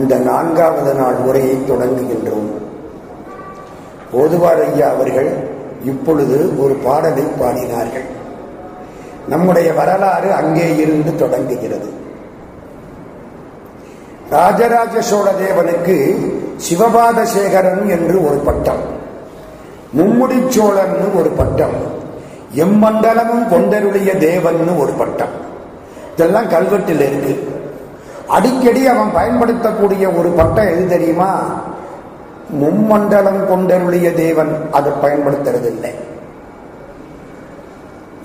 இந்த 4வது நாள் உரையை தொடங்குகின்றோம். ஓதுவார் ஐயா அவர்கள் இப்பொழுது ஒரு பாடலை பாடினார்கள். நம்முடைய வரலாறு அங்கே இருந்து தொடங்குகிறது. ராஜராஜ சோழ தேவனுக்கு சிவபாதசேகரன் என்று ஒரு பட்டம், மும்முடி சோழன் ஒரு பட்டம், எம்மண்டலமும் கொண்டருடைய தேவன் ஒரு பட்டம். இதெல்லாம் கல்வெட்டில் இருக்கு. அடிக்கடி அவன் பயன்படுத்தக்கூடிய ஒரு பட்டம் எது தெரியுமா? மும்மண்டலம் கொண்டருடைய தேவன். அதை பயன்படுத்துறது இல்லை.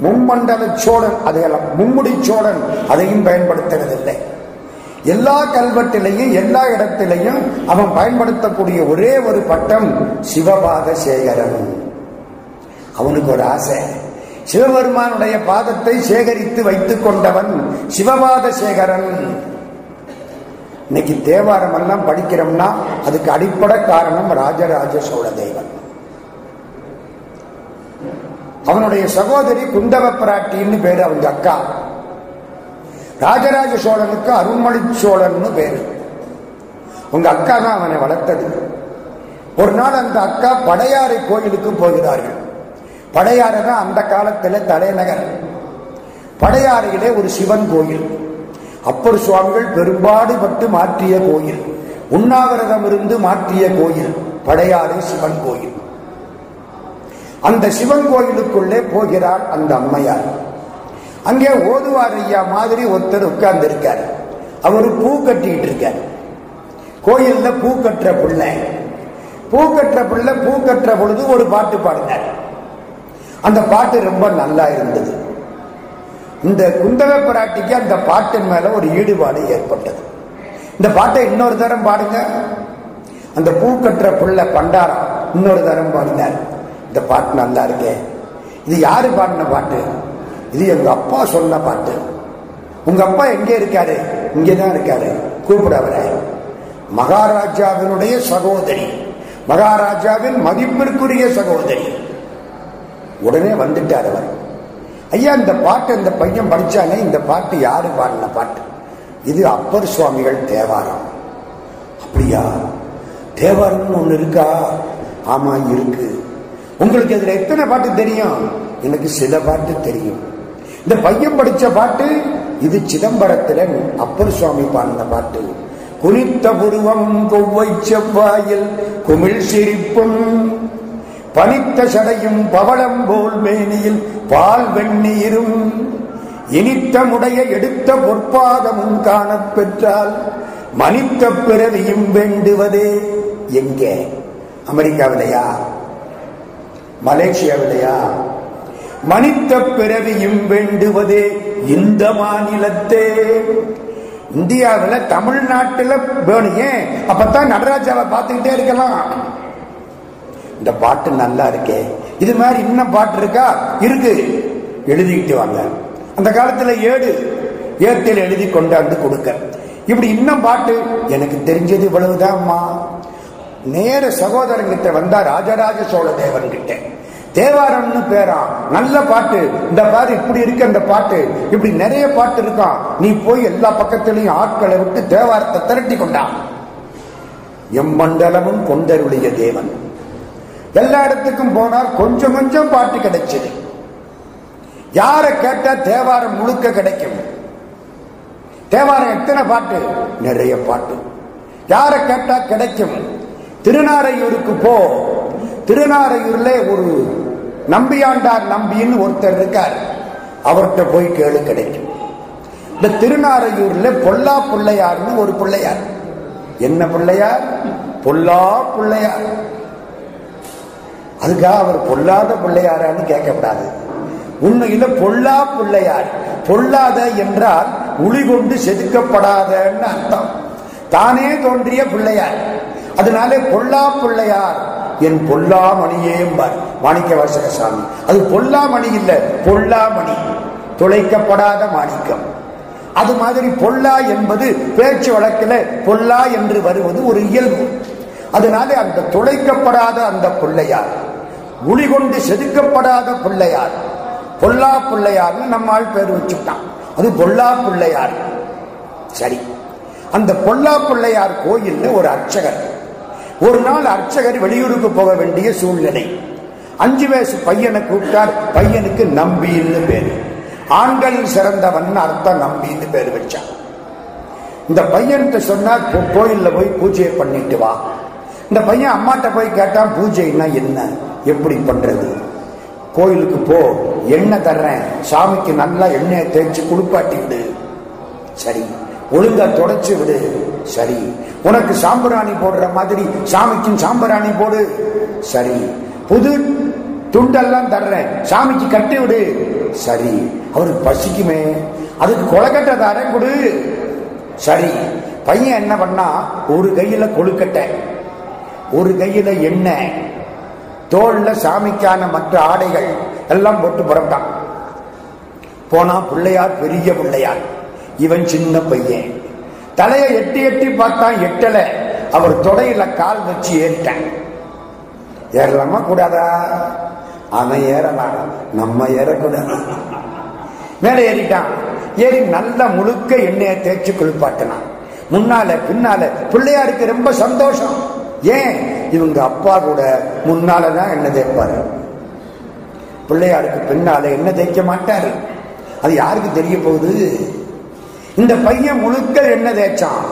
மும்மண்டல சோழன், அதையெல்லாம் மும்முடி சோழன், அதையும் பயன்படுத்துறது இல்லை. எல்லா கல்வெட்டிலையும் எல்லா இடத்திலையும் அவன் பயன்படுத்தக்கூடிய ஒரே ஒரு பட்டம் சிவபாத சேகரன். அவனுக்கு ஒரு ஆசை, சிவபெருமானுடைய பாதத்தை சேகரித்து வைத்துக் கொண்டவன் சிவபாத சேகரன். இன்னைக்கு தேவாரம் எல்லாம் படிக்கிறோம்னா அதுக்கு அடிப்படை காரணம் ராஜராஜ சோழ தேவன். அவனுடைய சகோதரி குந்தவ பிராட்டின்னு பேரு அவங்க அக்கா. ராஜராஜ சோழனுக்கு அருண்மொழி சோழன் பேரு. உங்க அக்கா தான் அவனை வளர்த்தது. ஒரு நாள் அந்த அக்கா படையாறை கோயிலுக்கு போகிறார்கள். படையாறு தான் அந்த காலத்தில் தலைநகர். படையாறையிலே ஒரு சிவன் கோயில், அப்பர் சுவாமிகள் பெரும்பாடுபட்டு மாற்றிய கோயில், உண்ணாவிரதம் இருந்து மாற்றிய கோயில் படையாறு சிவன் கோயில். அந்த சிவன் கோயிலுக்குள்ளே போகிறார் அந்த அம்மையார். அங்கே ஓதுவார் ஐயா மாதிரி ஒருத்தர் உட்கார்ந்து இருக்கார். அவரு பூ கட்டிட்டு இருக்கார். கோயில்ல பூ கட்டுற பிள்ளை, பூ கட்டுற பொழுது ஒரு பாட்டு பாடினார். அந்த பாட்டு ரொம்ப நல்லா இருந்தது. இந்த குந்தவ பிராட்டிக்கு அந்த பாட்டின் மேல ஒரு ஈடுபாடு ஏற்பட்டது. இந்த பாட்டை இன்னொரு தரம் பாடுங்க. அந்த பூ கட்டுற பிள்ளை பண்டாரம் இன்னொரு தரம் பாடினார். இந்த பாட்டு நல்லா இருக்கே, இது யாரு பாடின பாட்டு? இது எங்க அப்பா சொன்ன பாட்டு. உங்க அப்பா எங்கே இருக்காரு? இங்கேதான் இருக்காரு. கூப்பிடவர மகாராஜாவினுடைய சகோதரி, மகாராஜாவின் மதிப்பிற்குரிய சகோதரி. உடனே வந்துட்டார் அவர். ஐயா, இந்த பாட்டு இந்த பையன் படிச்சானே, இந்த பாட்டு யாரு பாடின பாட்டு? இது அப்பர் சுவாமிகள் தேவாரம். அப்படியா, தேவாரம்னு ஒண்ணு இருக்கா? ஆமா இருக்கு. உங்களுக்கு இதுல எத்தனை பாட்டு தெரியும்? எனக்கு சில பாட்டு தெரியும். இந்த பையன் படிச்ச பாட்டு இது. சிதம்பரத்திலன் அப்பர் சுவாமி பாடின பாட்டு. குறித்த புருவம் கொவ்வை செவ்வாயில் குமிழ் சிரிப்பும் பனித்த சடையும் பவளம் போல் மேனியில் பால் வெண்ணீரும் இனித்த முடைய எடுத்த பொற்பாதமும் காணப் பெற்றால் மனித பிறவியும் வேண்டுவதே. எங்கே? அமெரிக்காவிலையா? மலேசியாவிலையா? மனித பிறவியும் வேண்டுவதே இந்த மாநிலத்தே. இந்தியாவில் தமிழ்நாட்டில் வேணுமே. அப்பத்தான் நடராஜாவை பார்த்துக்கிட்டே இருக்கலாம். இந்த பாட்டு நல்லா இருக்கே, இது மாதிரி இன்னும் பாட்டு இருக்கா? இருக்கு, எழுதிக்கிட்டு வாங்க. அந்த காலத்துல ஏட்டில் எழுதி கொண்டாந்து கொடுக்க. இப்படி இன்னும் பாட்டு எனக்கு தெரிஞ்சது இவ்வளவுதான். நேர சகோதரங்கிட்ட வந்தா ராஜராஜ சோழ தேவன் கிட்ட. தேவாரம்னு பேரா, நல்ல பாட்டு. இந்த பாரு இப்படி இருக்கு அந்த பாட்டு, இப்படி நிறைய பாட்டு இருக்கான். நீ போய் எல்லா பக்கத்திலையும் ஆட்களை விட்டு தேவாரத்தை திரட்டி கொண்டான். எம்மண்டலமும் கொண்டருடைய தேவன். எல்லா இடத்துக்கும் போனார். கொஞ்சம் கொஞ்சம் பாட்டு கிடைச்சது. யார கேட்டா தேவாரம் முழுக்க கிடைக்கும். தேவாரம் எத்தனை பாட்டு? நிறைய பாட்டு. யார கேட்டா கிடைக்கும். திருநாரையூருக்கு போ. திருநாரையூர்ல ஒரு நம்பியாண்டார் நம்பின்னு ஒருத்தர் இருக்கார். அவர்கிட்ட போய் கேளு, கிடைக்கும். இந்த திருநாரையூர்ல பொல்லா பிள்ளையார்னு ஒரு பிள்ளையார். என்ன பிள்ளையார்? பொல்லா பிள்ளையார். அதுக்காக அவர் பொல்லாத பிள்ளையாரான்னு கேட்கப்படாது. உண்மையில பொல்லா பிள்ளையார். பொல்லாத என்றால் உளி கொண்டு செதுக்கப்படாதன்னு அர்த்தம். தானே தோன்றிய பிள்ளையார். அதனாலே பொல்லா பிள்ளையார், என் பொல்லாமணியே என்பார் மாணிக்க வாசக சாமி. அது பொல்லாமணி இல்லை, பொல்லாமணி, துளைக்கப்படாத மாணிக்கம். அது மாதிரி பொல்லா என்பது பேச்சு வழக்கில் பொல்லா என்று வருவது ஒரு இயல்பு. அதனாலே அந்த துளைக்கப்படாத அந்த பிள்ளையார், உளி கொண்டு செதுக்கப்படாத பிள்ளையார், பொல்லா பிள்ளையார்னு நம்மால் பேர் வச்சுட்டான். அது பொல்லா பிள்ளையார். சரி, அந்த பொல்லா பிள்ளையார் கோயில்ல ஒரு அர்ச்சகர், ஒரு நாள் அர்ச்சகர் வெளியூருக்கு போக வேண்டிய சூழ்நிலை. 5 வயசு பையனை கூப்பிட்டார். பையனுக்கு நம்பின்னு பேரு. ஆண்கள் சிறந்தவன் அர்த்தம், நம்பின்னு பேரு வச்சான். இந்த பையன்கிட்ட சொன்னா கோயில்ல போய் பூஜையை பண்ணிட்டு வா. இந்த பையன் அம்மாட்ட போய் கேட்டான், பூஜைன்னா என்ன, எப்படி பண்றது? கோயிலுக்கு போ, எண்ணெய் தர்றேன், சாமிக்கு நல்லா எண்ணெயை தேய்ச்சி குளிப்பாட்டி விடு, சரி, ஒழுங்கா தொடச்சு விடு, சரி, உனக்கு சாம்பிராணி போடுற மாதிரி சாமிக்கும் சாம்பிராணி போடு, சரி, புது துண்டெல்லாம் தர்றேன், சாமிக்கு கட்டி விடு, சரி, அவருக்கு பசிக்குமே, அதுக்கு கொழுக்கட்டை தரேன் கொடு, சரி. பையன் என்ன பண்ணா, ஒரு கையில கொழுக்கட்டை, ஒரு கையில எண்ணெய், தோல்ல சாமிக்கான மற்ற ஆடைகள் எல்லாம் போட்டு புறப்பட்டான். போனா பிள்ளையார் பெரிய பிள்ளையார், இவன் சின்ன பையன். தலையை எட்டி எட்டி பார்த்தான், எட்டல. அவர் தொடையில கால் வச்சு ஏறிட்டான். ஏறலாமா கூடாதா? அவன் ஏறலாம், நம்ம ஏறக்கூடாது. மேல ஏறிட்டான். ஏறி நல்ல முழுக்க எண்ணெயை தேய்ச்சி குளிப்பாட்டினான். முன்னால பின்னால பிள்ளையாருக்கு ரொம்ப சந்தோஷம். ஏன்? இவங்க அப்பா கூட முன்னாலதான் எண்ணெய் தேய்ப்பாரு, பிள்ளையாருக்கு பின்னால எண்ணெய் தேய்க்க மாட்டாரு. அது யாருக்கு தெரிய போகுது? இந்த பையன் முழுக்க எண்ணெய் தேய்ச்சான்,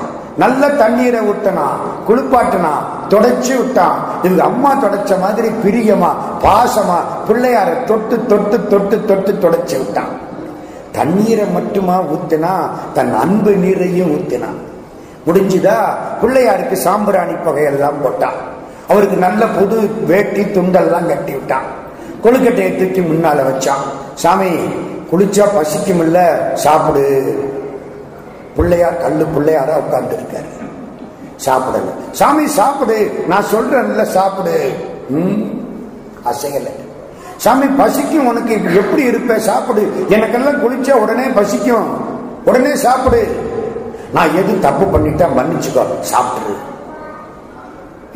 நல்ல தண்ணீரை ஊட்டினான், குளிப்பாட்டினா, தொடச்சு விட்டான். இவங்க அம்மா தொடச்ச மாதிரி பிரியமா பாசமா பிள்ளையார தொட்டு தொட்டு தொட்டு தொட்டு தொடச்சு விட்டான். தண்ணீரை மட்டுமா ஊத்தினா, தன் அன்பு நீரையும் ஊத்தினான். முடிஞ்சுதா? பிள்ளையாருக்கு சாம்பிராணி பகையெல்லாம் போட்டான். அவருக்கு நல்ல புது வேட்டி துண்டெல்லாம் கட்டி விட்டான். கொழுக்கட்டையை தூக்கி முன்னால வச்சான். சாமி, குளிச்சா பசிக்கும் இல்ல, சாப்பிடு. பிள்ளையார் கல்லு பிள்ளையாரா உட்கார்ந்து இருக்காரு, சாப்பிடல. சாமி சாப்பிடு, நான் சொல்றேன்ல சாப்பிடு. அசையல. சாமி பசிக்கும், உனக்கு எப்படி இருப்ப, சாப்பிடு. எனக்கெல்லாம் குளிச்சா உடனே பசிக்கும், உடனே சாப்பிடு. நான் எது தப்பு பண்ணிட்டா மன்னிச்சுக்கோ, சாப்பிடு.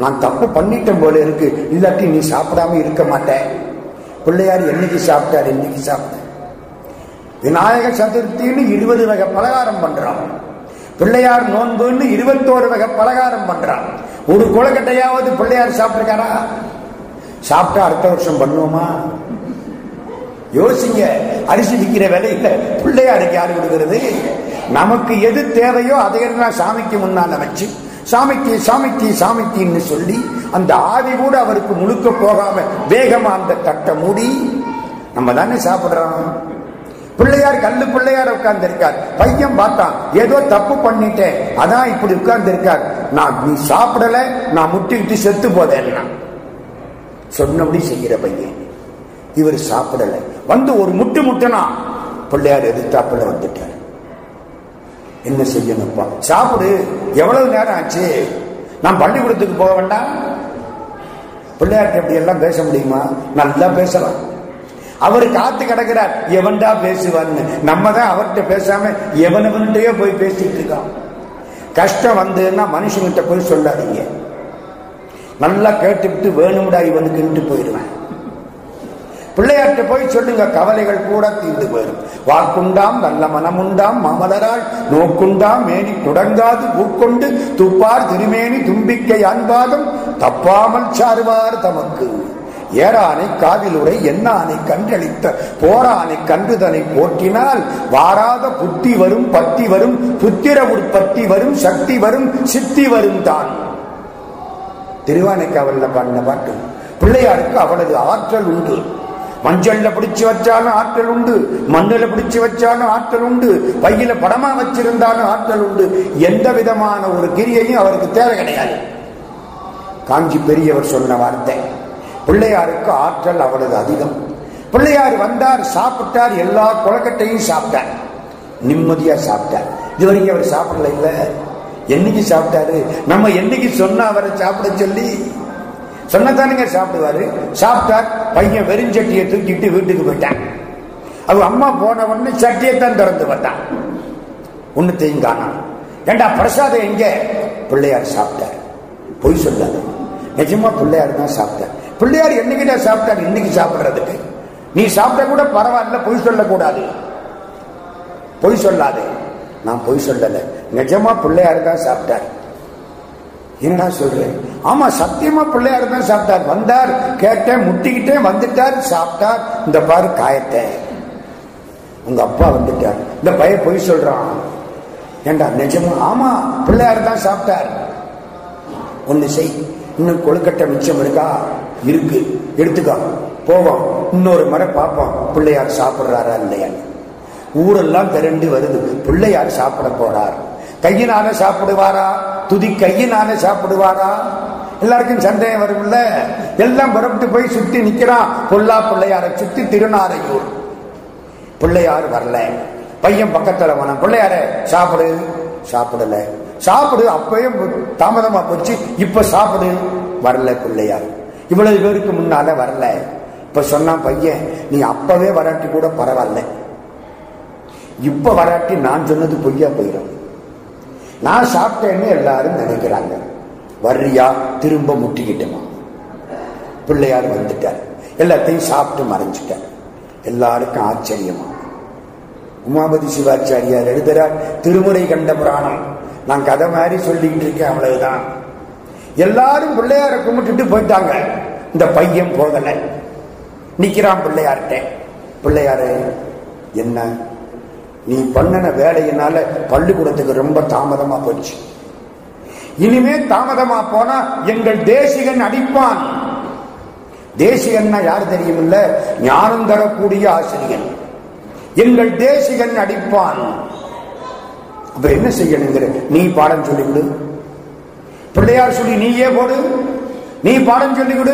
நான் தப்பு பண்ணிட்டேன் போல இருக்கு, இல்லாட்டி நீ சாப்பிடாம இருக்க மாட்டேன். பிள்ளையார் என்னைக்கு சாப்பிட்டாரு? இன்னைக்கு சாப்பிட்ட. விநாயக சதுர்த்தின்னு 20 வகை பலகாரம் பண்றான். பிள்ளையார் நோன்புன்னு 21 வகை பலகாரம் பண்றான். ஒரு கொழுக்கட்டையாவது பிள்ளையார் சாப்பிட்டுருக்காரா? சாப்பிட்டா அடுத்த வருஷம் பண்ணுவோமா? யோசிங்க. அரிசி விற்கிற விலையில பிள்ளையாருக்கு யாரு கொடுக்கிறது? நமக்கு எது தேவையோ அதையெல்லாம் சாமிக்கு முன்னால வச்சு சாமிக்கு சாமிக்கு சாமிக்குன்னு சொல்லி அந்த ஆவி கூட அவருக்கு முழுக்க போகாம வேகமா அந்த தட்டை மூடி நம்ம தானே சாப்பிடுறோம். பிள்ளையார் கல்லு பிள்ளையார உட்கார்ந்து இருக்கார். பையன் பார்த்தான், ஏதோ தப்பு பண்ணிட்டேன், அதான் இப்படி உட்கார்ந்து இருக்கார். நான் நீ சாப்பிடல, நான் முட்டிக்கிட்டு செத்து போதேன்னா சொன்னபடி செய்கிற பையன். இவர் சாப்பிடல, வந்து ஒரு முட்டு முட்டனா பிள்ளையார் எதிர்த்தாப்புல வந்துட்டார். என்ன செய்யணும்ப்பா? சாப்பிடு. எவ்வளவு நேரம் ஆச்சு? நான் பள்ளிக்கூடத்துக்கு போக வேண்டாம். பிள்ளையார்கிட்ட எப்படி எல்லாம் பேச முடியுமா? நல்லா பேசலாம். அவரு காத்து கிடக்கிறார், எவன்டா பேசுவான்னு. நம்ம தான் அவர்கிட்ட பேசாம எவனவன்கிட்டயே போய் பேசிட்டு இருக்கான். கஷ்டம் வந்ததுன்னா மனுஷன்கிட்ட போய் சொல்லாதீங்க, நல்லா கேட்டுவிட்டு வேணும்டா இவனுக்குன்ட்டு போயிடுவேன். பிள்ளையார்கிட்ட போய் சொல்லுங்க, கவலைகள் கூட தீர்ந்து போயிடும். வாக்குண்டாம் நல்ல மனமுண்டாம் மாமலரால் நோக்குண்டாம் மேனி தொடங்காது ஊர்கொண்டு துப்பார் திருமேனி தும்பிக்கை அன்பாதம் தப்பாமல் சார்வார் தமக்கு ஏறானை காதில் உரை எண்ணானை கன்றளித்த போரானை கன்றுதனை போற்றினால் வாராத புத்தி வரும், பத்தி வரும், புத்திர உற்பத்தி வரும், சக்தி வரும், சித்தி வரும் தான் திருவானைக்காவல்ல பாடின பாட்டு. பிள்ளையாருக்கு அவளது ஆற்றல் உண்டு. மஞ்சள்ல பிடிச்சு வச்சாலும் ஆற்றல் உண்டு, மண்ணில பிடிச்சு வச்சாலும் ஆற்றல் உண்டு, பையில படமா வச்சிருந்தாலும் ஆற்றல் உண்டு. எந்த விதமான ஒரு கிரியையும் அவருக்கு தேவை கிடையாது. காஞ்சி பெரியவர் சொன்ன வார்த்தை, பிள்ளையாருக்கு ஆற்றல் அவளது அதிகம். பிள்ளையார் வந்தார், சாப்பிட்டார், எல்லா கொழுக்கட்டையும் சாப்பிட்டார், நிம்மதியா சாப்பிட்டார். இதுவரைக்கும் அவர் சாப்பிடல இல்ல. என்னைக்கு சாப்பிட்டாரு? நம்ம என்னைக்கு சொன்னா அவரை சாப்பிட சொல்லி சொன்னதானுங்க சாப்பிடுவாரு. சாப்பிட்டார். பையன் வெறிஞ்சட்டியை தூக்கிட்டு வீட்டுக்கு போயிட்டான். அவ அம்மா போன உடனே சட்டியைத்தான் திறந்து பார்த்தான், ஒன்னு தேங்கானா. ஏண்டா பிரசாதம் எங்க? பிள்ளையார் சாப்பிட்டார். பொய் சொல்லாத, நிஜமா பிள்ளையார் தான் சாப்பிட்டார். பிள்ளையார் என்னைக்கிட்ட சாப்பிட்டார்? இன்னைக்கு சாப்பிடுறதுக்கு. நீ சாப்பிட்ட கூட பரவாயில்ல, பொய் சொல்லக்கூடாது, பொய் சொல்லாது. நான் பொய் சொல்லல, நிஜமா பிள்ளையார் தான் சாப்பிட்டார். என்னடா சொல்றேன்? ஆமா, சத்தியமா பிள்ளையார் தான் சாப்பிட்டார். வந்தார், கேட்டேன், முட்டிக்கிட்டேன், வந்துட்டார், சாப்பிட்டார். இந்த பாரு காயத்தை, உங்க அப்பா வந்துட்டார். இந்த பைய போய் சொல்றான். ஏண்டா நிஜமா? ஆமா, பிள்ளையார் தான் சாப்பிட்டார். ஒண்ணு செய், இன்னும் கொழுக்கட்டை மிச்சம் இருக்கா? இருக்கு, எடுத்துக்கா. போவோம், இன்னொரு முறை பார்ப்போம் பிள்ளையார் சாப்பிட்றாரா இல்லையா. ஊரெல்லாம் திரண்டு வருது, பிள்ளையார் சாப்பிட போறார். கையினால சாப்பிடுவாரா, துதி கையினால சாப்பிடுவாரா? எல்லாருக்கும் சந்தேகம் வரும்ல. எல்லாம் புறப்பட்டு போய் சுத்தி நிக்கிறான். பொல்லா பிள்ளையார சுத்தி திருநாரையூர். பிள்ளையார் வரல. பையன் பக்கத்துல வன, பிள்ளையார சாப்பிடு. சாப்பிடல. சாப்பிடு, அப்பயும் தாமதமா போச்சு, இப்ப சாப்பிடு. வரல பிள்ளையார். இவ்வளவு பேருக்கு முன்னால வரல. இப்ப சொன்னா பையன், நீ அப்பவே வராட்டி கூட பரவாயில்ல, இப்ப வராட்டி நான் சொன்னது பொய்யா போயிடும், நான் சாப்பிட்டேன்னு எல்லாரும் நினைக்கிறாங்க. வர்றியா? திரும்ப முட்டிக்கிட்டமா? பிள்ளையார் வந்துட்டார், எல்லாத்தையும் சாப்பிட்டு மறைஞ்சிட்டார். எல்லாருக்கும் ஆச்சரியமா. உமாபதி சிவாச்சாரியார் எழுதுறார் திருமுறை கண்ட புராணம். நான் கதை மாதிரி சொல்லிக்கிட்டு இருக்கேன், அவ்வளவுதான். எல்லாரும் பிள்ளையார கும்பிட்டுட்டு போயிட்டாங்க. இந்த பையன் போகல, நிக்கிறான் பிள்ளையார்கிட்ட. பிள்ளையாரு, என்ன நீ பண்ணன வேலையினால பள்ளிக்கூடத்துக்கு ரொம்ப தாமதமா போச்சு, இனிமே தாமதமா போனா எங்கள் தேசிகன் அடிப்பான். தேசிகன்னா யார் தெரியுமில்ல? ஞானம் தரக்கூடிய ஆசிரியன். எங்கள் தேசிகன் அடிப்பான். அப்ப என்ன செய்யணுங்கிற? நீ பாடம் சொல்லிவிடு. பிள்ளையார் சொல்லி நீயே போடு, நீ பாடம் சொல்லிவிடு.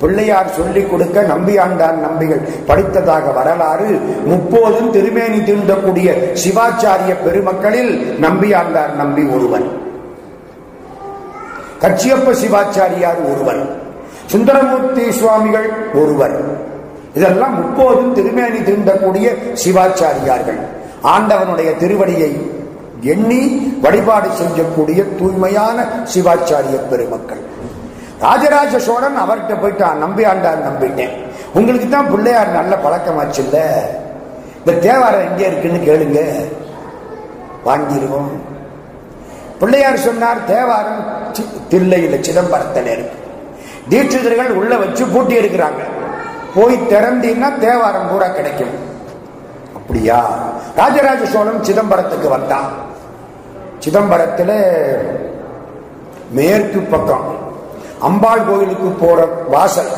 பிள்ளையார் சொல்லிக் கொடுக்க நம்பியாண்டான் நம்பிகள் படித்ததாக வரலாறு. 30 திருமேனி தீண்டக்கூடிய சிவாச்சாரிய பெருமக்களில் நம்பியாண்டான் நம்பி ஒருவன், கச்சியப்ப சிவாச்சாரியார் ஒருவன், சுந்தரமூர்த்தி சுவாமிகள் ஒருவர். இதெல்லாம் 30 திருமேனி தீண்டக்கூடிய சிவாச்சாரியார்கள். ஆண்டவனுடைய திருவடியை எண்ணி வழிபாடு செய்யக்கூடிய தூய்மையான சிவாச்சாரிய பெருமக்கள். ராஜராஜ சோழன் அவர்கிட்ட போயிட்டான், நம்பி ஆண்டார் நம்பிட்டேன், உங்களுக்கு தான் பிள்ளையார் நல்ல பழக்கமாச்சு இல்ல, இந்த தேவாரம் எங்கே இருக்குன்னு கேளுங்க, வாங்கிடுவோம். பிள்ளையார் சொன்னார், தேவாரம் தில்லையில் சிதம்பரத்தில் இருக்கு, தீட்சிதர்கள் உள்ள வச்சு பூட்டி இருக்கிறாங்க, போய் திறந்தீங்கன்னா தேவாரம் பூரா கிடைக்கும். அப்படியா? ராஜராஜ சோழன் சிதம்பரத்துக்கு வந்தான். சிதம்பரத்தில் மேற்கு பக்கம் அம்பாள் கோயிலுக்கு போற வாசல்,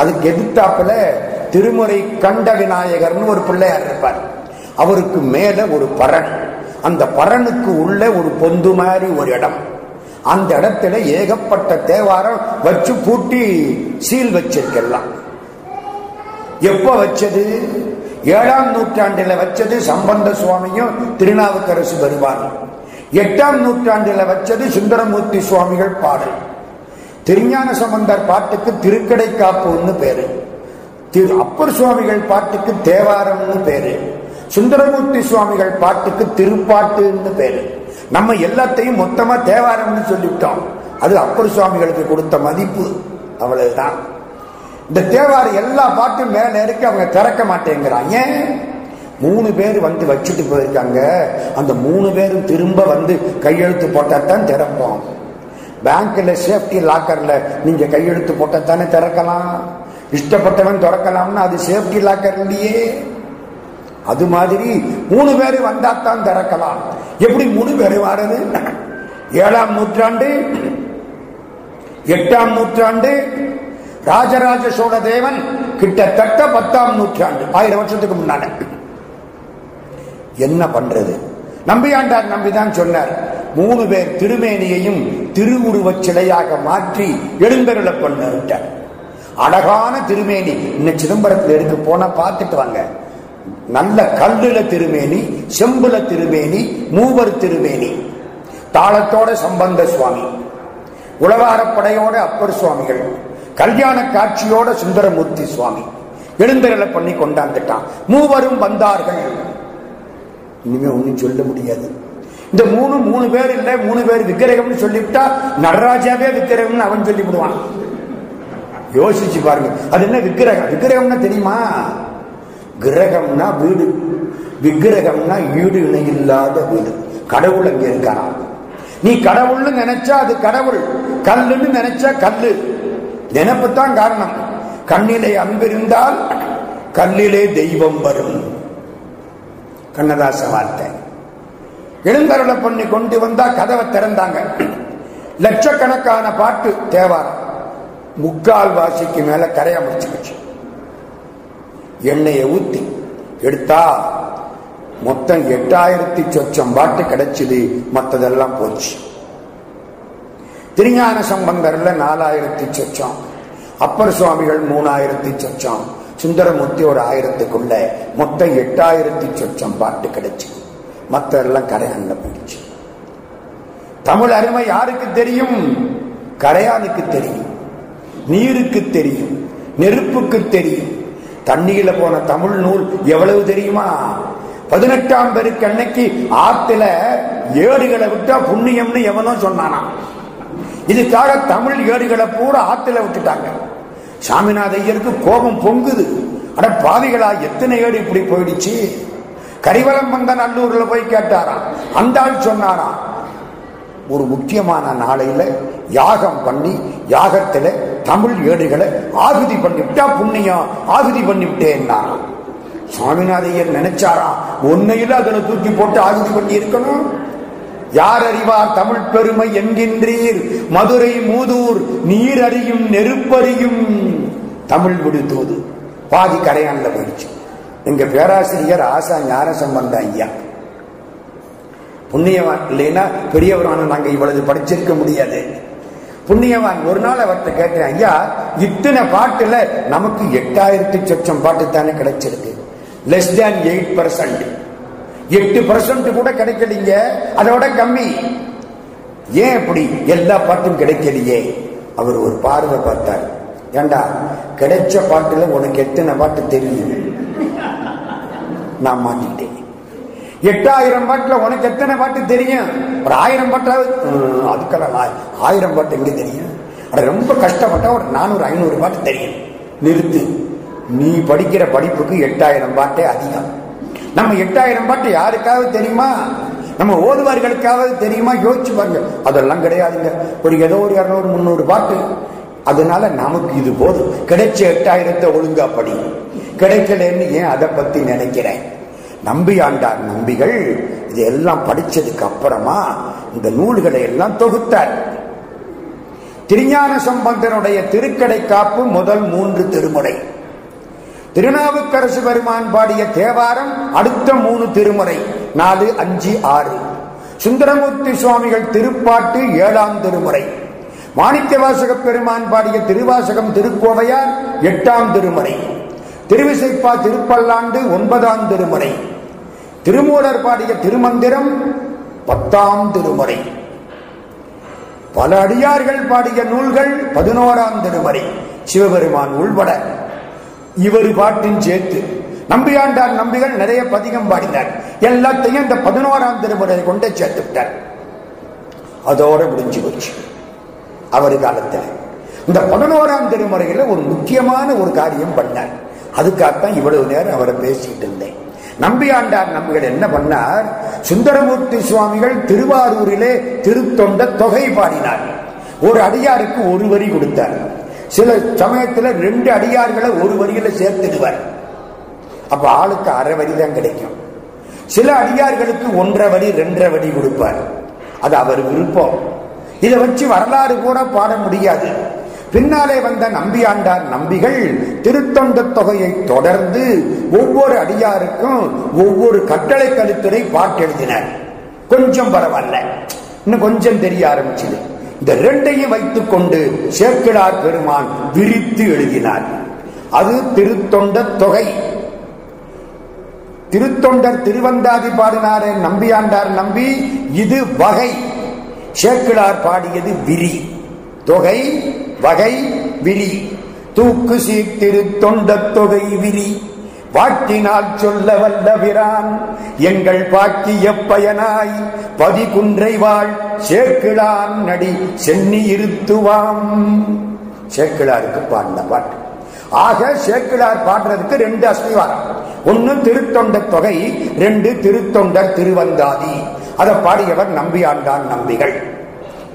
அதுக்கு எதிர்த்தாப்புல திருமுறை கண்ட விநாயகர்னு ஒரு பிள்ளையார் இருப்பார். அவருக்கு மேல ஒரு பரண், அந்த பரனுக்கு உள்ள ஒரு பொந்து மாதிரி ஒரு இடம். அந்த இடத்துல ஏகப்பட்ட தேவாரம் வச்சு பூட்டி சீல் வச்சிருக்கலாம். எப்ப வச்சது? 7ஆம் நூற்றாண்டுல வச்சது சம்பந்த சுவாமியும் திருநாவுக்கரசு பெருமானும். 8ஆம் நூற்றாண்டுல வச்சது சுந்தரமூர்த்தி சுவாமிகள் பாடல். திருஞான சம்பந்தர் பாட்டுக்கு திருக்கடை காப்புன்னு பேரு, அப்பர் சுவாமிகள் பாட்டுக்கு தேவாரம்னு பேரு, சுந்தரமூர்த்தி சுவாமிகள் பாட்டுக்கு திருப்பாட்டுன்னு பேரு. நம்ம எல்லாத்தையும் மொத்தமா தேவாரம்னு சொல்லிட்டோம். அது அப்பர் சுவாமிகளுக்கு கொடுத்த மதிப்பு, அவ்வளவுதான். இந்த தேவாரம் எல்லா பாட்டும் மேல இருக்கு, அவங்க திறக்க மாட்டேங்கிறாங்க. 3 பேர் வந்து வச்சுட்டு போயிருக்காங்க. அந்த 3 பேரும் திரும்ப வந்து கையெழுத்து போட்டாதான் திறப்போம். பேங்க்ல சேஃப்டி லாக்கர்ல நீங்க கையெழுத்து போட்டதானே திறக்கலாம், இஷ்டப்பட்டவன் திறக்கலாம்னு அது சேஃப்டி லாக்கர் இல்லையே. அது மாதிரி 3 பேர் வந்தாத்தான் திறக்கலாம். எப்படி 3 பேர் வாரது? 7ஆம் நூற்றாண்டு, 8ஆம் நூற்றாண்டு, ராஜராஜ சோழ தேவன் கிட்டத்தட்ட 10ஆம் நூற்றாண்டு, 1000 வருஷத்துக்கு முன்னாடி. என்ன பண்றது? நம்பியாண்டார் நம்பிதான் சொன்னார், 3 பேர் திருமேனியையும் திருவுருவச் சிலையாக மாற்றி எழுந்தருள பண்ண விட்டார். அழகான திருமேனி இன்னும் சிதம்பரத்தில் எடுத்து போனா பார்த்துட்டு வாங்க. நல்ல கல்லுல திருமேனி, செம்புல திருமேனி, மூவர் திருமேனி, தாளத்தோட சம்பந்த சுவாமி, உலவாரப்படையோட அப்பர் சுவாமிகள், கல்யாண காட்சியோட சுந்தரமூர்த்தி சுவாமி. எழுந்தருள பண்ணி கொண்டாந்துட்டான். மூவரும் வந்தார்கள். இனிமே ஒன்னும் சொல்ல முடியாது. இந்த 3 பேர் இல்ல, 3 பேர் விக்கிரகம்னு சொல்லிவிட்டா நடராஜாவே விக்கிரகம்னு அவன் சொல்லி விடுவான். யோசிச்சு பாருங்க, அது என்ன விக்கிரகம்? விக்கிரகம்னா தெரியுமா? கிரகம்னா வீடு, விக்கிரகம்னா ஈடு இணை இல்லாத வீடு. கடவுள் அங்கே இருக்கானா? நீ கடவுள்னு நினைச்சா அது கடவுள், கல்லுன்னு நினைச்சா கல்லு. நினைப்புத்தான் காரணம். கண்ணிலே அன்பிருந்தால் கல்லிலே தெய்வம் வரும். கண்ணதாச வார்த்தை. எழுந்தருளை பண்ணி கொண்டு வந்தா கதவை திறந்தாங்க. லட்சக்கணக்கான பாட்டு தேவாரம் முக்கால் வாசிக்கு மேல கரையா முடிச்சுக்கிச்சு. எண்ணெய ஊத்தி எடுத்தா மொத்தம் 8000 பாட்டு கிடைச்சது, மற்றதெல்லாம் போச்சு. திருஞான சம்பந்தர்ல 4000, அப்பர் சுவாமிகள் 3000, சுந்தரமூர்த்தி ஒரு 1000, மொத்தம் 8000 பாட்டு கிடைச்சது, மற்றெல்லாம் கரையான்ல போயிடுச்சு. தமிழ் அருமை யாருக்கு தெரியும்? கரையானுக்கு தெரியும், நீருக்கு தெரியும், நெருப்புக்கு தெரியும். தண்ணியில போன தமிழ் நூல் எவ்வளவு தெரியுமா? 18ஆம் பெருக்கு அன்னைக்கு ஆத்துல ஏடுகளை விட்டா புண்ணியம்னு எவனோ சொன்னானா. இதுக்காக தமிழ் ஏடுகளை பூரா ஆத்துல விட்டுட்டாங்க. சாமிநாத ஐயருக்கு கோபம் பொங்குது. ஆனா பாவிகளா, எத்தனை ஏடு இப்படி போயிடுச்சு. கரிவலம் வந்த நல்லூர்ல போய் கேட்டாராம். அந்த ஆள் சொன்னாராம், ஒரு முக்கியமான நாளையில யாகம் பண்ணி யாகத்துல தமிழ் ஏடுகளை ஆகுதி பண்ணிவிட்டா புண்ணியம், ஆகுதி பண்ணிவிட்டேன்னாராம். சுவாமிநாதையர் நினைச்சாரா, ஒன்னையில அதனை தூக்கி போட்டு ஆகுதி பண்ணி இருக்கணும். யார் அறிவார் தமிழ் பெருமை என்கின்றீர், மதுரை மூதூர் நீர் அறியும் நெருப்பறியும் தமிழ் விடுதூது. பாதி கரையான்ல போயிடுச்சு. எங்க பேராசிரியர் ஆசா ஞான சம்பந்த ஐயா புண்ணியவான். இல்லைன்னா பெரியவரான நாங்க இவ்வளவு படிச்சிருக்க முடியாது. புண்ணியவான். ஒரு நாள் அவர்கிட்ட கேட்டேன், ஐயா இத்தனை பாட்டுல நமக்கு 8000 பாட்டு தானே கிடைச்சிருக்கு, லெஸ் தேன் 8%, 8% கூட கிடைக்கலீங்க, அதோட கம்மி, ஏன் இப்படி எல்லா பாட்டும் கிடைக்கலையே? அவர் ஒரு பார்வை பார்த்தார். ஏண்டா, கிடைச்ச பாட்டுல உனக்கு எத்தனை பாட்டு தெரியும்? நான் மாட்டிக்கிட்டேன். 8000 பாட்டுல உனக்கு எத்தனை பாட்டு தெரியும்? ஒரு 1000 பாட்டாவது. அதுக்கெல்லாம் 1000 பாட்டு எங்க தெரியும்? ரொம்ப கஷ்டப்பட்ட ஒரு 400-500 பாட்டு தெரியும். நிறுத்து. நீ படிக்கிற படிப்புக்கு 8000 பாட்டே அதிகம். நம்ம 8000 பாட்டு யாருக்காவது தெரியுமா? நம்ம ஓதுவார்களுக்காவது தெரியுமா? யோசிச்சு பாருங்க. அதெல்லாம் கிடையாதுங்க. ஒரு ஏதோ ஒரு 200-300 பாட்டு. அதனால நமக்கு இது போதும். கிடைச்ச 8000 ஒழுங்கா படி. கிடைக்கலன்னு ஏன் அதை பத்தி நினைக்கிறேன்? நம்பி ஆண்டார் நம்பிகள் இதெல்லாம் படிச்சதுக்கு அப்புறமா இந்த நூல்களை எல்லாம் தொகுத்தார். திருஞான சம்பந்தனுடைய திருக்கடை காப்பு முதல் 3 திருமுறை, திருநாவுக்கரசு பெருமான் பாடிய தேவாரம் அடுத்த 3 திருமுறை, 4, 5, 6, சுந்தரமூர்த்தி சுவாமிகள் திருப்பாட்டு 7ஆம் திருமுறை, மாணிக்கவாசக பெருமான் பாடிய திருவாசகம் திருக்கோவையார் 8ஆம் திருமுறை, திருவிசைப்பா திருப்பல்லாண்டு 9ஆம் திருமுறை, திருமூலர் பாடிய திருமந்திரம் 10ஆம் திருமுறை, பல அடியார்கள் பாடிய நூல்கள் 11ஆம் திருமுறை, சிவபெருமான் உள்பட இவர் பாட்டின் சேர்த்து நம்பியாண்டார் நம்பிகள் நிறைய பதிகம் பாடினார். எல்லாத்தையும் இந்த 11ஆம் திருமுறை கொண்டே சேர்த்து விட்டார். அதோட முடிஞ்சு போச்சு அவர் காலத்தில். இந்த 11ஆம் திருமுறையில ஒரு முக்கியமான ஒரு காரியம் பண்ணார். அதுக்காகத்தான் இவ்வளவு நேரம் அவரை பேசிட்டு இருந்தேன். நம்பியாண்டார் நம்பிகள் என்ன பண்ணார்? சுந்தரமூர்த்தி சுவாமிகள் திருவாரூரிலே திருத்தொண்ட தொகை பாடினார். ஒரு அடியாருக்கு ஒரு வரி கொடுத்தார். சில சமயத்துல 2 அடியார்களை ஒரு வரியில சேர்த்துடுவார். அப்ப ஆளுக்கு அரை வரி தான் கிடைக்கும். சில அடியார்களுக்கு 1.5 வரி 2.5 வரி கொடுப்பார். அது அவர் விருப்பம். இதை வச்சு வரலாறு கூட பாட முடியாது. பின்னாலே வந்த நம்பியாண்டார் நம்பிகள் திருத்தொண்ட தொகையை தொடர்ந்து ஒவ்வொரு அடியாருக்கும் ஒவ்வொரு கட்டளை கருத்துரை பாட்டு எழுதினார். கொஞ்சம் பரவாயில்ல, இன்னும் கொஞ்சம் தெரிய ஆரம்பிச்சது. இந்த 2ஐயும் வைத்துக் கொண்டு சேக்கிழார் பெருமான் விரித்து எழுதினார். அது திருத்தொண்ட தொகை. திருத்தொண்டர் திருவந்தாதி பாடினாரே நம்பியாண்டார் நம்பி, இது வகை. சேக்கிழார் பாடியது விரி. தொகை, வகை, விரி. தூக்கு சீத்திரு தொண்ட தொகை விரி. வாக்கினால் சொல்ல வல்ல பிரான் எங்கள் பாக்கிய பயனாய் பதி குன்றை வாழ் சேக்கிழான் நடி சென்னி இருத்துவாம். சேக்கிழாருக்கு பாடின பாட்டு. ஆக சேக்கிழார் பாடுறதுக்கு 2 அஸ்திவாரம். 1 திருத்தொண்ட தொகை, 2 திருத்தொண்டர் திருவந்தாதி. அதை பாடியவர் நம்பியாண்டான் நம்பிகள்.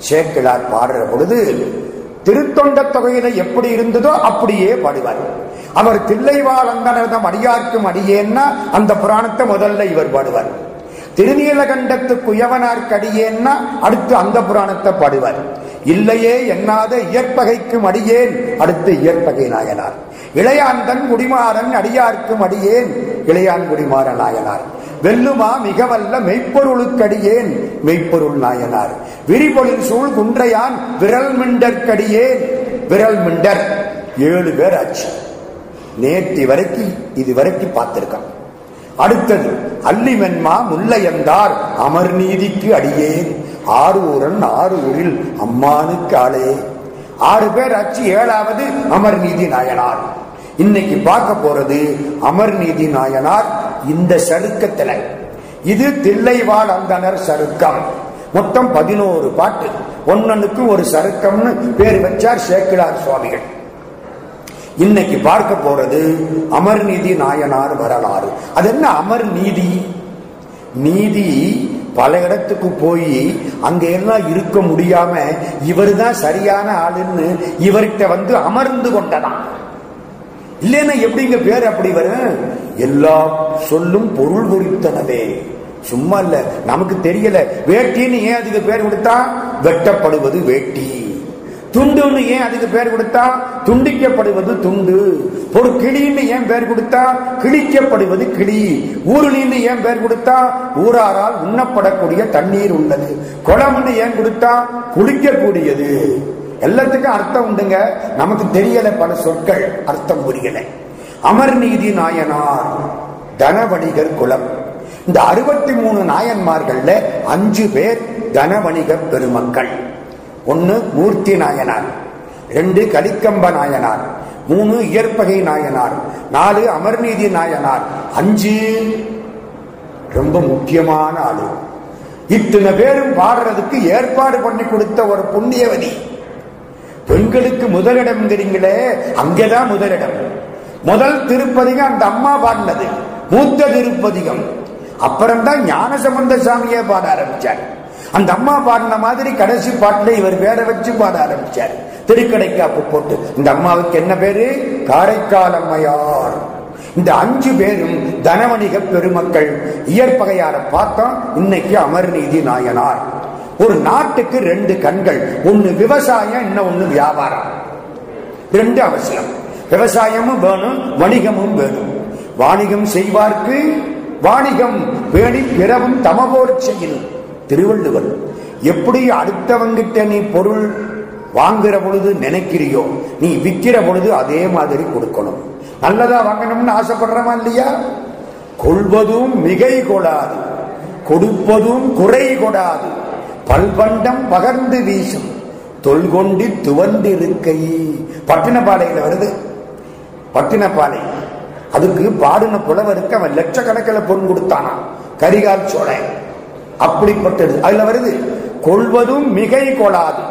சேக்கிழார் பாடுற பொழுது திருத்தொண்ட தொகையில எப்படி இருந்ததோ அப்படியே பாடுவார். அவர் தில்லைவாழந்தனதம் அடியார்க்கும் அடியேன்னா அந்த புராணத்தை முதல்ல இவர் பாடுவார். திருநீலகண்டத்து குயவனார்க்கடியேன்னா அடுத்து அந்த புராணத்தை பாடுவார். இல்லையே எண்ணாத இயற்பகைக்கும் அடியேன் அடுத்து இயற்பகை நாயனார். இளையாந்தன் குடிமாறன் அடியார்க்கும் அடியேன் இளையான் குடிமாற நாயனார். வெல்லுமா மிகவல்ல மெய்ப்பொருளுக்கடியேன் மெய்ப்பொருள் நாயனார். விரிபொழில் சூழ் குன்றையான் விரல் மிண்டற்கடியேன் விரல் மிண்டர். 7 பேர் ஆச்சு நேற்று வரைக்கும், இது வரைக்கும் பார்த்திருக்கான். அடுத்தது அல்லிமென்மா முல்லையந்தார் அமர் நீதிக்கு அடியேன் ஆரூரன் ஆரூரில் அம்மானுக்கு ஆளே. 6 பேர் ஆச்சு. 7வது அமர் நீதி நாயனார். இன்னைக்கு பார்க்க போறது அமர் நீதி நாயனார். இந்த சருக்கத்தில இது தில்லைவாழ் அந்தனர் சருக்கம். மொத்தம் 11 பாட்டு, ஒன்னனுக்கு ஒரு சருக்கம்னு பேர் வச்சார் சேக்கிழார் சுவாமிகள். இன்னைக்கு பார்க்க போறது அமர் நீதி நாயனார் வரலாறு. அது என்ன அமர் நீதி? நீதி பல இடத்துக்கு போய் அங்க எல்லாம் இருக்க முடியாம இவர் தான் சரியான ஆளுன்னு இவர்கிட்ட வந்து அமர்ந்து கொண்டதான். இல்லைன்னா எப்படிங்க பேர் அப்படி வரும்? எல்லா சொல்லும் பொருள் குறித்தனவே, சும்மா இல்ல. நமக்கு தெரியல வேட்டின்னு ஏன் அதுக்கு பேர் கொடுத்தா? வெட்டப்படுவது வேட்டி. துண்டுன்னு ஏன் அதுக்கு பேர் கொடுத்தா? துண்டிக்கப்படுவது துண்டு. ஒரு கிளின்னு ஏன் பேர் கொடுத்தா? கிழிக்கப்படுவது கிளி. ஊருளின்னு ஏன் பேர் கொடுத்தா? ஊராரால் உண்ணப்படக்கூடிய தண்ணீர் உள்ளது. குளம்னு ஏன் கொடுத்தா? குளிக்கக்கூடியது. எல்லாத்துக்கும் அர்த்தம் உண்டுங்க, நமக்கு தெரியல. பல சொற்கள் அர்த்தம் புரியல. அமர் நீதி நாயனார் தனவணிகர் குலம். இந்த 63 நாயன்மார்கள்ல 5 பேர் தனவணிகர் பெருமக்கள். 1 மூர்த்தி நாயனார், 2 கலிக்கம்ப நாயனார், 3 இயற்பகை நாயனார், 4 அமர்நீதி நாயனார், 5 ரொம்ப முக்கியமான ஆளு. இத்தனை பேரும் பாடுறதுக்கு ஏற்பாடு பண்ணி கொடுத்த ஒரு புண்ணியவதி. பெண்களுக்கு முதலிடம்ங்கிறீங்களே, அங்கேதான் முதலிடம். முதல் திருப்பதிகம் அந்த அம்மா பாடினது, மூத்த திருப்பதிகம். அப்புறம்தான் ஞானசம்பந்த சாமியே பாட ஆரம்பிச்சார். அந்த அம்மா பாடின மாதிரி கடைசி பாட்டில இவர் வேற வச்சு பாட ஆரம்பிச்சார். திருக்கடைக்காப்பு போட்டு இந்த அம்மாவுக்கு என்ன பேரு? காரைக்கால் அம்மையார். இந்த 5 பேரும் தனவணிக பெருமக்கள். இயற்பகையார பார்த்தோம், இன்னைக்கு அமர்நீதி நாயனார். ஒரு நாட்டுக்கு 2 கண்கள், 1 விவசாயம், இன்னொன்னு வியாபாரம். 2 அவசியம். விவசாயமும் வேணும், வணிகமும் வேணும். வாணிகம் செய்வார்க்கு வாணிகம் பேணி பிறவும் தமபோர் செய்யணும். திருவள்ளுவர் எப்படி அடுத்தவங்கிட்ட நீ பொருள் வாங்குற பொழுது நினைக்கிறியோ நீ விற்கிற பொழுது அதே மாதிரி கொடுக்கணும். நல்லதா வாங்கணும்னு ஆசைப்படுறமா இல்லையா? கொள்வதும் மிகை கொடாது, கொடுப்பதும் குறை கொடாது. பல்பண்டம் பகர்ந்து வீசும் தொல்கொண்டி துவண்டு இருக்கை. பட்டினப்பாளையில வருது. பட்டினப்பாளை அதுக்கு பாடின புலவருக்கு அவன் லட்சக்கணக்கில் பொருள் கொடுத்தானா, கரிகால் சோழ. அப்படிப்பட்டது அதுல வருது. கொள்வதும் மிகை கொடாது,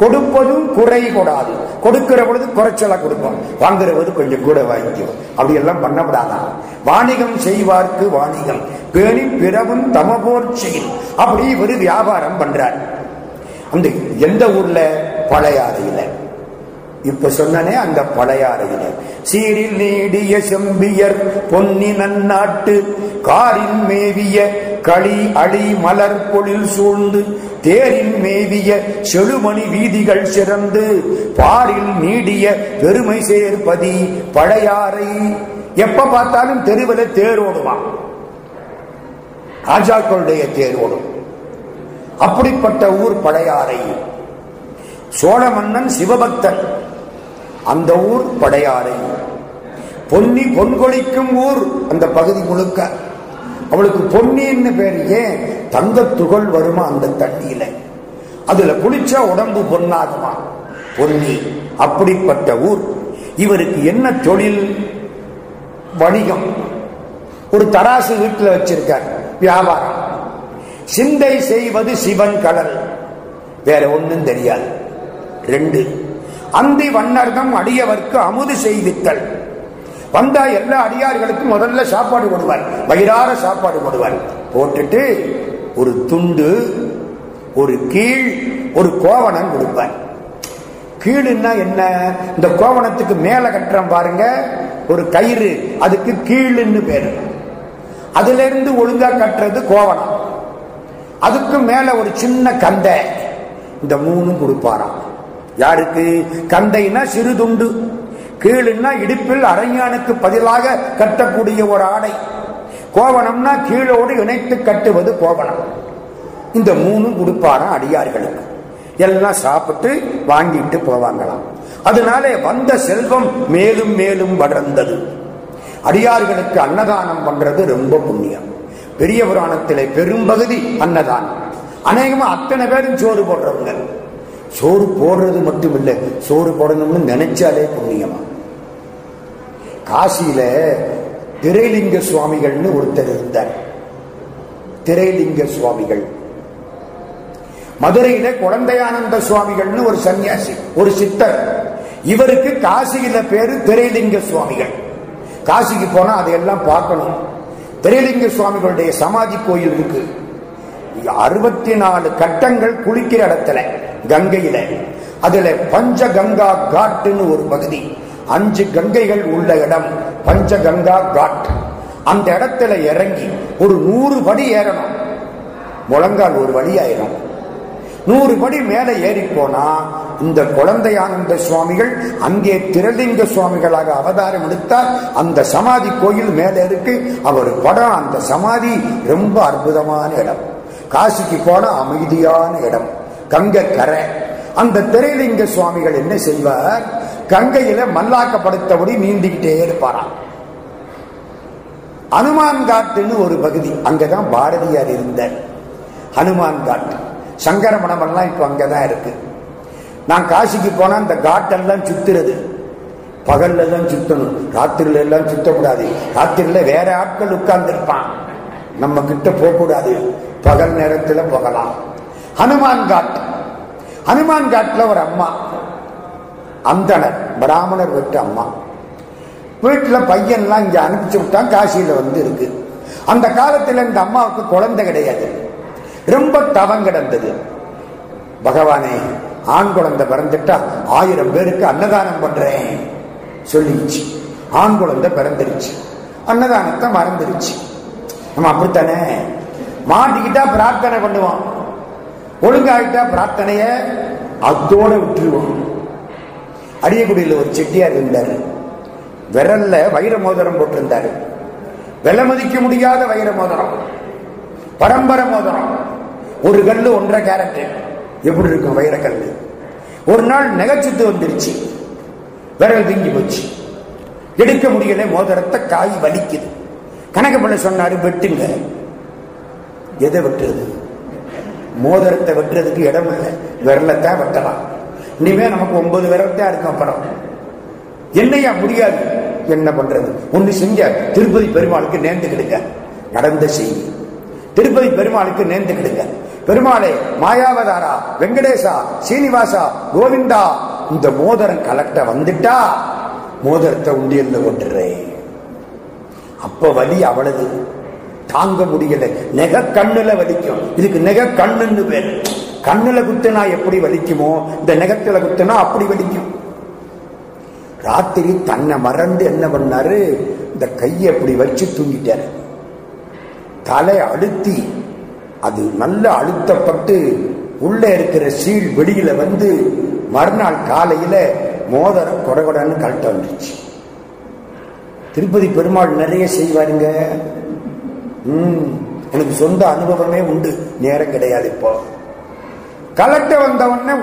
கொடுப்பதும் குறை கொடாது. கொடுக்கிற பொழுது குறைச்சலா கொடுப்போம், வாங்குற பொழுது கொஞ்சம் கூட வாங்கிக்கும். அப்படி எல்லாம் பண்ணப்படாதான். வாணிகம் செய்வார்க்கு வாணிகம் பேணி பிறவும் தமபோர் செய்யும். அப்படி ஒரு வியாபாரம் பண்றார். அந்த எந்த ஊர்ல? பழையாறையில. இப்ப சொன்னே அந்த பழையாறையில சீரில் நீடிய செம்பியர் பொன்னி நன்னாட்டு காரின் மேவிய களி அடி மலர் பொழில் சூழ்ந்து தேரின் மேவிய செழுமணி வீதிகள் சிறந்து பாரில் நீடிய பெருமை சேர்ப்பதி பழையாறை. எப்ப பார்த்தாலும் தெருவில தேரோடுவான், ராஜாக்களுடைய தேரோடும். அப்படிப்பட்ட ஊர் பழையாறை. சோழ மன்னன் சிவபக்தன், அந்த ஊர் பழையாறை. பொன்னி பொன்கொழிக்கும் ஊர் அந்த பகுதி முழுக்க. அவளுக்கு பொன்னின்னு பேர். ஏன்? தங்க துகள் வருமா அந்த தண்ணியில, அதுல குளிச்சா உடம்பு பொன்னாகுமா, பொன்னி. அப்படிப்பட்ட ஊர். இவருக்கு என்ன தொழில்? வணிகம். ஒரு தராசு வீட்டில் வச்சிருக்கார், வியாபாரம். சிந்தை செய்வது சிவன் கடல், வேற ஒன்னும் தெரியாது. 2 அந்தி வண்ணர்தம் அடியவர்க்கு அமுது செய்வித்தல். வந்தா எல்லா அடியார்களுக்கும் முதல்ல சாப்பாடு போடுவார், வயிறார சாப்பாடு போடுவார். போட்டுட்டு ஒரு துண்டு, ஒரு கீழ், ஒரு கோவணம் கொடுப்பார். கீழ்னா என்ன? இந்த கோவணத்துக்கு மேல கட்டுறோம் பாருங்க ஒரு கயிறு, அதுக்கு கீழ்ன்னு பேரு. அதுல இருந்து ஒழுங்கா கட்டுறது கோவணம். அதுக்கு மேல ஒரு சின்ன கந்தை, இந்த மூணும் கொடுப்பாராம். யாருக்கு? கந்தைனா சிறு துண்டு, கீழ்னா இடுப்பில் அரையானுக்கு பதிலாக கட்டக்கூடிய ஒரு ஆடை, கோவணம்னா கீழோடு இணைத்து கட்டுவது கோவணம். இந்த மூணும் கொடுப்பாராம் அடியார்களுக்கு. எல்லாம் சாப்பிட்டு வாங்கிட்டு போவாங்களாம். அதனாலே வந்த செல்வம் மேலும் மேலும் வளர்ந்தது. அடியார்களுக்கு அன்னதானம் பண்றது ரொம்ப புண்ணியம். பெரிய புராணத்திலே பெரும்பகுதி அன்னதானம். அநேகமா அத்தனை பேரும் சோறு போடுறவங்க. சோறு போடுறது மட்டும் இல்லை, சோறு போடணும்னு நினைச்சாலே புண்ணியமா. காசியில திரைலிங்க சுவாமிகள்னு ஒருத்தர் இருந்தார். திரைலிங்க சுவாமிகள். மதுரையில குழந்தையானந்த சுவாமிகள்னு ஒரு சன்னியாசி, ஒரு சித்தர். இவருக்கு காசியில பேரு திரைலிங்க சுவாமிகள். காசிக்கு போனா அதையெல்லாம் பார்க்கணும். திரைலிங்க சுவாமிகளுடைய சமாதி கோயில் இருக்கு. 64 கட்டங்கள் குளிக்கிற இடத்துல, கங்கையில. அதுல பஞ்ச கங்கா காட்டுன்னு ஒரு பகுதி, 5 கங்கைகள் உள்ள இடம் பஞ்ச கங்கா காட். அந்த இடத்துல இறங்கி ஒரு 100 படி ஏறணும். முழங்கால் ஒரு வழி ஆயிரும். 100 படி மேல ஏறி போனா இந்த குழந்தையானந்த சுவாமிகள் அங்கே திரளிங்க சுவாமிகளாக அவதாரம் எடுத்தார். அந்த சமாதி கோயில் மேல இருக்கு அவர் படம். அந்த சமாதி ரொம்ப அற்புதமான இடம். காசிக்கு போன அமைதியான இடம், கங்கை கரை. அந்த திரைலிங்க சுவாமிகள் என்ன செய்வார்? கங்கையில மல்லாக்கப்படுத்தபடி நீந்திக்கிட்டே இருப்பாராம். ஹனுமான் காட்டுன்னு ஒரு பகுதி, அங்கதான் பாரதியார் இருந்தார். ஹனுமான் காட்டு, சங்கர மடமெல்லாம் இப்ப அங்கதான் இருக்கு. நான் காசிக்கு போனா அந்த காட்டெல்லாம் சுத்துறது. பகல்ல எல்லாம் சுத்தணும், ராத்திரில எல்லாம் சுத்தக்கூடாது. ராத்திரில வேற ஆட்கள் உட்கார்ந்து இருப்பான், நம்ம கிட்ட போக கூடாது. பகல் நேரத்துல போகலாம். ஹனுமான் காட்டு, ஹனுமான் காட்டுல ஒரு அம்மா, அந்தனர் பிராமணர் வீட்டு அம்மா. வீட்டுல பையன்லாம் இங்க அனுப்பிச்சு விட்டான், காசியில வந்து இருக்கு. அந்த காலத்துல இந்த அம்மாவுக்கு குழந்தை கிடையாது. ரொம்ப தவம் கிடந்தது. பகவானே, ஆண் குழந்தை பிறந்துட்டா 1000 பேருக்கு அன்னதானம் பண்றேன் சொல்லிச்சு. ஆண் குழந்தை பிறந்துருச்சு, அன்னதானத்தை மறந்துருச்சு. நம்ம அப்படித்தானே மாட்டிக்கிட்டா பிரார்த்தனை பண்ணுவோம், ஒழுங்காகிட்டா பிரார்த்தனைய அதோட விட்டுருவோம். அரியக்குடியில் ஒரு செட்டியார் இருந்தாரு. விரல்ல வைர மோதிரம் போட்டிருந்தாரு. விலை மதிக்க முடியாத வைர மோதிரம், பரம்பரை மோதிரம். ஒரு கல்லு 1.5 கேரட், எப்படி இருக்கும் வைரக்கல். ஒரு நாள் நகைச்சுட்டு வந்துருச்சு, விரல் வீங்கி போச்சு, எடுக்க முடியல. மோதிரத்தை காய் வலிக்குது. கணக்கு பண்ண சொன்னாரு, வெட்டுங்க. எதை வெட்டுறது? மோதிரத்தை வெட்டுறதுக்கு இடம் இல்லை, விரலத்தான் வெட்டலாம். இனிமே நமக்கு 9 விரல்தான் இருக்கும். அப்புறம் என்னையா முடியாது, என்ன பண்றது? ஒண்ணு செஞ்ச, திருப்பதி பெருமாளுக்கு நேர்ந்துக்கிடுங்க. நடந்த செய்தி, திருப்பதி பெருமாளுக்கு நேர்ந்துக்கிடுங்க. பெருமாளே, மாயாவதாரா, வெங்கடேசா, சீனிவாசா, கோவிந்தா, இந்த மோதிரம் கலெக்ட வந்துட்டா மோதிரத்தை உண்டியல்ல கொண்டுறேன். அப்ப வலி அவ்வளவு தாங்க முடியல. நெக கண்ணுல வலிக்கும். இதுக்கு நெக கண்ணுன்னு பேர். கண்ணுல குத்துனா எப்படி வலிக்குமோ இந்த நெகத்துல குத்துனா அப்படி வலிக்கும். ராத்திரி தன்னை மறந்து என்ன பண்ணாரு, இந்த கையை அப்படி வச்சு தூங்கிட்டாரு. தலை அழுத்தி, அது நல்லா அழுத்தப்பட்டு உள்ள இருக்கிற சீல் வெளியில வந்து மறுநாள் காலையில மோதிரம் கொடகொடன்னு கழட்ட வந்துச்சு. திருப்பதி பெருமாள் நிறைய செய்வாருங்க. எனக்கு சொந்த அனுபவமே உண்டு. நேரம் கிடையாது. இப்போ கலெக்ட வந்தவொடனே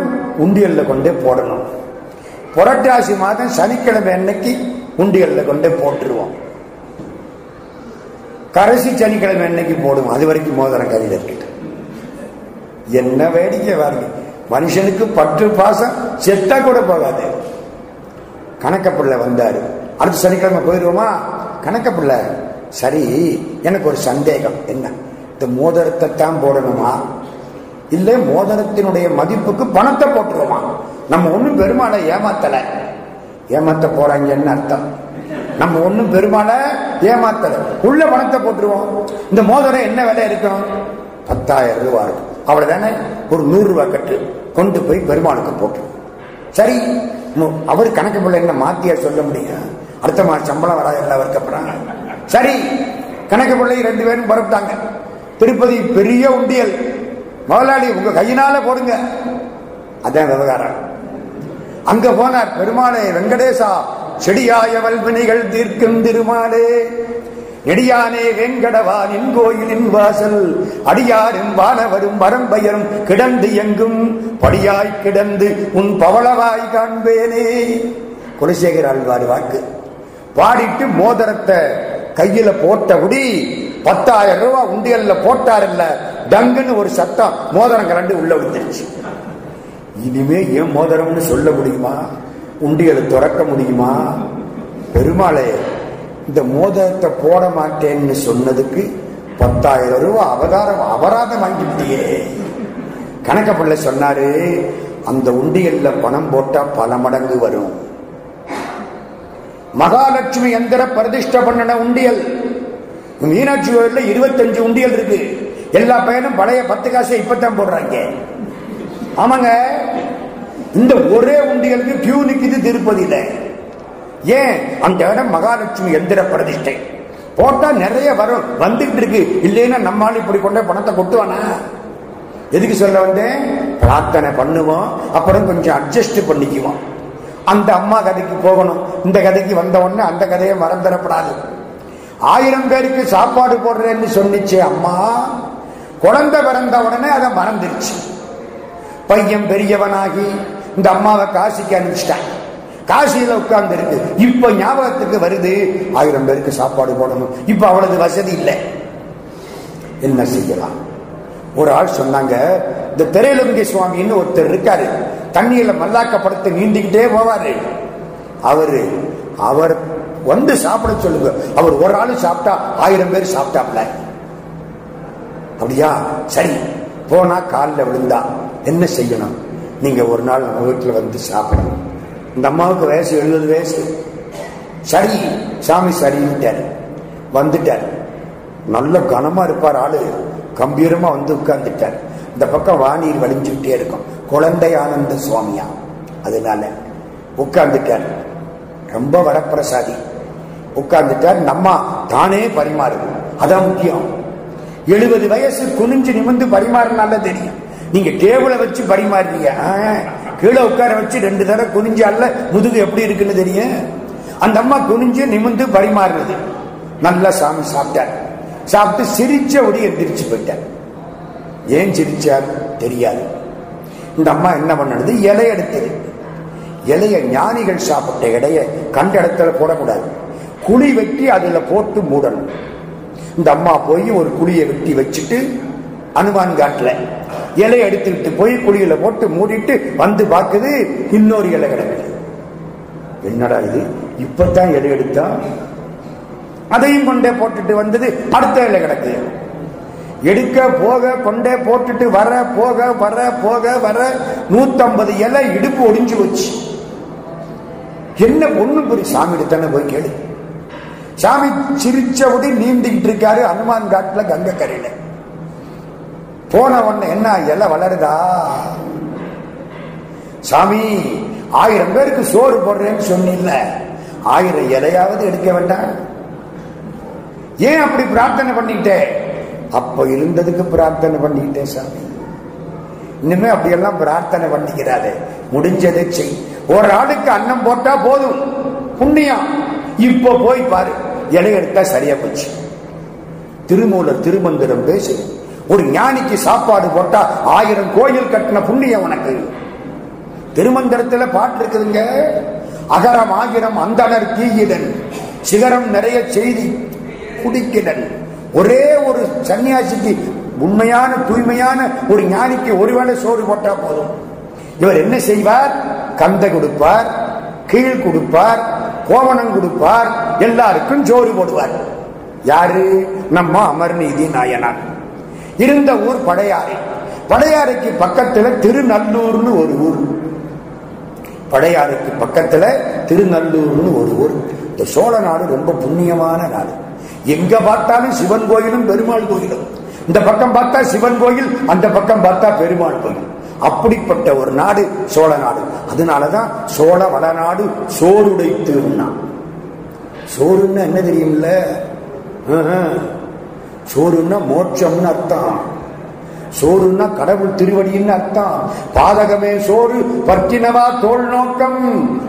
உண்டியல்ல கொண்டே போடணும். புரட்டாசி மாதம் சனிக்கிழமை அன்னைக்கு உண்டியல்ல கொண்டே போட்டுருவோம். கடைசி சனிக்கிழமை அன்னைக்கு போடுவோம். அது வரைக்கும் மோதிரம் கையில் இருக்கு. என்ன வேடிக்கை பாருங்க. மனுஷனுக்கு பற்று பாசம் செத்தா கூட போகாது. கணக்கப்பிள்ளை வந்தாரு. அடுத்த சனிக்கிழமை போயிடுவோமா? கணக்கப்பிள்ளை, சரி எனக்கு ஒரு சந்தேகம். என்ன? இந்த மோதிரத்தை தான் போடணுமா, இல்லை மோதிரத்தினுடைய மதிப்புக்கு பணத்தை போட்டுருவோமா? நம்ம ஒன்றும் பெருமாளை ஏமாத்தலை. ஏமாத்த போறாங்கன்னு அர்த்தம். நம்ம ஒன்றும் பெருமாளை ஏமாத்தலை, உள்ள பணத்தை போட்டுருவோம். இந்த மோதிரம் என்ன விலை இருக்கும்? 10,000 ரூபா இருக்கும், அவ்வளவுதானே. ஒரு 100 ரூபா கட்டு கொண்டு போய் பெருமாளுக்கு போட்டு சரி. அவர் கணக்கு பிள்ளை என்ன மாத்தியா சொல்ல முடியும்? அடுத்த மாதம் சம்பளம் வராது, எல்லாம் வர்க்கப்படுறாங்க. சரி, கணக்கு பிள்ளை 2 பேரும் பரப்பிட்டாங்க. திருப்பதி பெரிய உண்டியல், முதலாளி உங்க கையினால போடுங்க, அதான் விவகாரம். அங்க போனார், பெருமாளே வெங்கடேசா செடியாய வல்வினைகள் தீர்க்கும் திருமாலே, நெடியானே வேங்கடவா நின் கோயிலின் வாசல், அடியாரும் வானவரும் வரம்பயரும் கிடந்து எங்கும் படியாய் கிடந்து உன் பவளவாய் காண்பேனே. குலசேகர ஆழ்வார் வாக்கு பாடிட்டு மோதிரத்தை கையில போட்டபடி 10,000 ரூபா உண்டியல்ல போட்டார். இல்ல டங்குன்னு ஒரு சத்தம், மோதிரம் கரண்டு உள்ள விழுந்துருச்சு. இனிமே ஏன் மோதிரம்னு சொல்ல முடியுமா? உண்டியலை துறக்க முடியுமா? பெருமாளே இந்த மோதிரத்தை போட மாட்டேன்னு சொன்னதுக்கு 10,000 ரூபா அபராதம் வாங்கிவிட்டியே. கணக்க பிள்ளை சொன்னாரு, அந்த உண்டியல்ல பணம் போட்டா பல மடங்கு வரும். மகாலட்சுமி எந்திர பிரதிஷ்ட பண்ணன உண்டியல், மீனாட்சி கோயில்ல 25 உண்டியல் இருக்கு. எல்லா பையனும் பழைய 10 காசை இப்பதான் போடுறாங்க. ஆமாங்க, இந்த ஒரே உண்டியலுக்கு கியூ நிக்குது திருப்பதியில. ஏன்? அந்த இடம் மகாலட்சுமி எந்திர பிரதிஷ்டை, போட்டா நிறைய வரும், வந்துகிட்டு இருக்கு. இல்லைன்னா நம்மால் இப்படி கொண்டே பணத்தை கொட்டுவானா? எதுக்கு சொல்ல வந்தேன், பிரார்த்தனை பண்ணுவோம், அப்புறம் கொஞ்சம் அட்ஜஸ்ட் பண்ணிக்குவோம். அந்த அம்மா கதைக்கு போகணும், இந்த கதைக்கு வந்த உடனே அந்த கதையை மறந்துடப்படாது. 1000 பேருக்கு சாப்பாடு போடுறேன்னு சொன்னிச்சு அம்மா, குழந்தை பிறந்த உடனே அதை மறந்துருச்சு. பையன் பெரியவனாகி இந்த அம்மாவை காசிக்கு அனுப்பிச்சிட்டாங்க. காசியில உட்கார்ந்து இருக்கு, இப்ப ஞாபகத்துக்கு வருது 1000 பேருக்கு சாப்பாடு போடணும், இப்ப அவளது வசதி இல்லை, என்ன செய்யலாம்? ஒரு ஆள் சொன்னாங்க, இந்த திரையலுங்கி சுவாமின்னு ஒருத்தர் இருக்காரு, தண்ணியில மல்லாக்கப்படுத்து நீந்திக்கிட்டே போவாரு. அவர் வந்து சாப்பிட சொல்லுங்க, அவர் ஒரு ஆளு சாப்பிட்டா 1000 பேர் சாப்பிட்டாப்ல. அப்படியா? சரி. போனா காலில் விழுந்தா என்ன செய்யணும்? நீங்க ஒரு நாள் நம்ம வீட்டில் வந்து சாப்பிடணும். இந்த அம்மாவுக்கு வயசு 70 வயசு. சரி சாமி சரிட்டாரு, வந்துட்டாரு. நல்ல கனமா இருப்பார் ஆளு, கம்பீரமா வந்து உட்கார்ந்துட்டார். இந்த பக்கம் வாணியில் வலிஞ்சுக்கிட்டே இருக்கும், குழந்தை ஆனந்த சுவாமியா, அதனால உட்கார்ந்துட்டார். ரொம்ப வரப்பிரசாதி உட்கார்ந்துட்டார். நம்ம தானே பரிமாறும், அதான் முக்கியம். 70 வயசு குனிஞ்சு நிமிந்து பரிமாறினால தெரியும். நீங்க டேபிளை வச்சு பரிமாறிய, கீழே உட்கார வச்சு 2 தடவை குனிஞ்சால முதுகு எப்படி இருக்குன்னு தெரியும். அந்த அம்மா குனிஞ்சு நிமிந்து பரிமாறினது. நல்லா சாமி சாப்பிட்டார். சாப்பிட்டு சிரிச்சபடி எந்திரிச்சு போயிட்டார். ஏன் சிரிச்சார் தெரியாது. இந்த அம்மா என்ன பண்ணது, இலைய எடுத்தது. இலைய ஞானிகள் சாப்பிட்ட இடைய கண்ட இடத்துல போடக்கூடாது, குழி வெட்டி அதுல போட்டு மூடணும். இந்த அம்மா போய் ஒரு குழியை வெட்டி வச்சுட்டு அனுமான் காட்டுல இலையை எடுத்துக்கிட்டு போய் குழியில போட்டு மூடிட்டு வந்து பார்க்குது, இன்னொரு இலை கிடக்குது. என்னடா இது, இப்பதான் இலை எடுத்தா? அதையும் கொண்டே போட்டுட்டு வந்தது, அடுத்த இலை கிடக்குது. எடுக்க போக கொண்டே போட்டுட்டு வர போக வர போக வர 150 இலை இடுப்பு ஒடிஞ்சு வச்சு. என்ன ஒண்ணு போய் சாமி தானே போய் கேளு. சாமி சிரிச்சபடி நீந்திக்கிட்டு இருக்காரு அனுமான் காட்டுல கங்கை கரையில. போன உடனே என்ன, இலை வளருதா? சாமி 1000 பேருக்கு சோறு போடுறேன்னு சொன்னில்ல, 1000 இலையாவது எடுக்க வேண்டாம், ஏன் அப்படி பிரார்த்தனை பண்ணிக்கிட்டேன்? அப்ப இருந்ததுக்கு பிரார்த்தனை பண்ணிக்கிட்டேன் சாமி, இனிமே அப்படியெல்லாம் பிரார்த்தனை பண்ணிக்கிறாரு, முடிஞ்சதை செய். ஒரு ஆளுக்கு அன்னம் போட்டா போதும், புண்ணியம். இப்ப போய் பாரு, இலை எடுத்தா சரியா போச்சு. திருமூலர் திருமந்திரம் பேசு, ஒரு ஞானிக்கு சாப்பாடு போட்டா 1000 கோயில் கட்டின புண்ணியம் உனக்கு. திருமந்திரத்துல பாட்டு இருக்குதுங்க, அகரம் ஆகிரம் அந்தனர் தீயிடன், சிகரம் நிறைய செய்தி குடிக்கிடன். ஒரே ஒரு சன்னியாசிக்கு, உண்மையான தூய்மையான ஒரு ஞானிக்கு ஒருவேளை சோறு போட்டா போதும். இவர் என்ன செய்வார்? கந்த கொடுப்பார், கீழ் கொடுப்பார், கோவணம் கொடுப்பார், எல்லாருக்கும் சோறு போடுவார். யாரு? நம்ம அமர்நீதி நாயனார் இருந்த ஊர் படையாறை. படையாறைக்கு பக்கத்துல திருநல்லூர்னு ஒரு ஊர். படையாறைக்கு பக்கத்துல திருநல்லூர்னு ஒரு ஊர். இந்த சோழ நாடு ரொம்ப புண்ணியமான நாடு. எங்க பார்த்தாலும் சிவன் கோயிலும் பெருமாள் கோயிலும். இந்த பக்கம் பார்த்தா சிவன் கோயில், அந்த பக்கம் பார்த்தா பெருமாள் கோயில். அப்படிப்பட்ட ஒரு நாடு சோழ நாடு. அதனாலதான் சோழ வளநாடு சோறுடை திருநா. சோறுன்னா என்ன தெரியும்ல? சோறுன்னா மோட்சம்னு அர்த்தம். சோறுன்னா கடவுள் திருவடின்னு அர்த்தம். பாதகமே சோறு பற்றினவா தோல் நோக்கம்.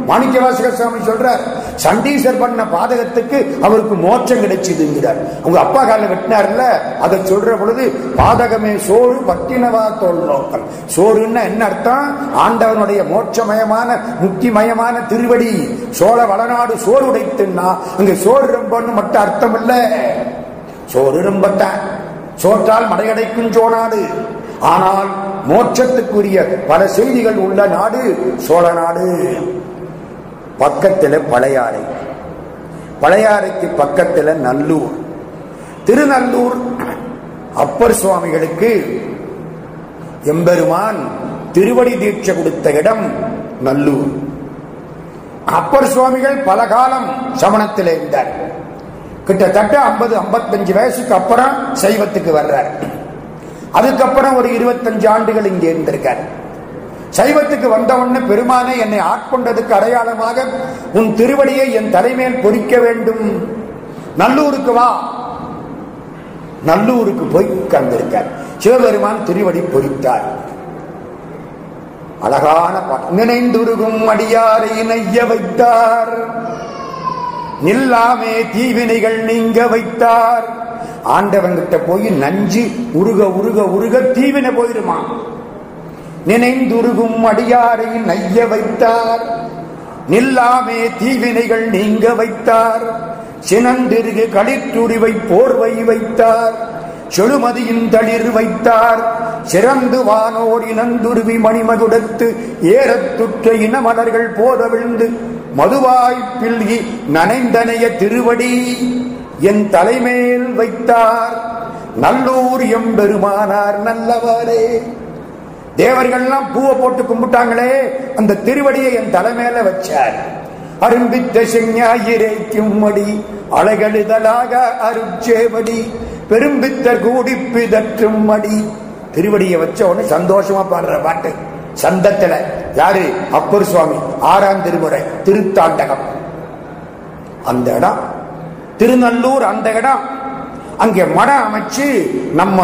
மாணிக்க வாசக சுவாமி சொல்றார், சண்டீசர் பண்ண பாதகத்துக்கு அவருக்கு மோட்சம் கிடைச்சதுங்கிறார். அவங்க அப்பா கால வெட்டினார்ல, அதை சொல்ற பொழுது பாதகமே சோறு பற்றினவா தோல் நோக்கம். சோறுன்னா என்ன அர்த்தம்? ஆண்டவனுடைய மோட்சமயமான முக்திமயமான திருவடி. சோழ வளநாடு சோறு உடைத்துன்னா அங்க சோறு ரொம்பன்னு மட்டும் அர்த்தம் இல்ல. சோறு ரொம்பத்தான், சோற்றால் மடையடைக்கும் சோநாடு. ஆனால் மோட்சத்துக்குரிய பல செய்திகள் உள்ள நாடு சோழ நாடு. பக்கத்தில் பழையாறை, பழையாறைக்கு பக்கத்தில் நல்லூர். திருநல்லூர் அப்பர் சுவாமிகளுக்கு எம்பெருமான் திருவடி தீட்சை கொடுத்த இடம் நல்லூர். அப்பர் சுவாமிகள் பல காலம் சமணத்தில் இருந்தார். கிட்டத்தட்ட 50-55 வயசுக்கு அப்புறம் சைவத்துக்கு வர்றார். அதுக்கப்புறம் ஒரு 25 ஆண்டுகள் இங்கே இருந்திருக்கார். சைவத்துக்கு வந்தவொன்னு பெருமானை என்னை ஆட்கொண்டதுக்கு அடையாளமாக உன் திருவடியை என் தலைமையில் பொறிக்க வேண்டும், நல்லூருக்கு வா. நல்லூருக்கு போய் உட்கார்ந்திருக்கார். சிவபெருமான் திருவடி பொறித்தார். அழகான பாட்டு, நினைந்துருகும் அடியாரை இணைய வைத்தார், நில்லாமே தீவினைகள் நீங்க வைத்தார். ஆண்டவன்கிட்ட போய் நஞ்சு உருக உருக உருக தீவினை போயிருமா. நினைந்துருகும் அடியாரை நைய வைத்தார், நில்லாமே தீவினைகள் நீங்க வைத்தார். சினந்திருகு களிற்றுரிவை போர்வை வைத்தார், செழுமதியின் தளிர் வைத்தார். சிறந்து வானோர் இனந்துருவி மணிமகுடத்து ஏறத்துற்ற இனமலர்கள் போத விழுந்து மதுவாய் பில்கி நனைந்தனைய திருவடி என் தலைமேல் வைத்தார். நல்லூர் எம்பெருமானார் நல்லவரே. தேவர்கள்லாம் பூவை போட்டு கும்பிட்டாங்களே, அந்த திருவடியை என் தலைமையில வச்சார். அரும்பித்த செஞ்ஞாயிரேக்கும் அடி அழகெழுதலாக அருட்சேவடி பெரும்பித்த கூடி பிதற்றும் அடி. திருவடியை வச்ச உடனே சந்தோஷமா பாடுற பாட்டு. சந்தத்துல யாரு? அப்பர் சுவாமி. 6ஆம் திருமுறை திருத்தாண்டகம். அந்த இடம் திருநல்லூர். அந்த இடம் அங்கே மடம் அமைச்சு நம்ம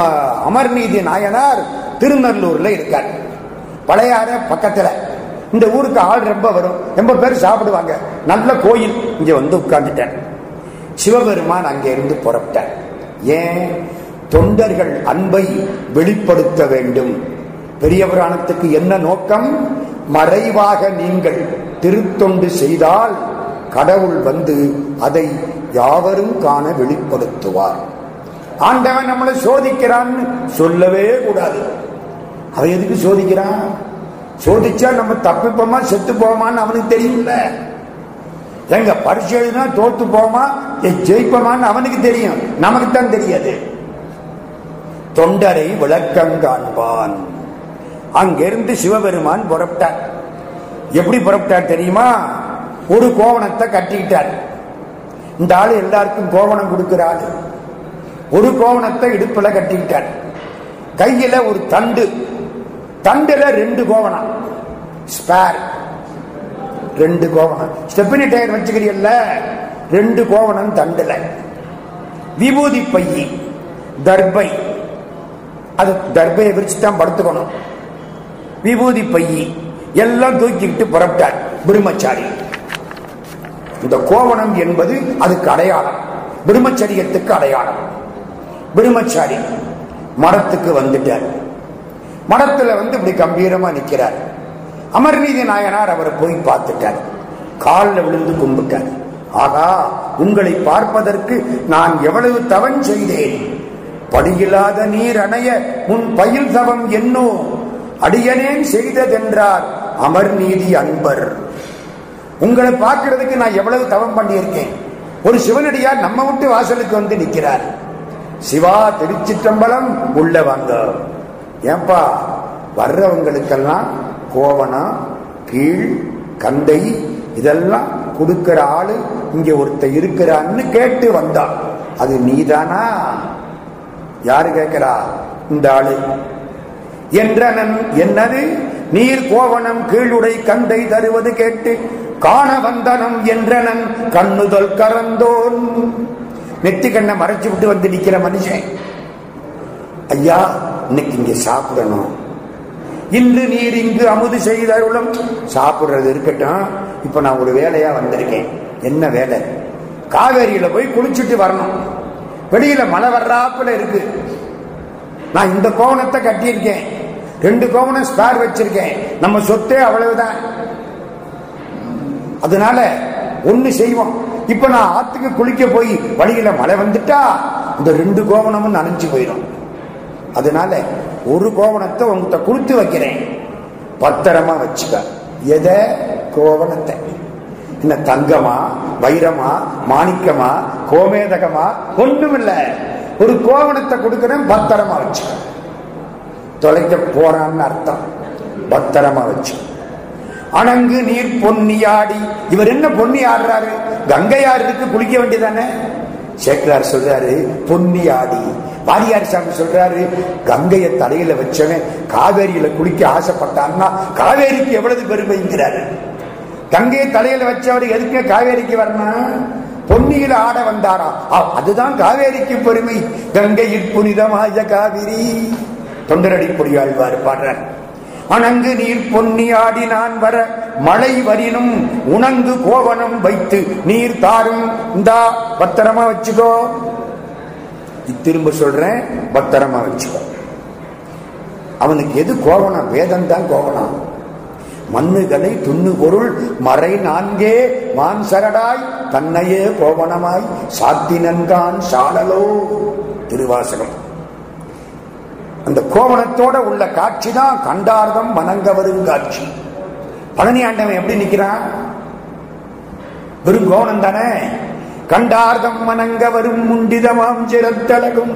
அமர்நீதி நாயனார் திருநல்லூர்ல இருக்கார். பழையாறு பக்கத்துல இந்த ஊருக்கு ஆள் ரொம்ப வரும், ரொம்ப பேர் சாப்பிடுவாங்க. நல்ல கோயில். இங்க வந்து உட்கார்ந்துட்டார் சிவபெருமான். அங்கே இருந்து புறப்பட்டார். ஏன்? தொண்டர்கள் அன்பை வெளிப்படுத்த வேண்டும். பெரிய புராணத்துக்கு என்ன நோக்கம்? மறைவாக நீங்கள் திருத்தொண்டு செய்தால் கடவுள் வந்து அதை யாவரும் காண வெளிப்படுத்துவார். ஆண்டவன் நம்மளை சோதிக்கிறான்னு சொல்லவே கூடாது. அவன் எதுக்கு சோதிக்கிறான்? சோதிச்சா நம்ம தப்பிப்போமா செத்து போமான்னு அவனுக்கு தெரியல. எங்க பரிசு எழுதினா தோத்து போமா ஜெயிப்போமான்னு அவனுக்கு தெரியும், நமக்குத்தான் தெரியாது. தொண்டரை விளக்கம் காண்பான். அங்கிருந்து சிவபெருமான் புறப்பட்டார். எப்படி புறப்பட்டார் தெரியுமா? ஒரு கோவணத்தை கட்டிக்கிட்டார். இந்த ஆளு எல்லாருக்கும் கோவணம் கொடுக்கிற ஆளு. ஒரு கோவணத்தை இடுப்புல கட்டிக்கிட்டார். கையில ஒரு தண்டு, தண்டுல 2 கோவணம் ஸ்பேர். 2 கோவணம் ஸ்டெப்பினி டயர் வச்சுக்கிறீல்ல, 2 கோவணம் தண்டுல. விபூதி பையி, தர்பை. அது தர்பையை விரிச்சுதான் படுத்துக்கணும். விபூதி பையி எல்லாம் தூக்கிட்டு புறப்பட்டார் பிரம்மச்சாரி. இந்த கோவணம் என்பது அதுக்கு அடையாளம், பிரம்மச்சரியத்துக்கு அடையாளம். பிரம்மச்சாரி மடத்துக்கு வந்துட்டார். மடத்துல வந்து இப்படி கம்பீரமா நிற்கிறார். அமர்நீதி நாயனார் அவரை போய் பார்த்துட்டார். காலில் விழுந்து கும்பிட்டார். ஆகா, உங்களை பார்ப்பதற்கு நான் எவ்வளவு தவன் செய்தேன். படியில்லாத நீர் அணைய உன் பயில் தவம் என்னோ அடியனேன் செய்ததென்றார் அமர்நீதி அன்பர். உங்களை பார்க்கிறதுக்கு நான் எவ்வளவு தவம் பண்ணியிருக்கேன். ஒரு சிவனடியார் நம்ம விட்டு வாசலுக்கு வந்து நிற்கிறார். சிவா திருச்சிற்றம்பலம், உள்ள வாங்க. ஏன்பா வர்றவங்களுக்கெல்லாம் கோவனா கீழ் கந்தை இதெல்லாம் கொடுக்கிற ஆளு இங்க ஒருத்தர் இருக்கிறான்னு கேட்டு வந்தான். அது நீதானா? யாரு கேட்கிறா? இந்த ஆளு. என்றனன் என்னது நீர் கோவணம் கீழுடை கந்தை தருவது கேட்டு காண வந்தனம் என்றனன் கண்ணுதல் கரந்தோன். நெத்தி கண்ணை மறைச்சு விட்டு வந்து நிக்கிற மனுஷன், ஐயா இன்னைக்கு இங்க சாப்பிடணும், இன்று நீர் இங்கு அமுது செய்தருளும். சாப்பிடுறது இருக்கட்டும், இப்ப நான் ஒரு வேலையா வந்திருக்கேன். என்ன வேலை? காவேரியில போய் குளிச்சுட்டு வரணும், வெளியில மழை வர்றாப்புல இருக்கு. நான் இந்த கோவணத்தை கட்டியிருக்கேன், 2 கோவணம் ஸ்பேர் வச்சிருக்கேன், நம்ம சொத்தே அவ்வளவுதான். அதனால ஒண்ணு செய்வோம், இப்ப நான் ஆத்துக்கு குளிக்க போய் வழியில மழை வந்துட்டா இந்த 2 கோவணமும் நனைஞ்சு போயிடும். அதனால 1 கோவணத்தை உங்ககிட்ட கொடுத்து வைக்கிறேன், பத்திரமா வச்சுக்க. எதை? கோவணத்தை. என்ன தங்கமா, வைரமா, மாணிக்கமா, கோமேதகமா? ஒன்றும் இல்லை, 1 கோவணத்தை கொடுக்கிறேன், பத்திரமா வச்சுக்க. தொலைக்க போறான்னு அர்த்தம், பத்திரமா வச்சு. அணங்கு நீர் பொன்னியாடி. இவர் என்ன பொன்னி ஆடுறாரு? கங்கையாருக்கு குளிக்க வேண்டியதானே. சேக்கலார் சொல்றாரு பொன்னியாடி, வாரியார் சாமி சொல்றாரு கங்கையை தலையில வச்சவன் காவேரியில குளிக்க ஆசைப்பட்டான்னா காவேரிக்கு எவ்வளவு பெருமைங்கிறாரு. கங்கையை தலையில வச்சவர் எதுக்கு காவேரிக்கு வரணும்? பொன்னியில ஆட வந்தாரா, அதுதான் காவேரிக்கு பெருமை. கங்கையில் புனிதமாய காவிரி தொண்டரடி பொடியாழ்வார் பாடுறார். அணங்கு நீர் பொன்னியாடி நான் வர மழை வரினும் உணங்கு கோவனம் வைத்து நீர் தாரும். இந்தா பத்திரமா வச்சுக்கோ. திரும்ப சொல்றேன், பத்திரமா வச்சுக்கோ. அவனுக்கு எது கோவனம்? வேதம் தான் கோவனம். மண்ணுகளை துண்ணு பொருள் மறை 4 மான் சரடாய் தன்னையே கோவனமாய் சாத்தினன்கான் சாடலோ திருவாசகம். அந்த கோவணத்தோட உள்ள காட்சி தான் கண்டார்தம் வணங்க வரும் காட்சி. பழனி ஆண்டவன் எப்படி நிக்கிறான்? வெறும் கோவணம் தானே. கண்டார்தம் வணங்க வரும் முண்டிதமாம் சிறத்தழகும்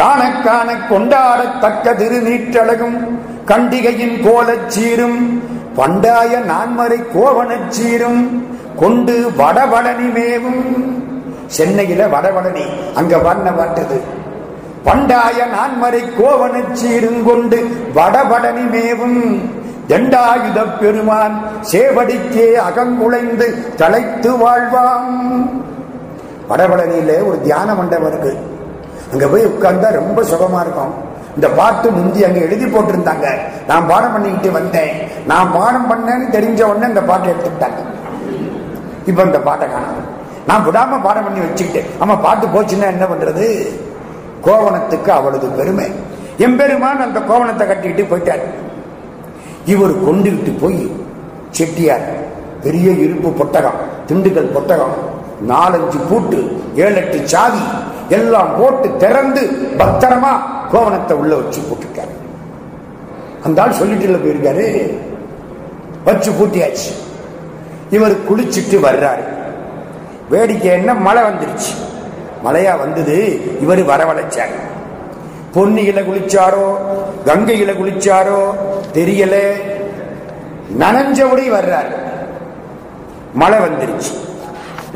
காண காண கொண்டாடத்தக்க திருநீற்றழகும் கண்டிகையின் கோலச் சீரும் பண்டாய நான்மறை கோவணச் சீரும் கொண்டு வடபழனி மேவும். சென்னையில வடபழனி, அங்க வண்ண வாட்டது. பண்டாய நான்மறை கோவனச்சீருங்கொண்டு வடபடனி மேவும் தண்டாயுத பெருமான் சேவடிக்கே அகங்குழைந்து தலைத்து வாழ்வாம். வடபடனியில ஒரு தியான மண்டபம் இருக்கு, அங்க போய் உட்கார்ந்தா ரொம்ப சுகமா இருக்கும். இந்த பாட்டு முந்தி அங்க எழுதி போட்டிருந்தாங்க, நான் பாடம் பண்ணிக்கிட்டு வந்தேன். நான் பாடம் பண்ணேன்னு தெரிஞ்ச உடனே இந்த பாட்டை எடுத்துக்கிட்டாங்க. இப்ப இந்த பாட்டை காணும், நான் விடாம பாடம் பண்ணி வச்சுக்கிட்டேன். ஆமா, பாட்டு போச்சுன்னா என்ன பண்றது? கோவணத்துக்கு அவளது பெருமை. எம்பெருமான் அந்த கோவணத்தை கட்டிக்கிட்டு போயிட்டார். இவர் கொண்டுகிட்டு போய் செட்டியார் பெரிய இருப்பு பொட்டகம், திண்டுக்கல் பொட்டகம், 4-5 பூட்டு 7-8 சாவி எல்லாம் போட்டு திறந்து பத்திரமா கோவணத்தை உள்ள வச்சு போட்டிருக்காரு. அந்த ஆள் சொல்லிட்டுல போயிருக்காரு, வச்சு பூட்டியாச்சு. இவர் குளிச்சுட்டு வர்றாரு. வேடிக்கை என்ன? மழை வந்துருச்சு. மழையா வந்தது, இவர் வரவழைச்சார். பொன்னியில குளிச்சாரோ கங்கையில குளிச்சாரோ தெரியல, நனஞ்சபடி வர்றார். மழை வந்துருச்சு.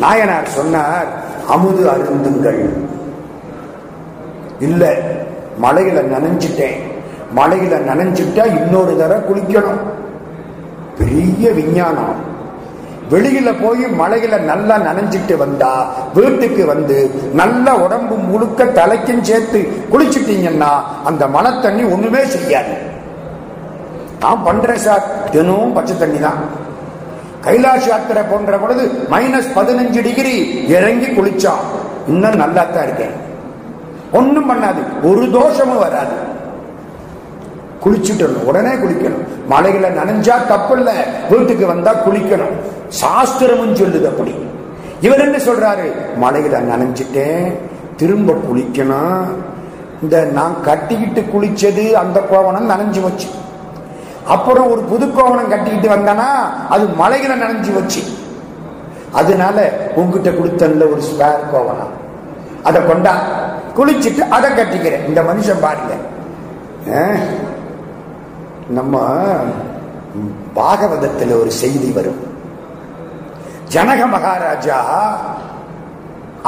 நாயனார் சொன்னார், அமுது அருந்துங்கள். இல்ல, மழையில நனைஞ்சிட்டேன், மழையில நனைஞ்சிட்டா இன்னொரு தடவை குளிக்கணும். பெரிய விஞ்ஞானம். வெளியில போய் மழையில நல்லா நனைஞ்சிட்டு வந்தா வீட்டுக்கு வந்து நல்ல உடம்பு முழுக்க தலைக்கும் சேர்த்து குளிச்சுட்டீங்கன்னா அந்த மழை தண்ணி ஒண்ணுமே செய்யாது. நான் பண்றேன் சார், தினமும் பச்சை தண்ணி தான். கைலாஷ் யாத்திரை போன்ற பொழுது -15 டிகிரி இறங்கி குளிச்சான். இன்னும் நல்லா தான் இருக்கேன், ஒன்னும் பண்ணாது, ஒரு தோஷமும் வராது. குளிச்சுட்டணும், உடனே குளிக்கணும். மலையில நனைஞ்சா தப்பில்ல, வீட்டுக்கு வந்தா குளிக்கணும். சாஸ்திரமும் சொல்லுது அப்படி. இவர் என்ன சொல்றாரு? மலையில நனைஞ்சிட்டேன், திரும்ப குளிக்கணும். இந்த நான் கட்டிக்கிட்டு குளிச்சது அந்த கோவணம் நனைஞ்சு வச்சு, அப்புறம் ஒரு புது கோவணம் கட்டிக்கிட்டு வந்தானா அது மலையில நனைஞ்சு வச்சு. அதனால உங்ககிட்ட கொடுத்த ஒரு ஸ்பேர் கோவணம் அதை கொண்டா, குளிச்சுட்டு அதை கட்டிக்கிறேன். இந்த மனுஷன் பாருங்க, நம்ம பாகவதத்தில் ஒரு செய்தி வரும். ஜனக மகாராஜா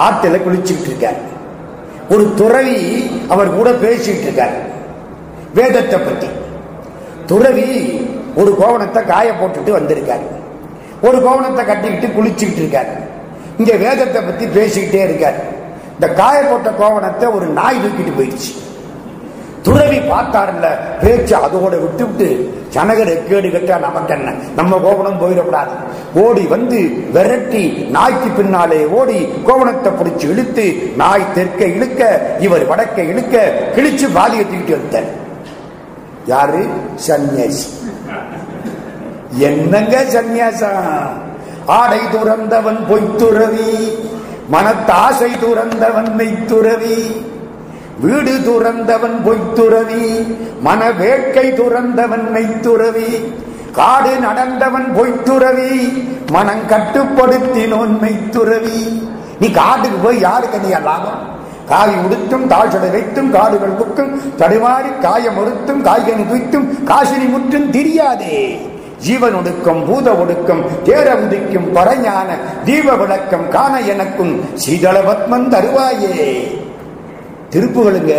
ஆத்துல குளிச்சுட்டு இருக்காரு. ஒரு துறவி அவர் கூட பேசிட்டு இருக்கார் வேதத்தை பத்தி. துறவி ஒரு கோவணத்தை காய போட்டுட்டு வந்திருக்காரு, ஒரு கோவணத்தை கட்டிக்கிட்டு குளிச்சுக்கிட்டு இருக்காரு, இங்க வேதத்தை பத்தி பேசிக்கிட்டே இருக்காரு. இந்த காய போட்ட கோவணத்தை ஒரு நாய் தூக்கிட்டு போயிடுச்சு. துறவி பார்த்தார்ல பேச்சு அதோட விட்டுவிட்டு, சனகர் கேடு கட்டா நமக்கு என்ன, நம்ம கோவணம் போயிடக்கூடாது, ஓடி வந்து விரட்டி நாய்க்கு பின்னாலே ஓடி கோவணத்தை பிடிச்சி இழுத்து, நாய் தெற்க இழுக்க இவர் வடக்க இழுக்க கிழிச்சு பாதியை தூக்கிட்டு வந்தார். யாரு? சன்னியாசி. என்னங்க சன்னியாசா? ஆடை துறந்தவன் பொய்த்துறவி, மனத்தாசை துறந்தவன் மெய்த்துறவி, வீடு துறந்தவன் பொய்த்துறவி, மன வேட்கை துறந்தவன் மெய்த்துறவி, காடு நடந்தவன் பொய்த்துறவி, மனம் கட்டுப்படுத்தினோன் மெய்த்துறவி. நீ காட்டுக்கு போய் யாருக்கு நீ லாபம்? காவி உடுத்தும் தாழ்சடை வைத்தும் காடுகள் புக்கும் தடுமாறி காயம் ஒடுத்தும் காய்கனி துய்த்தும் காசினி முற்றும் தெரியாதே. ஜீவன் ஒடுக்கம் பூத ஒடுக்கம் தேர உதிக்கும் பரஞான தீப விளக்கம் காண எனக்கும் சீதள பத்மன் தருவாயே. திருப்புகளுங்க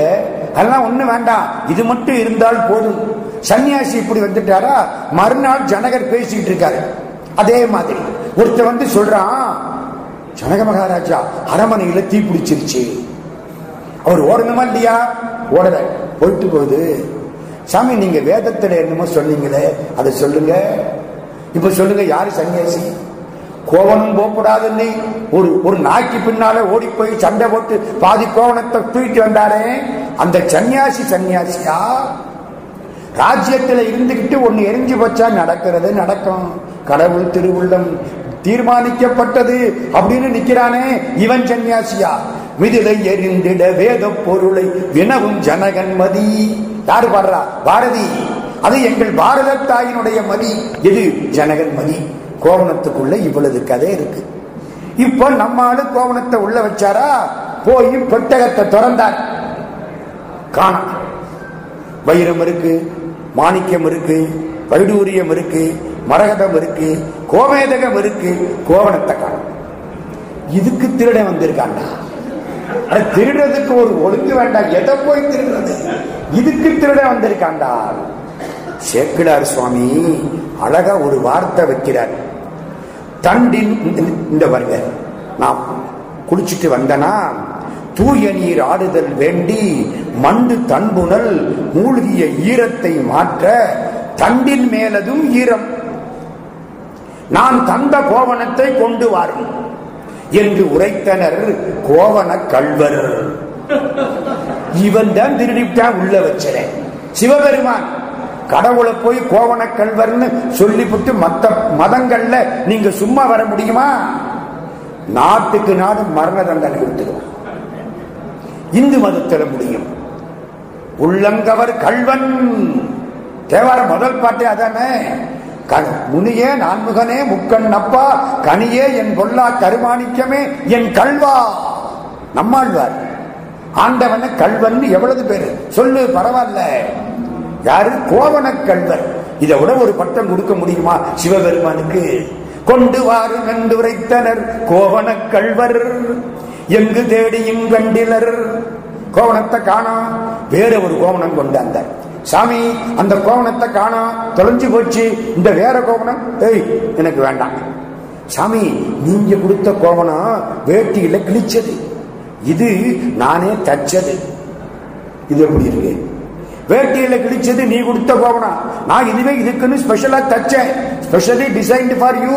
அதெல்லாம் ஒண்ணு வேண்டாம், இது மட்டும் இருந்தால் போதும். சன்னியாசி இப்படி வந்துட்டாரா, மறுநாள் ஜனகர் பேசிட்டு இருக்காரு. அதே மாதிரி ஒருத்த வந்து சொல்றான், ஜனக மகாராஜா அரமனையில தீ பிடிச்சிருச்சு. அவர் ஓடணுமா இல்லையா? ஓடல, போயிட்டு போகுது. சாமி நீங்க வேதத்துல என்னமோ சொன்னீங்களே அதை சொல்லுங்க, இப்ப சொல்லுங்க. யாரு சன்னியாசி? கோவனம் போகக்கூடாதுன்னு ஒரு ஒரு நாய்க்கு பின்னால ஓடி போய் சண்டை போட்டு பாதி கோவனத்தை தூக்கிட்டு வந்தாரே அந்த சன்னியாசி சன்னியாசியா? ராஜ்யத்துல இருந்துகிட்டு ஒண்ணு எரிஞ்சு வச்சா நடக்கிறது நடக்கும், கடவுள் திருவுள்ளம் தீர்மானிக்கப்பட்டது அப்படின்னு நிக்கிறானே இவன் சன்னியாசியா? மிதிலை எரிந்திட வேத பொருளை வினவும் ஜனகன் மதி. யாரு பாடுறா? பாரதி. அது எங்கள் பாரத தாயினுடைய மதி. எது? ஜனகன் மதி. கோவணத்துக்குள்ள இவ்வளவு கதை இருக்கு. இப்ப நம்ம ஆளு கோவணத்தை உள்ள வச்சாரா, போய் பெட்டகத்தை திறந்தார், காண வைரம் இருக்கு, மாணிக்கம் இருக்கு, வைடூரியம் இருக்கு, மரகதம் இருக்கு, கோமேதகம் இருக்கு, கோவணத்தை காண. இதுக்கு திருட வந்திருக்காண்டா. திருடதுக்கு ஒரு ஒழுங்கு வேண்டாம், எதை போய் திருடுறது, இதுக்கு திருட வந்திருக்காண்டா. சேக்கிழார் சுவாமி அழகா ஒரு வார்த்தை வைக்கிறார். தண்டின் இந்த வருக, நான் குளிச்சுட்டு வந்தனா தூய நீர் ஆடுதல் வேண்டி மண்டு தன்புணல் மூழ்கிய ஈரத்தை மாற்ற தண்டின் மேலதும் ஈரம் நான் தந்த கோவணத்தை கொண்டு வாரும் என்று உரைத்தனர் கோவன கல்வர். இவன் தான் திருடிட்டான், உள்ள வச்சறேன். சிவபெருமான் கடவுளை போய் கோவன கல்வர்னு சொல்லிவிட்டு மத்த மதங்கள்ல நீங்க சும்மா வர முடியுமா? நாட்டுக்கு நாடு மரண தண்டனை கொடுத்துருவான். இந்து மதத்தில் முடியும். உள்ளங்கவர் கல்வன் தேவார முதல் பாட்டே அதானே. முனியே நான்முகனே முக்கண்ணப்பா கனியே என் பொல்லா கருமாணிக்கமே என் கல்வா. நம்மாழ்வார் ஆண்டவன கல்வன் எவ்வளவு பேரு சொல்லு, பரவாயில்ல. யாரு? கோவன கல்வர். இதை விட ஒரு பட்டம் கொடுக்க முடியுமா சிவபெருமானுக்கு? கொண்டு வாரும் என்று உரைத்தனர் கோவன கல்வர் எங்கு தேடியும் கண்டிலர். கோவணத்தை காணோம், வேற ஒரு கோவணம் கொண்டாந்தார். சாமி அந்த கோவணத்தை காணோம், தொலைஞ்சு போச்சு, இந்த வேற கோவணம் எனக்கு வேண்டாம். சாமி நீங்க கொடுத்த கோவணம் வேட்டியில கிழிச்சது, இது நானே தச்சது. இது எப்படி இருக்கு? வேட்டியில கிழிச்சது நீ கொடுத்த கோவணம், நான் இதுவே இதுக்குன்னு ஸ்பெஷலா தச்சேன், ஸ்பெஷலி டிசைன்ட் ஃபார் யூ.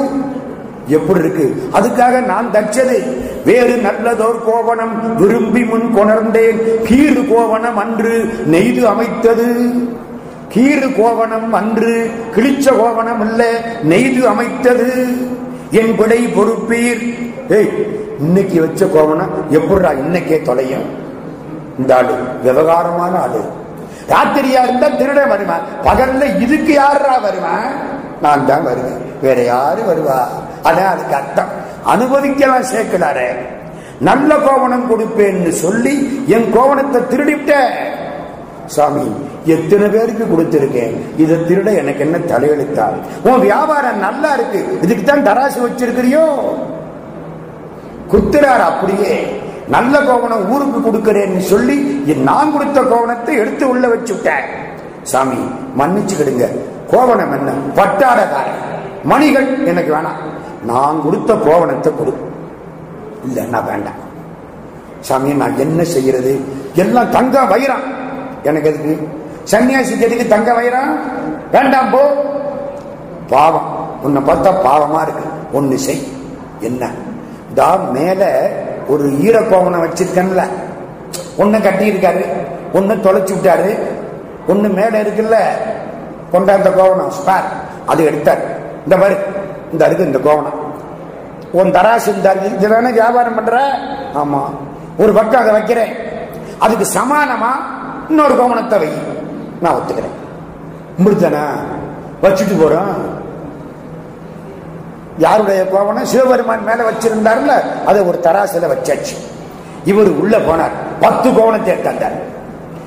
எப்படி இருக்கு? அதுக்காக நான் தச்சது. வேறு நல்லதோர் கோவணம் விரும்பி முன் கொணர்ந்தேன் கீறு கோவணம் அன்று நெய்து அமைத்தது. கீறு கோவணம் அன்று, கிழிச்ச கோவணம் இல்ல, நெய்து அமைத்தது என் விடை பொறுப்பீர். இன்னைக்கு வச்ச கோவணம் எப்படா இன்னைக்கே தொலையும்? இந்த ஆளு விவகாரமான ஆளு. ராத்திரியா இருந்தா திருட வருவேன், பகல்ல இதுக்கு யாரா வருவேன்? நான் தான் வருவேன், வேற யாரு வருவா? அதான் அதுக்கு அர்த்தம். அனுபவிக்கலாம் சேர்க்கிறாரு. நல்ல கோவணம் கொடுப்பேன்னு சொல்லி என் கோவணத்தை திருடிட்ட சாமி, எத்தனை பேருக்கு கொடுத்திருக்கேன், இதை திருட எனக்கு என்ன தலையெழுத்தாள்? உன் வியாபாரம் நல்லா இருக்கு, இதுக்குத்தான் தராசு வச்சிருக்கிறியோ. குத்துறார் அப்படியே. நல்ல கோவணம் ஊருக்கு கொடுக்கிறேன்னு சொல்லி நான் கொடுத்த கோவணத்தை எடுத்து உள்ள வச்சுட்டேன். சாமி மன்னிச்சுக்கிடுங்க, கோவணம் என்ன பட்டாடக்கார மணிகள் எனக்கு வேணாம், நான் கொடுத்த கோவணத்தை கொடு, இல்லைன்னா வேண்டாம். சாமி நான் என்ன செய்யறது, எல்லாம் தங்க வைரம் எனக்கு எதுக்கு, சன்னியாசிக்கு எதுக்கு தங்க வைரம், வேண்டாம் போ, பாவம் உன்னை பார்த்தா பாவமா இருக்கு, ஒன்னு செய், என்ன மேல ஒரு ஈரக்கோவனை வச்சிருக்கல, ஒன்னு கட்டி இருக்காரு, ஒன்னு தொலைச்சு விட்டாரு, ஒன்னு மேல இருக்குல்ல கொண்டாந்த கோவனம் ஸ்பேர் அது எடுத்தாரு, இந்த மாதிரி இந்த இருக்கு இந்த கோவனம் உன் தராசு இருந்தாரு வியாபாரம் பண்ற, ஆமா ஒரு பக்கம் அதை வைக்கிறேன், அதுக்கு சமானமா இன்னொரு கோவணத்தை வை, நான் ஒத்துக்கிறேன், முடித்தானா வச்சுட்டு போறோம். யாருடைய கோவணம் சிவபெருமான் மேல வச்சிருந்தாருல அதை ஒரு தராசில வச்சாச்சு. இவர் உள்ள போனார், 10 கோவணத்தை எடுத்தார்,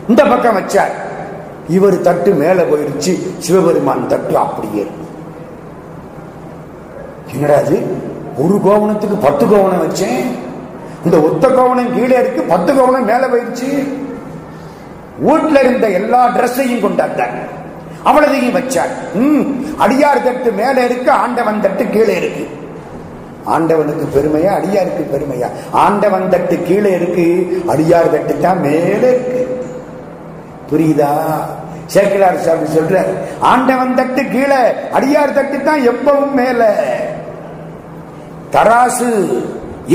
இந்த பக்கம் வச்சார், இவர் தட்டு மேல போயிடுச்சு, சிவபெருமான் தட்டு அப்படியே. என்னடா அது, ஒரு கோவணத்துக்கு 10 கோவணம் வச்சேன், இந்த ஒத்த கோவணம் கீழே இருக்கு, 10 கோவணம் மேல போயிடுச்சு. வீட்டுல இருந்த எல்லா டிரெஸ்ஸையும் கொண்டாந்தார், அவ்வளதையும் வச்சார். அடியார் தட்டு மேல இருக்கு, ஆண்டவன் தட்டு கீழே இருக்கு. ஆண்டவனுக்கு பெருமையா அடியாருக்கு பெருமையா? ஆண்டவன் தட்டு கீழே இருக்கு, அடியார் தட்டு தான் மேல இருக்கு. புரியுதா? சேக்கிழார் சாமி சொல்றார், ஆண்டவன் தட்டு கீழே, அடியார் தட்டு தான் எப்பவும் மேல. தராசு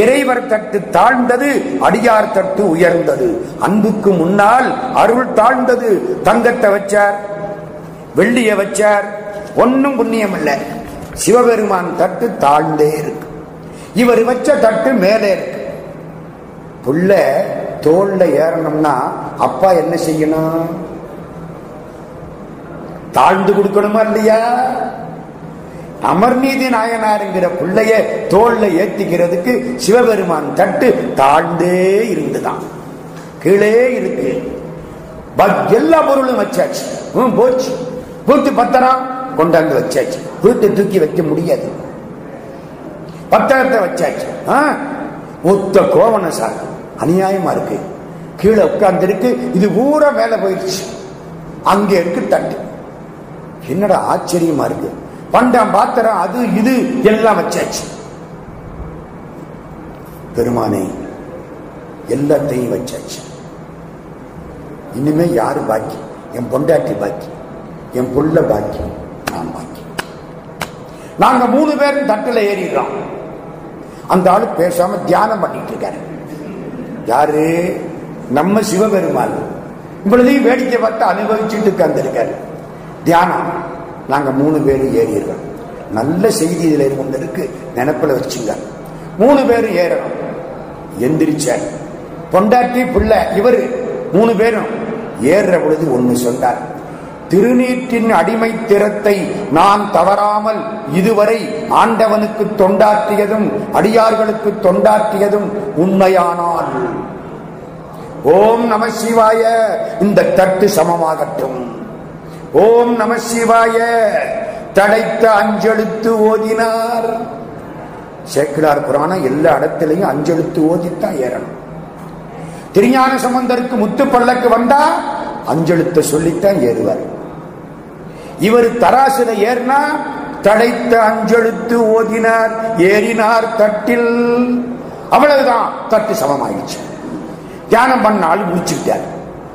இறைவர் தட்டு தாழ்ந்தது, அடியார் தட்டு உயர்ந்தது. அன்புக்கு முன்னால் அருள் தாழ்ந்தது. தங்கத்தை வச்சார், வெள்ளிய வச்சார், ஒன்னும் புண்ணியம் இல்லை. சிவபெருமான் தட்டு தாழ்ந்தே இருக்கு, இவர் வச்ச தட்டு மேலே இருக்கு. புள்ள தோல்ல ஏறணும்னா அப்பா என்ன செய்யணும்? தாழ்ந்து கொடுக்கணுமா இல்லையா? அமர்நீதி நாயனாருங்கிற புள்ளைய தோல்ல ஏத்திக்கிறதுக்கு சிவபெருமான் தட்டு தாழ்ந்தே இருந்துதான் கீழே இருக்கு. எல்லா பொருளும் வச்சாச்சு, போச்சு, கூட்டு பத்திரம் கொண்டாந்து வச்சாச்சு, கூட்டு தூக்கி வைக்க முடியாது, பத்திரத்தை வச்சாச்சு. ஒத்த கோவன சார் அநியாயமா இருக்கு, கீழே உட்கார்ந்து இருக்கு, இது ஊரா மேல போயிடுச்சு, அங்க இருக்கு தட்டு. என்னடா ஆச்சரியமா இருக்கு, பண்டம் பாத்திரம் அது இது எல்லாம் வச்சாச்சு. பெருமானை எல்லாத்தையும் வச்சாச்சு, இனிமே யாரு பாக்கி? என் பொண்டாட்டி பாக்கி, என் புள்ள பாக்கி, நான் பாக்கி. நாங்க 3 பேரும் தட்டுல ஏறிடுறோம். அந்த ஆளு பேசாம தியானம் பண்ணிட்டு இருக்காரு. யாரு? நம்ம சிவபெருமான். இவ்வளதையும் வேடிக்கை பார்த்து அனுபவிச்சுட்டு உட்கார்ந்துருக்காரு. தியானம். நாங்க 3 பேரும் ஏறிடுறோம். நல்ல செய்தி இதுல இருக்கு, நினைப்புல வச்சுங்க. 3 பேரும் ஏறணும். எந்திரிச்சார். பொண்டாட்டி புள்ள இவரு 3 பேரும் ஏற பொழுது ஒன்னு சொன்னார். திருநீற்றின் அடிமை திறத்தை நான் தவறாமல் இதுவரை ஆண்டவனுக்கு தொண்டாற்றியதும் அடியார்களுக்கு தொண்டாற்றியதும் உண்மையானால் ஓம் நம சிவாய இந்த தட்டு சமமாகட்டும். ஓம் நம சிவாய தடைத்த அஞ்செழுத்து ஓதினார். சேக்கிழார் புராணம் எல்லா இடத்திலையும் அஞ்செழுத்து ஓதித்தான் ஏறணும். திருஞான சம்பந்தருக்கு முத்து பள்ளக்கு வந்தா அஞ்செழுத்த சொல்லித்தான் ஏறுவார். இவர் தராசில ஏறினா தடைத்த அஞ்செழுத்து ஓதினார், ஏறினார் தட்டில், அவ்வளவுதான் தட்டு சமமாயிடுச்சு. தியானம் பண்ணாலும் முடிச்சுக்கிட்டார்.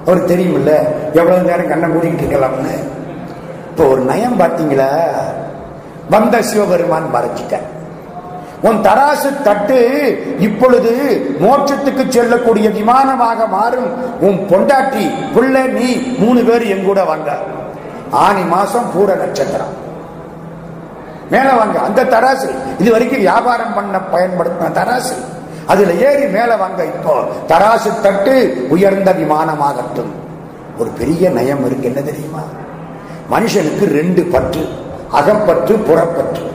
அவர் தெரியுமில்ல எவ்வளவு நேரம் கண்ணை மூடிக்கிட்டு இருக்கலாம்னு. இப்போ ஒரு நயம் பார்த்தீங்களா, வந்த சிவபெருமான் மறைச்சிட்டார். உன் தராசு தட்டு இப்பொழுது மோட்சத்துக்கு செல்லக்கூடிய விமானமாக மாறும். உன் பொண்டாட்டி புள்ள நீ 3 பேர் என் கூட வாங்க. ஆனி மாசம் பூர நட்சத்திரம் மேல வாங்க. அந்த தராசு இது வரைக்கும் வியாபாரம் பண்ண பயன்படுத்தின தராசு, அதுல ஏறி மேல வாங்க. இப்போ தராசு தட்டு உயர்ந்த விமானமாகட்டும். ஒரு பெரிய நயம் இருக்கு, என்ன தெரியுமா? மனுஷனுக்கு 2 பற்று, அகப்பற்று புறப்பற்று.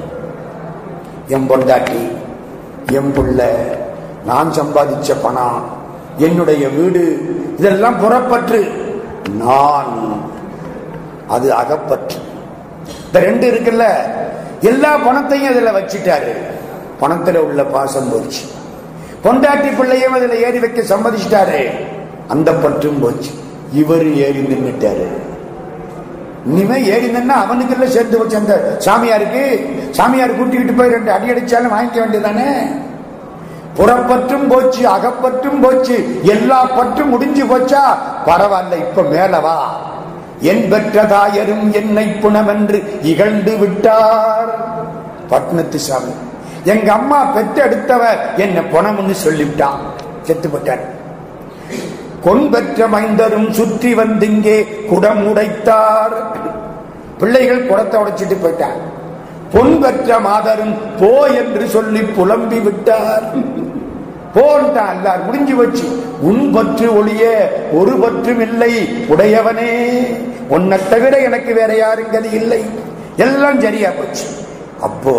என் பொண்டாட்டி, என் புள்ள, நான் சம்பாதிச்ச பணம், என்னுடைய வீடு, இதெல்லாம் புறப்பற்று. நான் அது அகப்பற்று. இந்த 2 இருக்குல்ல, எல்லா பணத்தையும் அதுல வச்சிட்டாரு. பணத்துல உள்ள பாசம் போச்சு, பொண்டாட்டி பிள்ளையும் அதுல ஏறி வைக்க சம்மதிச்சிட்டாரு, அந்த பற்றும் போச்சு. இவரு ஏறி நின்றுட்டாரு. இனிமே ஏறி நின்னா அவனுக்கு எல்லாம் சேர்த்து வச்சு அந்த சாமியாருக்கு சாமியார் கூட்டிக்கிட்டு போய் ரெண்டு அடி அடிச்சாலும் வாங்கிக்க வேண்டியதானே. புறப்பற்றும் போச்சு, அகப்பற்றும் போச்சு, எல்லா பற்றும் முடிஞ்சு போச்சா. பரவாயில்ல, இப்ப மேலவா. என் பெற்றதாயரும் என்னை புனமென்று இகழ்ந்து விட்டார். பட்னத்து சாமி, எங்க அம்மா பெற்று எடுத்தவர் என்ன புனம்னு சொல்லிவிட்டான், செத்து போட்டார். கொன்பற்ற மைந்தரும் சுற்றி வந்திங்கே குடம் உடைத்தார். பிள்ளைகள் குடத்தை உடைச்சிட்டு போயிட்டார். பொன்பற்ற மாதரும் போ என்று சொல்லி புலம்பி விட்டார். போன்தான் எல்லாரும் முடிஞ்சு வச்சு. உன் பற்று ஒளிய ஒரு பற்றும் இல்லை உடையவனே, உன்னை தவிர எனக்கு வேற யாருங்கிறது இல்லை. எல்லாம் சரியா போச்சு. அப்போ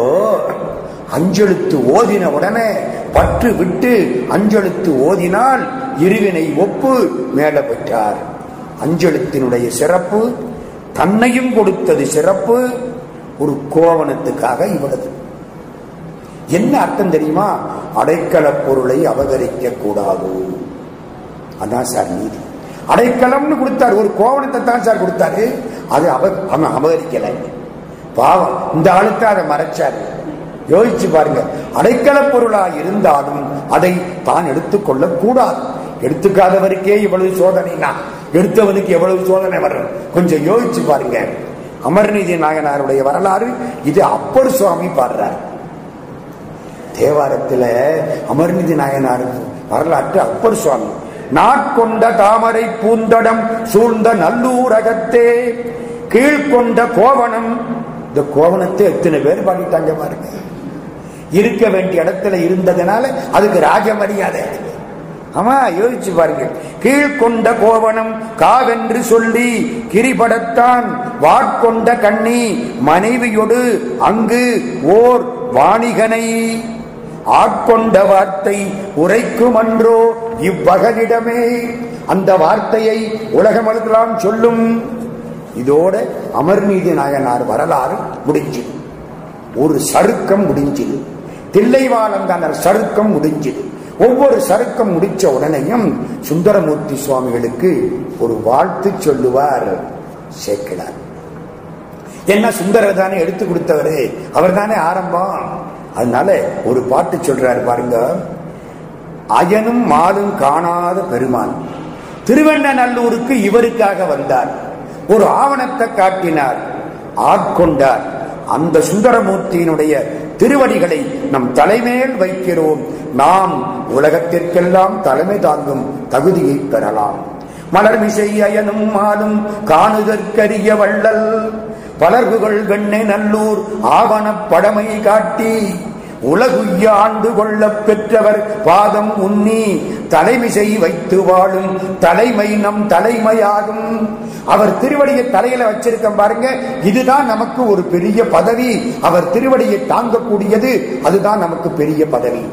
அஞ்செழுத்து ஓதின உடனே பற்று விட்டு அஞ்செழுத்து ஓதினால் இருவினை ஒப்பு மேல பெற்றார். அஞ்செழுத்தினுடைய சிறப்பு தன்னையும் கொடுத்தது. சிறப்பு ஒரு கோவணத்துக்காக இவ்வளவு. என்ன அர்த்தம் தெரியுமா? அடைக்கல பொருளை அபகரிக்க கூடாது. அதான் சார் நீதி. அடைக்கலம்னு கொடுத்தார், ஒரு கோவணத்தை தான் சார் கொடுத்தாரு. அது அபகரிக்கல. பாவம், இந்த ஆளுக்கு அதை மறைச்சாரு. யோசிச்சு பாருங்க. அடைக்கல பொருளாக இருந்தாலும் அதை தான் எடுத்துக்கொள்ள கூடாது. எடுத்துக்காதவருக்கே இவ்வளவு சோதனைனா எடுத்தவனுக்கு எவ்வளவு சோதனை வரும்? கொஞ்சம் யோசிச்சு பாருங்க. அமர்நீதி நாயனாருடைய வரலாறு இது. அப்பர் சுவாமி பாடுறார் தேவாரத்தில். அமர்நீதி நாயனார் வரலாற்று அப்பர் சுவாமி. நாட்கொண்ட தாமரை பூந்தடம் சூழ்ந்த நல்லூரகத்தே கீழ்கொண்ட கோவணம். இந்த கோவணத்தை எத்தனை பேர் பாடிட்டாங்க பாருங்க. இருக்க வேண்டிய இடத்துல இருந்ததுனால அதுக்கு ராஜ மரியாதை. ஆமா, யோசிச்சு பாருங்க. கீழ்கொண்ட கோவணம் காவென்று சொல்லி கிரிபடத்தான் வாட்கொண்ட கண்ணி மனைவியொடு அங்கு ஓர் வாணிகனை ஆட்கொண்ட வார்த்தை உரைக்கும் அன்றோ இவ்வகனிடமே. அந்த வார்த்தையை உலகமெல்லாம் சொல்லும். இதோட அமர்நீதி நாயனார் வரலாறு முடிஞ்சது. ஒரு சருக்கம் முடிஞ்சது. தில்லைவாலந்தானார் சருக்கம் முடிஞ்சது. ஒவ்வொரு சருக்கம் முடிச்ச உடனேயும் சுந்தரமூர்த்தி சுவாமிகளுக்கு ஒரு வாழ்த்து சொல்லுவார் சேக்கிழார். என்ன, சுந்தரர் தானே எடுத்து கொடுத்தவரு, அவர் தானே ஆரம்பம். அதனால ஒரு பாட்டு சொல்றாரு பாருங்க. அயனும் மாலும் காணாத பெருமான் திருவெண்ணநல்லூருக்கு இவருக்காக வந்தார். ஒரு ஆவணத்தை காட்டினார், ஆட்கொண்டார். அந்த சுந்தரமூர்த்தியினுடைய திருவடிகளை நம் தலைமையில் வைக்கிறோம். நாம் உலகத்திற்கெல்லாம் தலைமை தாங்கும் தகுதியை பெறலாம். மலர்மிசை அயனும் மாலும் காணுதற்கரிய வள்ளல் பலர்புகள் வெண்ணை நல்லூர் ஆவண படமை காட்டி உலகுய்ய ஆண்டு கொள்ள பெற்றவர் பாதம் உன்னி தலைமிசை வைத்து வாழும் தலைமை நம் தலைமையாகும். அவர் திருவடியை தலையில வச்சிருக்க பாருங்க. இதுதான் நமக்கு ஒரு பெரிய பதவி. அவர் திருவடியை தாங்கக்கூடியது, அதுதான் நமக்கு பெரிய பதவி.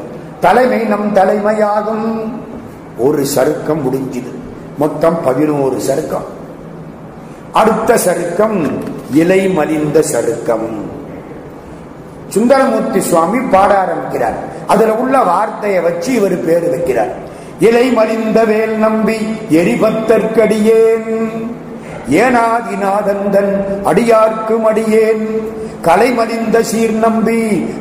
தலைமை நம் தலைமையாகும். ஒரு சருக்கம் முடிஞ்சது. மொத்தம் 11 சருக்கம். அடுத்த சருக்கம் இலை மலிந்த சருக்கம். சுந்தரமூர்த்தி சுவாமி பாட ஆரம்பிக்கிறார். அதுல உள்ள வார்த்தையை வச்சு இவர் பேர் வைக்கிறார். இலை மலிந்த வேல் நம்பி எரிபத்தற்கடியேன் ஏனாதிநாதந்தன் அடியார்க்கும் அடியேன் கலைமலிந்த சீர் நம்பி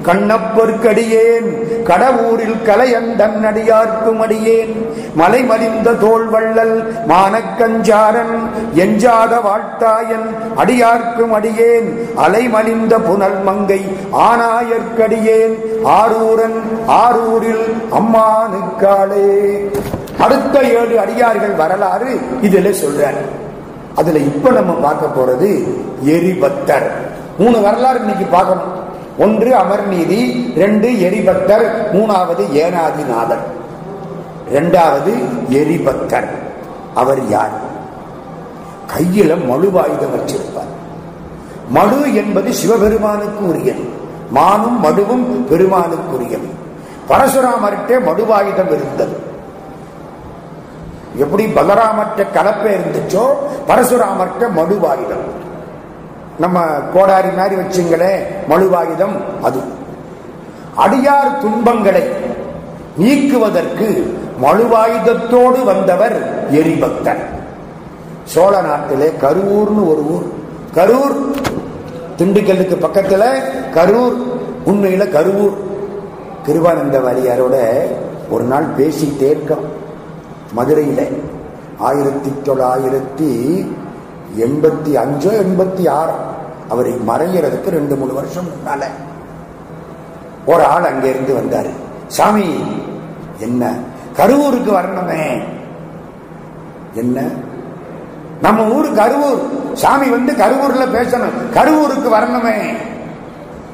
கண்ணப்பற்கடியேன் கடவுரில் கலையந்தன் அடியார்க்கும் அடியேன் மலைமலிந்த தோல்வள்ளல் மானக்கஞ்சாரன் எஞ்சாத வாழ்த்தாயன் அடியார்க்கும் அடியேன் அலைமலிந்த புனல் மங்கை ஆனாயற்கடியேன் ஆரூரன் ஆரூரில் அம்மானுக்காளே. அடுத்த 7 அடியார்கள் வரலாறு இதில் சொல்றார். அதுல இப்ப நம்ம பார்க்க போறது எரிபத்தர். 3 வரலாறு இன்னைக்கு பார்க்கணும். 1 அமர்நீதி, 2 எரிபத்தர், 3வது ஏனாதிநாதர். 2வது எரிபத்தர். அவர் யார்? கையில மழுவாயுதம் வச்சிருப்பார். மழு என்பது சிவபெருமானுக்கு உரியது. மானும் மடுவும் பெருமானுக்கு உரியது. பரசுராமர்கிட்ட மழுவாயுதம் இருந்தது. எப்படி பலராமற்ற கலப்பை இருந்துச்சோ பரசுராமற்ற மழுவாயுதம். நம்ம கோடாரி மாதிரி வச்சுங்களே மழுவாயுதம். அது அடியார் துன்பங்களை நீக்குவதற்கு மழுவாயுதத்தோடு வந்தவர் எரிபக்தர். சோழ நாட்டிலே கரூர்னு ஒரு ஊர். கரூர் திண்டுக்கல்லுக்கு பக்கத்தில் கரூர், உண்மையில கரூர். கிருபானந்த வாரியாரோட ஒரு நாள் பேசிட்டே இருக்கோம் மதுரையில். 1985 86 அவரை மறைகிறதுக்கு 2-3 வருஷம் முன்னால ஒரு ஆள் அங்கிருந்து வந்தார். சாமி என்ன கரூருக்கு வரணுமே, என்ன நம்ம ஊரு கரூர், சாமி வந்து கரூர்ல பேசணும், கரூருக்கு வரணுமே,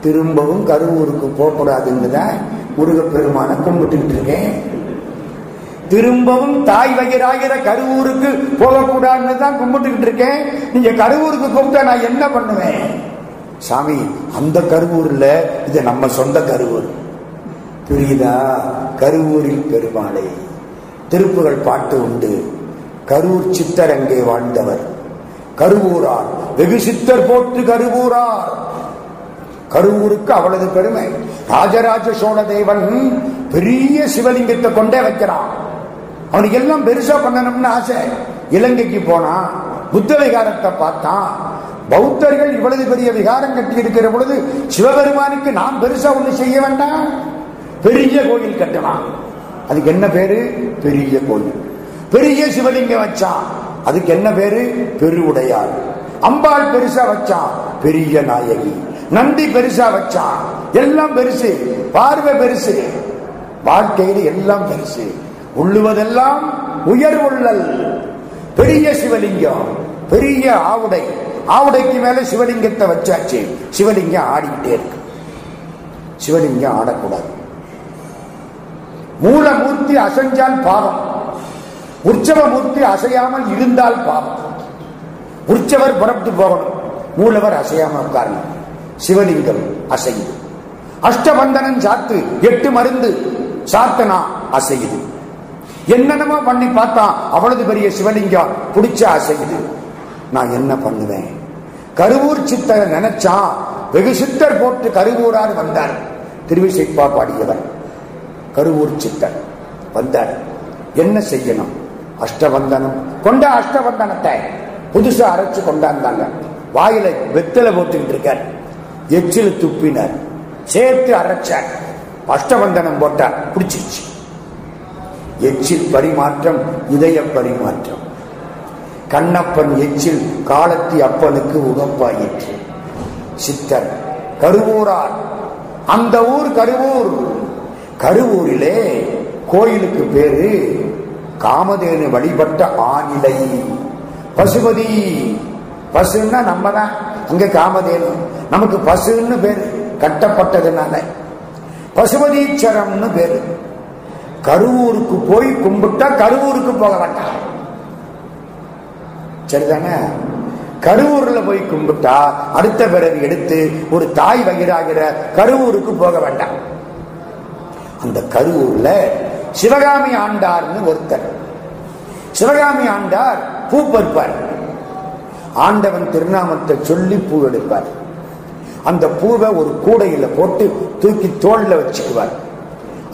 திரும்பவும் கரூருக்கு போகக்கூடாதுன்னுதான் முருகப்பெருமான கும்பிட்டு இருக்கேன், திரும்பவும் தாய் வயிறாகிற கரூருக்கு போகக்கூடாதுன்னு தான் கும்பிட்டுக்கிட்டு இருக்கேன், நீங்க கரூருக்கு கூப்பிட்டா நான் என்ன பண்ணுவேன்? சாமி அந்த கரூர்ல இது நம்ம சொந்த கரூர், புரியுதா? கரூரில் பெருமாளை திருப்புகள் பாட்டு உண்டு. கரூர் சித்தர் அங்கே வாழ்ந்தவர். கருவூரார் வெகு சித்தர் போற்று கருவூரார். கருவூருக்கு அவளது பெருமை. ராஜராஜ சோழ தேவன் பெரிய சிவலிங்கத்தை கொண்டே வைக்கிறான். அவனுக்கு எல்லாம் பெருசா பண்ணணும்னு ஆசை. இலங்கைக்கு போனான், புத்த விகாரத்தை பார்த்தான். பௌத்தர்கள் இவ்வளவு பெரிய விகாரம் கட்டி இருக்கிற பொழுது சிவபெருமானுக்கு நாம் பெருசா ஒண்ணு செய்ய வேண்டாம், பெரிய கோயில் கட்டலாம். அதுக்கு என்ன பேரு? பெரிய கோயில். பெரிய சிவலிங்கம் வச்சான், அதுக்கு என்ன பேரு? பெருவுடையார். அம்பாள் பெருசா வச்சான், பெரிய நாயகி. நந்தி பெருசா வச்சான், எல்லாம் பெருசு. பார்வை பெருசு, வாழ்க்கையில் எல்லாம் பெருசு. உள்ளுவதெல்லாம் உயர்வுள்ளல். பெரிய சிவலிங்கம், பெரிய ஆவுடை. ஆவுடைக்கு மேல சிவலிங்கத்தை வச்சாச்சு. சிவலிங்கம் ஆடிக்கிட்டே இருக்கு. சிவலிங்கம் ஆடக்கூடாது. மூலமூர்த்தி அசைஞ்சால் பாவம், உற்சவமூர்த்தி அசையாமல் இருந்தால் பாவம். உற்சவர் புறப்பட்டு போகணும், மூலவர் அசையாமல் உட்காரணும். சிவலிங்கம் அசையுது. அஷ்டபந்தனம் சாத்து, 8 மருந்து சாத்தனா அசையுது. என்னென்னமா பண்ணி பார்த்தா அவ்வளவு பெரிய சிவலிங்கம் பிடிச்ச அசையுது. நான் என்ன பண்ணுவேன்? கருவூர் சித்தரை நினைச்சா வெகு சித்தர் போட்டு கருவூரார் வந்தார். திருவிசைப்பா பாடியவர் கருவூர் சித்தர் வந்தார். என்ன செய்யணும்? அஷ்டபந்தனம் கொண்ட அஷ்டபந்தனத்தை புதுசா அரைச்சு கொண்டாந்தாங்க. வாயில வெத்தலை போட்டுக்கிட்டு இருக்கார், எச்சில் துப்பினார், சேர்த்து அரைச்சார், அஷ்டபந்தனம் போட்டார், பிடிச்சிருச்சு. எச்சில் பரிமாற்றம், இதய பரிமாற்றம். கண்ணப்பன் எச்சில் காலத்தி அப்பனுக்கு உகப்பாயிற்று. சித்தர் கருவூரார். அந்த ஊர் கருவூர். கருவூரிலே கோயிலுக்கு பேரு காமதேனு வழிபட்ட ஆநிலை. பசுபதி, பசுன்னா நம்ம தான். அங்க காமதேனு, நமக்கு பசுன்னு பேரு கட்டப்பட்டதுனால பசுபதீச்சரம்னு பேரு. கருவூருக்கு போய் கும்பிட்டா கருவூருக்கு போக வேண்டாம், சரிதானே? கருவூர்ல போய் கும்பிட்டா அடுத்த பிறவி எடுத்து ஒரு தாய் வயிறாகிற கருவூருக்கு போக வேண்டாம். அந்த கருவூர்ல சிவகாமி ஆண்டார்னு ஒருத்தர். சிவகாமி ஆண்டார் பூ பறிப்பார். ஆண்டவன் திருநாமத்தை சொல்லி பூ எடுப்பார். அந்த பூவை ஒரு கூடையில போட்டு தூக்கி தோல்ல வச்சுக்குவார்,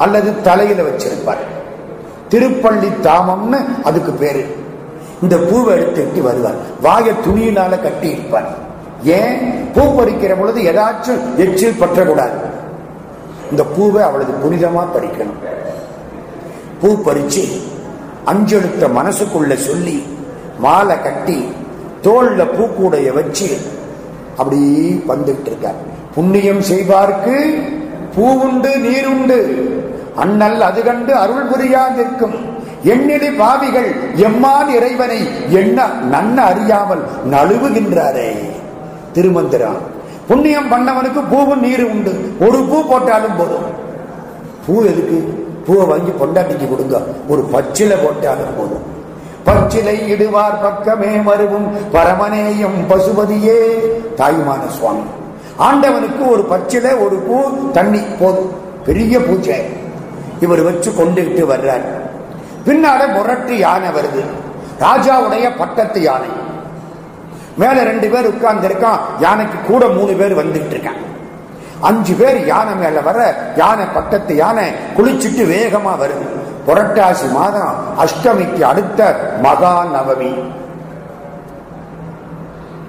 அல்லது தலையில வச்சிருப்பார். திருப்பள்ளி தாமம்னு அதுக்கு பேரு. இந்த பூவை எடுத்துட்டு வருவார், வாய துணியினால கட்டி இருப்பார். ஏன்? பூ பறிக்கிற பொழுது ஏதாச்சும் எச்சில் பற்றக்கூடாது. இந்த பூவை அவளது புனிதமா பறிக்கணும். பூ பறிச்சு அஞ்செழுத்த மனசுக்குள்ள சொல்லி மாலை கட்டி தோல்ல பூக்கூடைய வச்சு அப்படி வந்துட்டு இருக்கார். புண்ணியம் செய்வார்க்கு பூவுண்டு நீருண்டு, அண்ணல் அது கண்டு அருள் புரியாதிருக்கும் எண்ணிடி பாவிகள் எம்மான் இறைவனை என்ன நன்ன அறியாமல் நழுவுகின்றாரே. திருமந்திரம். புண்ணியம் பண்ணவனுக்கு பூவும் நீர் உண்டு, ஒரு பூ போட்டாலும் போதும். பூ எதுக்கு? பூவை வாங்கி பொண்டாட்டிக்கு கொடுங்க, ஒரு பச்சிலை போட்டாலும் போதும். பச்சிலை இடுவார் பக்கமே மருவும் பரமனேயம் பசுபதியே. தாயுமான சுவாமி ஆண்டவனுக்கு ஒரு பச்சிலை, ஒரு பூ, தண்ணி போதும். பெரிய பூஜை இவர் வச்சு கொண்டுகிட்டு வர்றார். பின்னால முரட்டு யானை வருது, ராஜாவுடைய பட்டத்து யானை. மேல 2 பேர் உட்கார்ந்து இருக்கான், யானைக்கு கூட 3 பேர் வந்துட்டு இருக்கான். அஞ்சு பேர் யானை மேல வர யானை பக்கத்து யானை குளிச்சுட்டு வேகமா வருது. புரட்டாசி மாதம் அஷ்டமிக்கு அடுத்த மகா நவமி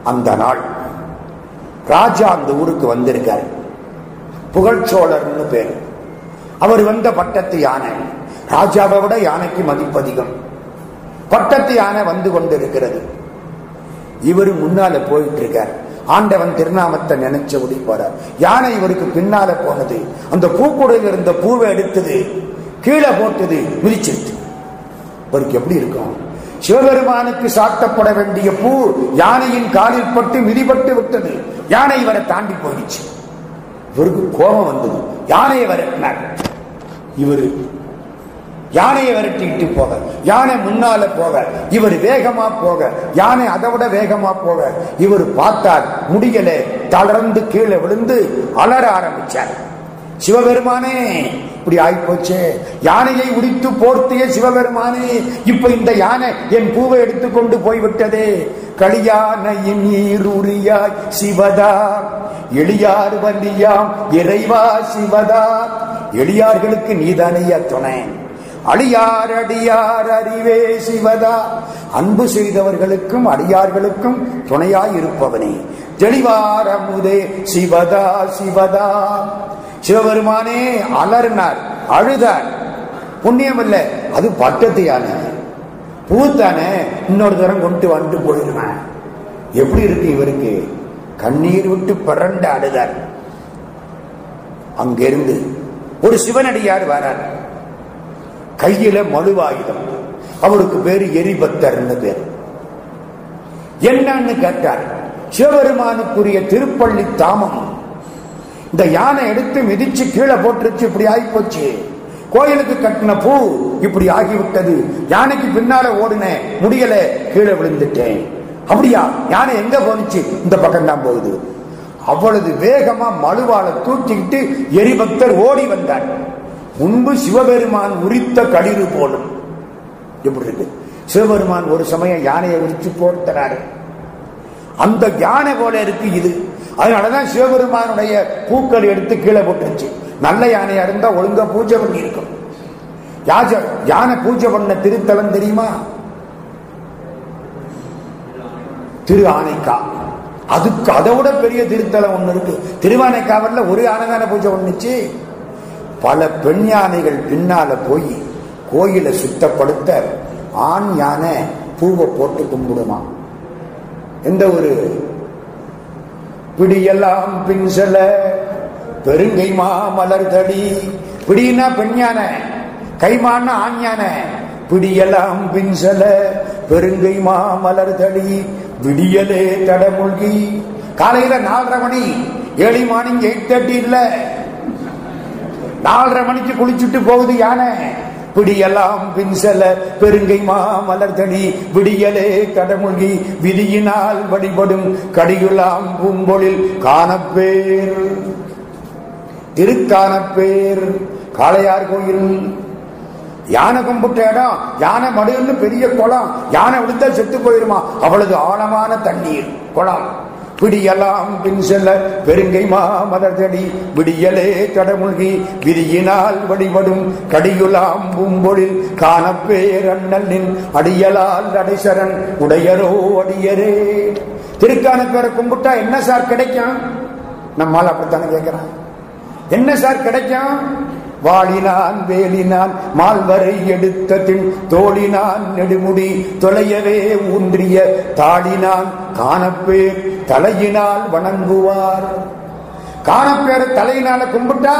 அந்த நாள் ராஜா அந்த ஊருக்கு வந்திருக்காரு. புகழ்ச்சோழர்னு பேர். அவர் வந்த பட்டத்து யானை ராஜாவை விட யானைக்கு மதிப்பதிகம். பட்டத்து யானை வந்து கொண்டிருக்கிறது. இவரு முன்னால போயிட்டு இருக்கார். ஆண்டவன் திருநாமத்தை நினைச்சபடி போறார். யானை இவருக்கு பின்னால போனது. அந்த பூக்கூடையில் இருந்த பூவை எடுத்தது, கீழே போட்டது, மிதிச்சிருது. இவருக்கு எப்படி இருக்கும்? சிவபெருமானுக்கு சாத்தப்பட வேண்டிய பூ யானையின் காலில் பட்டு மிதிப்பட்டு விட்டது. யானை இவரை தாண்டி போயிடுச்சு. இவருக்கு கோபம் வந்தது. யானையை வரட்டினார். இவர் யானையை விரட்டிக்கிட்டு போக, யானை முன்னால போக, இவர் வேகமா போக, யானை அதை விட வேகமா போக, இவர் பார்த்தார் முடியல, தளர்ந்து கீழே விழுந்து அலற ஆரம்பிச்சார். சிவபெருமானே இப்படி ஆயிப்போச்சே, யானையை உரித்து போர்த்திய சிவபெருமானே, இப்ப இந்த யானை என் பூவை எடுத்துக்கொண்டு போய்விட்டதே. களியானையின் நீருரியாய் சிவதா எளியார் வலியாம் இறைவா சிவதா. எளியார்களுக்கு நீதானையா துணை. அடியார் அடியார் அறிவே சிவதா, அன்பு செய்தவர்களுக்கும் அடியார்களுக்கும் துணையாய் இருப்பவனே. தெளிவார் அமுதே சிவதா சிவதா. சிவபெருமானே அலறினார், அழுதார். புண்ணியம் இல்ல, அது பட்டத்து யானை, பூத்தானே, இன்னொரு தரம் கொண்டு வந்து போயிடுவேன். எப்படி இருக்கு இவருக்கு? கண்ணீர் விட்டு பிறண்ட அழுதார். அங்கிருந்து ஒரு சிவனடியார் வரார். கையில மழுவாயுதம். அவருக்கு பேரு எரிபத்தர் பேர். என்னன்னு கேட்டார். சிவபெருமானுக்குரிய திருப்பள்ளி தாமம். இந்த யானை எடுத்து மிதிச்சு கீழே போட்டுருச்சு, இப்படி ஆகி போச்சு. கோயிலுக்கு கட்டின பூ இப்படி ஆகிவிட்டது. யானைக்கு பின்னால ஓடுன, முடியல, கீழே விழுந்துட்டேன். அப்படியா? யானை எங்க போனுச்சு? இந்த பக்கம் தான் போகுது. அவ்வளவு வேகமா மழுவால தூக்கிக்கிட்டு எரிபக்தர் ஓடி வந்தார். முன்பு சிவபெருமான் உரித்த களிறு போலும். எப்படி இருக்கு? சிவபெருமான் ஒரு சமயம் யானையை உரித்து போர்த்தனாரு. அந்த யானை போல இருக்கு இது. அதனாலதான் சிவபெருமானுடைய பூக்கள் எடுத்து கீழே போட்டுருச்சு. நல்ல யானையா இருந்தா ஒழுங்கா பூஜை பண்ணி இருக்கும். யானை பூஜை பண்ண திருத்தலம் தெரியுமா? திரு ஆனைக்கா. அதுக்கு அதை விட பெரிய திருத்தலம் ஒண்ணு இருக்கு. திருவானைக்காவல்ல ஒரு யானை தானே பூஜை பண்ணுச்சு. பல பெண் யானைகள் பின்னால போய் கோயிலை சுத்தப்படுத்த ஆண் யானை பூவை போட்டு கும்பிடுமா. எந்த ஒரு பிடியெல்லாம் பின்சல பெருங்கை மா மலர் தடி. பிடினா பெண் யானை, கைமான ஆண் யானை. பிடியெல்லாம் பின்சல பெருங்கை மா மலர் தடி விடியலே தடமூழ்கி. காலையில 4:30 மணி, 7 மணி 8:30 இல்ல, 4:30 மணிக்கு குளிச்சுட்டு போகுது யானை. பிடியெல்லாம் பின்சல பெருங்கை மா மலர்தடி விடியலே கடமொழி விதியினால் வழிபடும் கடியுலாம் பூம்பொழில் காணப்பேர் திருக்கானப்பேர் காளையார் கோயில். யானை கும்பிட்ட இடம் யானை மடுன்னு பெரிய குளம். யானை விழுந்தா செத்து போயிருமா, அவ்வளவு ஆழமான தண்ணீர் குளம். பிடியலாம் பின் செல்ல பெருங்கை மாமலர்தடி விடியலே தடமூழ்கி விதியினால் வழிபடும் கடியுலாம் பூம்பொழில் காணப்பேரண்ணலின் அடியலால் அடைசரன் உடையரோ அடியரே. திருக்கானப்பேரை கும்பிட்டா என்ன சார் கிடைக்கும்? நம்மால் அப்படித்தானே கேட்கிறான். என்ன சார் கிடைக்கும்? வாழினான் வேலினான் மால்வரை எடுத்த தின் தோழினான் நெடுமுடி தொலையவே ஊன்றிய தாளினான் காணப்பேர் தலையினால் வணங்குவார். காணப்பேர் தலையினால கும்பிட்டா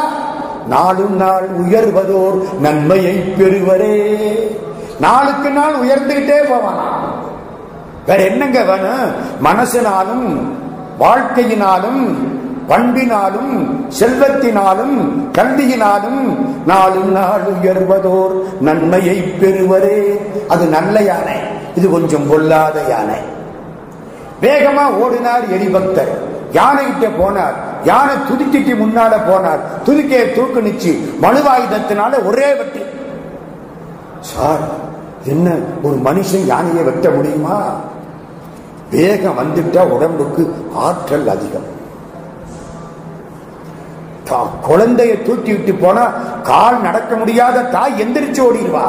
நாளும் நாள் உயர்வதோர் நன்மையை பெறுவரே. நாளுக்கு நாள் உயர்ந்துகிட்டே போவானா. வேற என்னங்க வேணும்? மனசினாலும் வாழ்க்கையினாலும் பண்பினாலும் செல்வத்தினாலும் கல்வியினாலும் நாளும் நாள் உயர்வதோர் நன்மையை பெறுவரே. அது நல்ல யானை, இது கொஞ்சம் பொல்லாத யானை. வேகமா ஓடினார் எரிபக்தர். யானைகிட்ட போனார். யானை துதிக்கிட்டு முன்னால போனார். துதிக்கையை தூக்குனிச்சு மனுவாயுதத்தினால ஒரே வெட்டி. சார், என்ன ஒரு மனுஷன் யானையை வெட்ட முடியுமா? வேகம் வந்துட்டா உடம்புக்கு ஆற்றல் அதிகம். தான் குழந்தைய தூக்கி விட்டு போனா கால் நடக்க முடியாத தாய் எந்திரிச்சு ஓடிடுவா.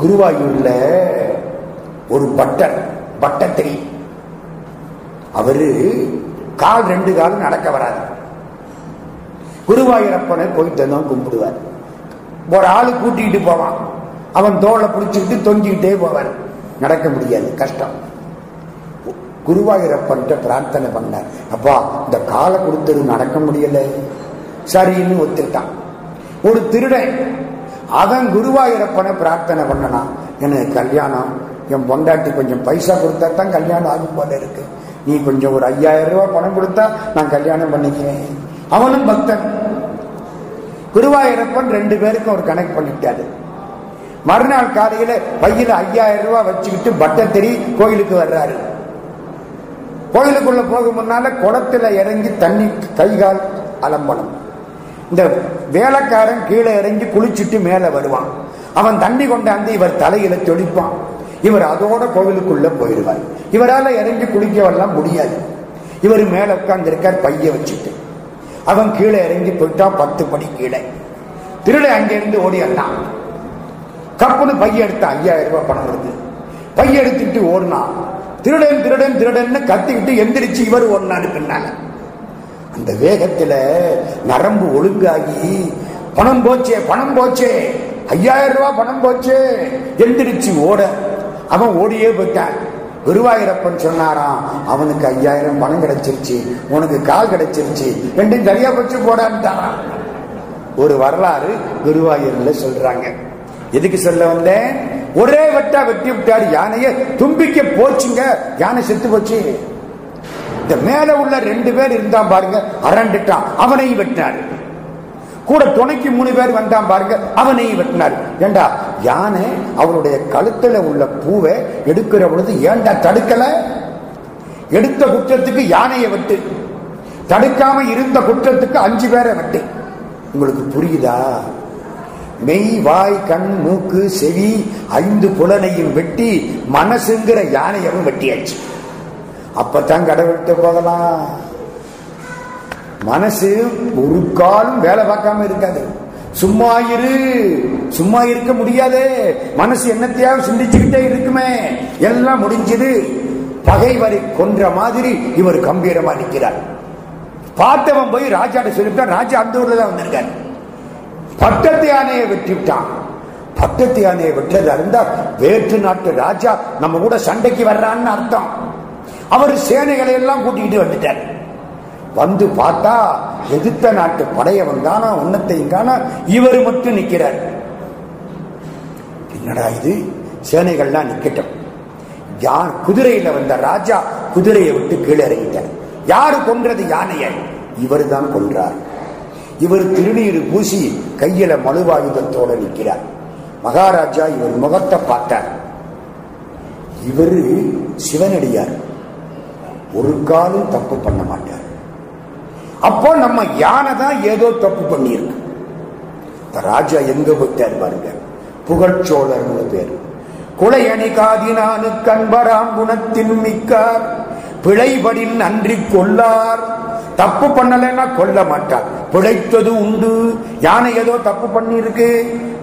குருவாயூர்ல ஒரு பட்டர், பட்டத்திரி, அவரு கால் ரெண்டு காலம் நடக்க வராது. குருவாயூரப்பனை போயிட்டு தான் கும்பிடுவார். ஒரு ஆளு கூட்டிகிட்டு போவான், அவன் தோலை பிடிச்சிக்கிட்டு தொங்கிக்கிட்டே போவான், நடக்க முடியாது, கஷ்டம். குருவாயூரப்பன் பிரார்த்தனை பண்ணார், அப்பா இந்த காலை கொடுத்தது நடக்க முடியல, சரின்னு ஒத்துட்டான். ஒரு திருடன் அவன் குருவாயூரப்பனை பிரார்த்தனை பண்ணனா, எனக்கு கல்யாணம், என் பொண்டாட்டி கொஞ்சம் பைசா கொடுத்தா தான் கல்யாணம் ஆகும் போல இருக்கு, நீ கொஞ்சம் ஒரு 5000 ரூபாய் பணம் கொடுத்தா நான் கல்யாணம் பண்ணிக்கிறேன். அவனும் பக்தன். குருவாயூரப்பன் ரெண்டு பேருக்கும் ஒரு கணக்கு பண்ணிட்டாரு. மறுநாள் காலையில பையில 5000 ரூபாய் வச்சுக்கிட்டு பட்டத்திரி கோயிலுக்கு வர்றாரு. கோயிலுக்குள்ள போகும் முன்னால குளத்துல இறங்கி தண்ணி கை கால் அலம்பணும். இந்த வேலைக்காரன் கீழே இறங்கி குளிச்சுட்டு மேல வருவான். அவன் தண்ணி கொண்டாந்து இவர் தலையில தெளிப்பான். இவர் அதோட கோவிலுக்குள்ள போயிடுவார். இவரால் இறங்கி குளிக்கவெல்லாம் முடியாது. இவர் மேல உட்கார்ந்து இருக்கார் பைய வச்சுட்டு. அவன் கீழே இறங்கி போயிட்டான் 10 படி கீழே. திருட அங்கிருந்து ஓடினான். கப்புன்னு பைய எடுத்தான், 5000 ரூபாய் பணம் வருது. பைய எடுத்துட்டு ஓடினான். திருடன் திருடன் திருடன்னு கத்திக்கிட்டு எந்திரிச்சு இவர் ஓடினாரு பின்னால. அந்த வேகத்துல நரம்பு ஒழுங்காகி பணம் போச்சே, பணம் போச்சே, 5000 ரூபாய் பணம் போச்சே, எந்திரிச்சு ஓட அவன் ஓடியே போயிட்டான். குருவாயூரப்பன் சொன்னாராம், அவனுக்கு 5000 பணம் கிடைச்சிருச்சு, உனக்கு கால் கிடைச்சிருச்சு, ரெண்டும் சரியா போச்சு போடான்ட்டாரான். ஒரு வரலாறு குருவாயூர்ல சொல்றாங்க. எதுக்கு சொல்ல வந்தேன், ஒரே வெட்டா வெட்டி விட்டாரு யானைய, தும்பிக்க போச்சுங்க, யானை செத்து போச்சு. இந்த மேல உள்ள 2 பேர் இருந்தான் பாருங்க, அரண்டுட்டான், அவனையும் வெட்டினாரு. கூட துணைக்கு 3 பேர் வந்தான் பாருங்க, அவனையும் வெட்டினாரு. ஏண்டா யானை அவனுடைய கழுத்துல உள்ள பூவை எடுக்கிற பொழுது ஏண்டா தடுக்கல? எடுத்த குற்றத்துக்கு யானையை வெட்டு, தடுக்காம இருந்த குற்றத்துக்கு 5 பேரை வெட்டு. உங்களுக்கு புரியுதா? மெய், வாய், கண், மூக்கு, செவி 5 புலனையும் வெட்டி மனசுங்கிற யானையவும் வெட்டியாச்சு. அப்பதான் கடவுள்கிட்ட போகலாம். மனசு ஒரு காலம் வேலை பார்க்காம இருக்காது. சும்மா இருக்க முடியாது. மனசு என்னத்தையாவது சிந்திச்சுக்கிட்டே இருக்குமே. எல்லாம் முடிஞ்சது. பகைவரை கொன்ற மாதிரி இவர் கம்பீரமா நிற்கிறார். பார்த்தவன் போய் ராஜாட்ட சொல்லிவிட்டான். ராஜா அந்த ஊர்ல தான் வந்திருக்காரு. பட்டத்து யானையை வெட்டிவிட்டான். பட்டத்து யானையை வெட்டதா இருந்தா வேற்று நாட்டு ராஜா நம்ம கூட சண்டைக்கு வர்றான்னு அர்த்தம். அவர் சேனைகளை எல்லாம் கூட்டிக்கிட்டு வந்துட்டார். வந்து பார்த்தா எதிர்த்த நாட்டு படையவன் தானா, உன்னத்தையும் காணா, இவர் மட்டும் நிக்கிறார். என்னடா இது, சேனைகள்லாம் நிக்கட்டும். யார் குதிரையில வந்த ராஜா குதிரையை விட்டு கீழே இறங்கிட்டார். யாரு கொன்றது யானையை? இவர் தான் கொன்றார். இவர் திருநீர் பூசி கையில மலுவாயுதத்தோட நிற்கிறார். மகாராஜா இவர் முகத்தை பார்த்தார். இவரு சிவனடியார், ஒரு காலம் தப்பு பண்ண மாட்டார். அப்போ நம்ம யானை தான் ஏதோ தப்பு பண்ணியிருக்கு. ராஜா எங்க போயிட்டார் பாருங்க. புகழ்ச்சோழர்னு பேரு. குளையணி காதினானு கண்பராம் குணத்தின் மிக்கார், பிழைபடின் நன்றி கொள்ளார். தப்பு பண்ணலன்னா கொல்ல மாட்டார். பிழைத்தது உண்டு. யானை ஏதோ தப்பு பண்ணிருக்கு.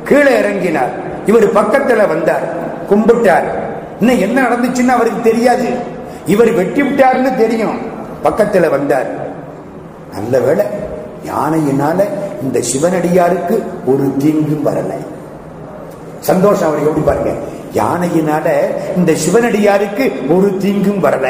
கீழே இறங்கினார். இவர் பக்கத்துல வந்தார், கும்பிட்டார். இன்னும் என்ன நடந்துச்சுன்னு அவருக்கு தெரியாது. இவர் வெட்டி விட்டாருன்னு தெரியும். பக்கத்துல வந்தார். நல்ல வேளை யானையினால இந்த சிவனடியாருக்கு ஒரு தீங்கும் வரல. சந்தோஷம் அவர் எப்படி பாருங்க. யானையினால இந்த சிவனடியாருக்கு ஒரு தீங்கும் வரல.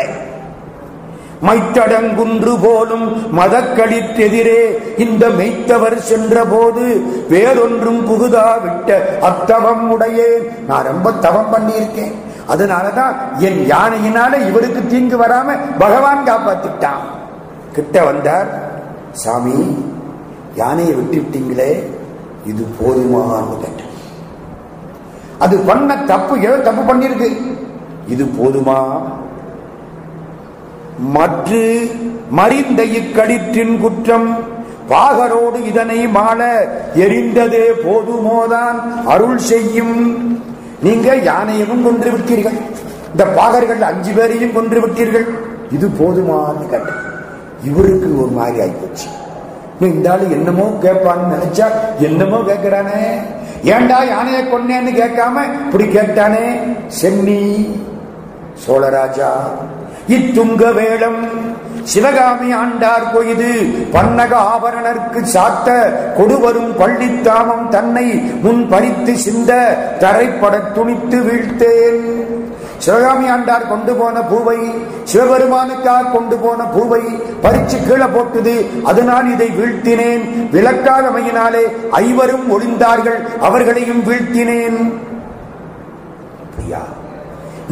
மைத்தடங்குன்று போலும் மதக்களித்தெதிரே இந்த மெய்த்தவர் சென்ற போது வேறொன்றும் புகுதா விட்ட அத்தவம் உடையேன். நான் ரொம்ப தவம் பண்ணியிருக்கேன், அதனாலதான் என் யானையினால இவருக்கு தீங்கு வராம பகவான் காப்பாத்திட்டான். கிட்ட வந்தார். சாமி, யானையை விட்டு விட்டீங்களே, இது போதுமான்னு கேட்ட. அது பண்ண தப்பு ஏதோ தப்பு பண்ணிருக்கு, இது போதுமா? மற்று மறிந்த இக்கடிற்றின் குற்றம் பாகரோடு இதனை மாள எரிந்ததே போதுமோதான் அருள் செய்யும். நீங்க யானையையும் கொன்று விட்டீர்கள், இந்த பாகர்கள் 5 பேரையும் கொன்று விட்டீர்கள், இது போதுமான்னு கேட்ட. இவருக்கு ஒரு மாதிரி ஆகிப்போச்சு. இந்த ஆளு என்னமோ கேட்பான்னு நினைச்சா என்னமோ கேட்கிறானே, ஏண்டா யானையை கொன்னேன்னு கேட்காம இப்படி கேட்டானே. சென்னி சோழராஜா இத்துங்க வேளம் சிவகாமி ஆண்டார் கொய்து பன்னக ஆபரணர்க்கு சாத்த கொடுவரும் பள்ளித்தாமம் தன்னை முன் பறித்து சிந்த தரைப்பட துணித்து வீழ்த்தேன். சிவகாமி ஆண்டார் கொண்டு போன பூவை, சிவபெருமானுக்காக கொண்டு போன பூவை பறிச்சு கீழே போட்டது, அதனால் இதை வீழ்த்தினேன். விளக்காகமையினாலே ஐவரும் ஒளிந்தார்கள், அவர்களையும் வீழ்த்தினேன்.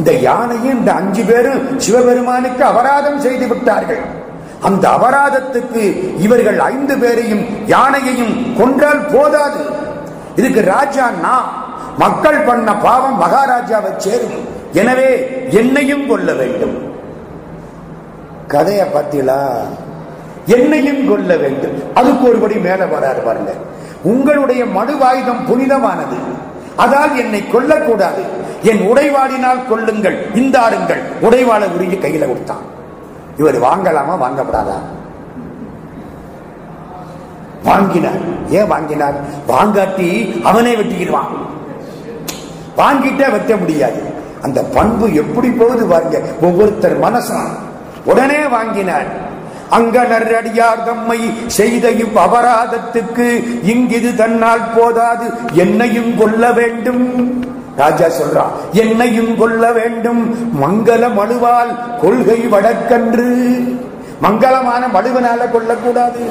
இந்த யானையும் இந்த 5 பேரும் சிவபெருமானுக்கு அபராதம் செய்து விட்டார்கள். அந்த அபராதத்துக்கு இவர்கள் 5 பேரையும் யானையையும் கொன்றால் போதாது, இதுக்கு ராஜா நான் மக்கள் பண்ண பாவம் மகாராஜாவை சேரும், எனவே என்னையும் கொல்ல வேண்டும். கதைய பார்த்தீங்களா? என்னையும் கொல்ல வேண்டும். அதுக்கு ஒருபடி மேல வராரு பாருங்க. உங்களுடைய மடுவாயுதம் புனிதமானது, அதால் என்னை கொல்லக்கூடாது, என் உடைவாளினால் கொள்ளுங்கள், இந்தாருங்கள். உடைவாளை உருகி கையில கொடுத்தான். இவர் வாங்கலாமா வாங்கப்படாதா? வாங்கினார். ஏன் வாங்கினார்? வாங்காட்டி அவனே வெட்டிக்கிடுவான், வாங்கிட்டே வெட்ட முடியாது. அந்த பண்பு எப்படி போகுது பாருங்க ஒவ்வொருத்தர் மனசான். உடனே வாங்கினார். அங்கனர் அடியார் தம்மை செய்த இவ் அபராதத்துக்கு இங்கிது தன்னால் போதாது, என்னையும் கொல்ல வேண்டும். ராஜா சொல்றான், என்னையும் கொல்ல வேண்டும். மங்கள மழுவால் கொள்கை வடக்கன்று, மங்களமான மழுவனால கொள்ளக்கூடாது.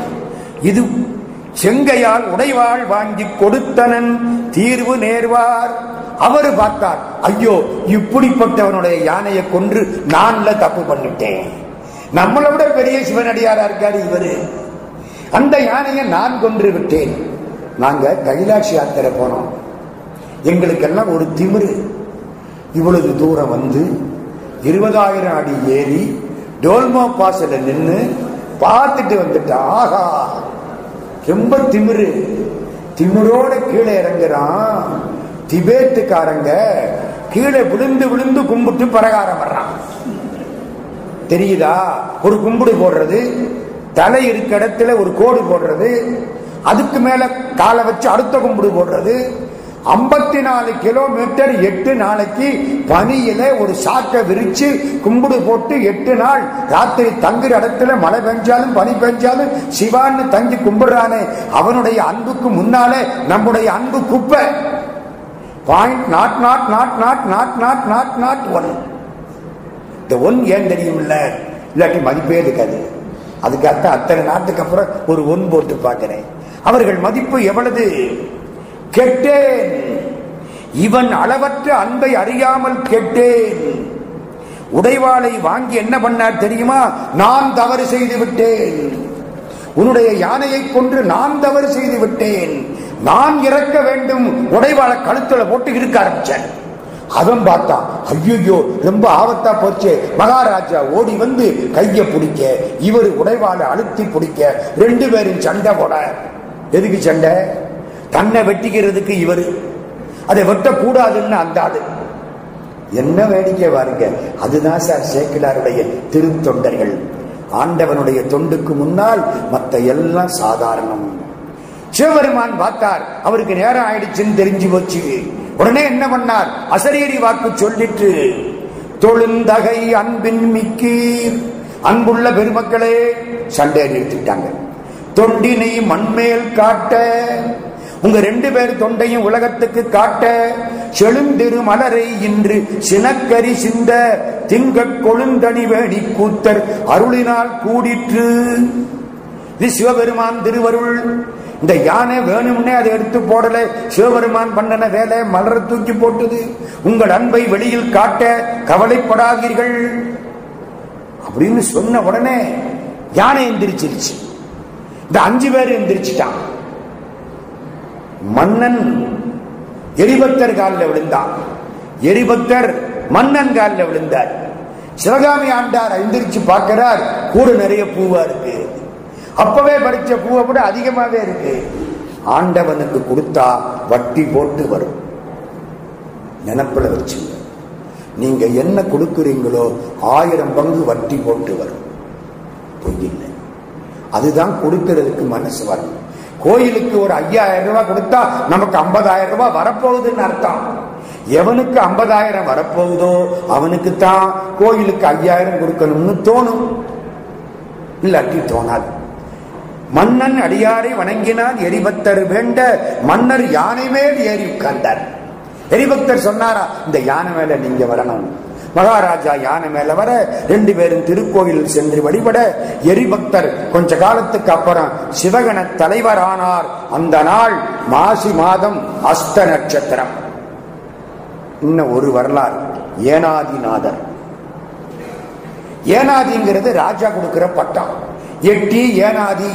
இது செங்கையால் உடைவாள் வாங்கி கொடுத்தனன் தீர்வு நேர்வார். அவரு பார்த்தார், ஐயோ இப்படிப்பட்டவனுடைய யானையை கொன்று நான்ல தப்பு பண்ணிட்டேன், நம்மளை விட பெரிய சிவனடியாரா இருக்காரு இவரு, அந்த யானையை நான் கொன்று விட்டேன். நாங்க கைலாஷ் யாத்திரை போனோம், எங்களுக்கெல்லாம் ஒரு திமிரு. இவ்வளவு தூரம் வந்து 20,000 அடி ஏறி டோல்மோ பாஸ்ல நின்று பார்த்துட்டு வந்துட்டா. ஆஹா, ரொம்ப திமிரு. திமிரோட கீழே இறங்குறான். திபேத்துக்காரங்க கீழே விழுந்து விழுந்து கும்பிட்டு பிரகாரம் வர்றான். தெரியுதா? ஒரு கும்பிடு போடுறது, தலை இருக்க இடத்துல ஒரு கோடு போடுறது, அதுக்கு மேல காலை வச்சு அடுத்த கும்பிடு போடுறது. 54 கிலோமீட்டர் 8 நாளைக்கு பனியில ஒரு சாக்கை விரிச்சு கும்பிடு போட்டு 8 நாள் ராத்திரி தங்குற இடத்துல மழை பெஞ்சாலும் பனி பெஞ்சாலும் சிவான்னு தங்கி கும்பிடுறானே, அவனுடைய அன்புக்கு முன்னாலே நம்முடைய அன்பு குப்பை. இந்த 1 ஏன் தெரியும்? இல்லாட்டி மதிப்பே இருக்காது. அதுக்காக அத்தனை நாட்டுக்கு அப்புறம் ஒரு 1 போட்டு பார்க்கிறேன். அவர்கள் மதிப்பு எவ்வளவு? கேட்டேன் இவன் அளவற்ற அன்பை அறியாமல் கேட்டேன். உடைவாளை வாங்கி என்ன பண்ணார் தெரியுமா? நான் தவறு செய்து விட்டேன், உன்னுடைய யானையை கொன்று நான் தவறு செய்து விட்டேன், நான் இறக்க வேண்டும். உடைவாளை கழுத்துல போட்டு இருக்க ஆரம்பிச்சேன். அவன் பார்த்தான், ஐயோ ரொம்ப ஆபத்தா போச்சு. மகாராஜா ஓடி வந்து கைய பிடிக்க, இவர் உடைவாளை அழுத்தி பிடிக்க, 2 பேரும் சண்டை போட. எதுக்கு சண்டை? தன்னை வெட்டிக்கிறதுக்கு. இவரு அதை வெட்டக்கூடாதுன்னு அந்தாது. என்ன வேடிக்கை பாருங்க. அதுதான் சார் சேக்கிழாருடைய திருத்தொண்டர்கள். ஆண்டவனுடைய தொண்டுக்கு முன்னால் மற்ற எல்லாம் சாதாரணம். சிவபெருமான் பார்த்தார், அவருக்கு நேரம் ஆயிடுச்சுன்னு தெரிஞ்சு போச்சு. உடனே என்ன பண்ணார்? அசரீரி வாக்கு சொல்லிட்டு, தொழுந்தகை அன்பின் மிக்கி அன்புள்ள பெருமக்களே, சண்டையை நிறுத்திட்டாங்க. தொண்டினை மண்மேல் காட்ட, உங்க 2 பேர் தொண்டையும் உலகத்துக்கு காட்ட, செழுந்திரு மலரை இன்று சினக்கரி சிந்த திங்கட் கொழுந்தணி வேணி கூத்தர் அருளினால் கூடிற்று. இது சிவபெருமான் திருவருள். இந்த யானை வேணும்னே அதை எடுத்து போடல, சிவபெருமான் பண்ணன வேலை. மலரை தூக்கி போட்டது. உங்கள் அன்பை வெளியில் காட்ட கவலைப்படாதீர்கள் அப்படின்னு சொன்ன உடனே யானை எந்திரிச்சிருச்சு. இந்த 5 பேர் எந்திரிச்சுட்டான். மன்னன் எரிபக்தர் காலில் விழுந்தான், எரிபக்தர் மன்னன் காலில் விழுந்தார். சிவகாமி ஆண்டார் எந்திரிச்சு பார்க்கிறார், கூட நிறைய பூவா இருக்கு. அப்பவே பறிச்ச பூவை கூட அதிகமாவே இருக்கு. ஆண்டவனுக்கு கொடுத்தா வட்டி போட்டு வரும், நினப்புல வச்சுங்க. நீங்க என்ன கொடுக்குறீங்களோ 1000 பங்கு வட்டி போட்டு வரும். பொய்யில்லை. அதுதான் கொடுக்கிறதுக்கு மனசு வரணும். கோயிலுக்கு ஒரு 5000 ரூபாய் கொடுத்தா நமக்கு 50,000 ரூபாய் வரப்போகுதுன்னு அர்த்தம். எவனுக்கு 50,000 வரப்போகுதோ அவனுக்கு தான் கோயிலுக்கு 5000 கொடுக்கணும்னு தோணும், இல்லாட்டி தோணாது. மன்னன் அடியாரை வணங்கினான் எரிபக்தர் வேண்ட, மன்னர் யானை மேல் ஏறி உட்கார்ந்தார். எரிபக்தர் சொன்னாரா, இந்த யானை மேல நீங்க வரணும். மகாராஜா யானை மேல வர 2 பேரும் திருக்கோயில் சென்று வழிபட எரிபக்தர் கொஞ்ச காலத்துக்கு அப்புறம் சிவகண தலைவரானார். அந்த நாள் மாசி மாதம் அஸ்த நட்சத்திரம். இன்னும் ஒரு வரலாறு. ஏனாதிநாதர், ஏனாதிங்கிறது ராஜா கொடுக்கிற பட்டம். எட்டி, ஏனாதி,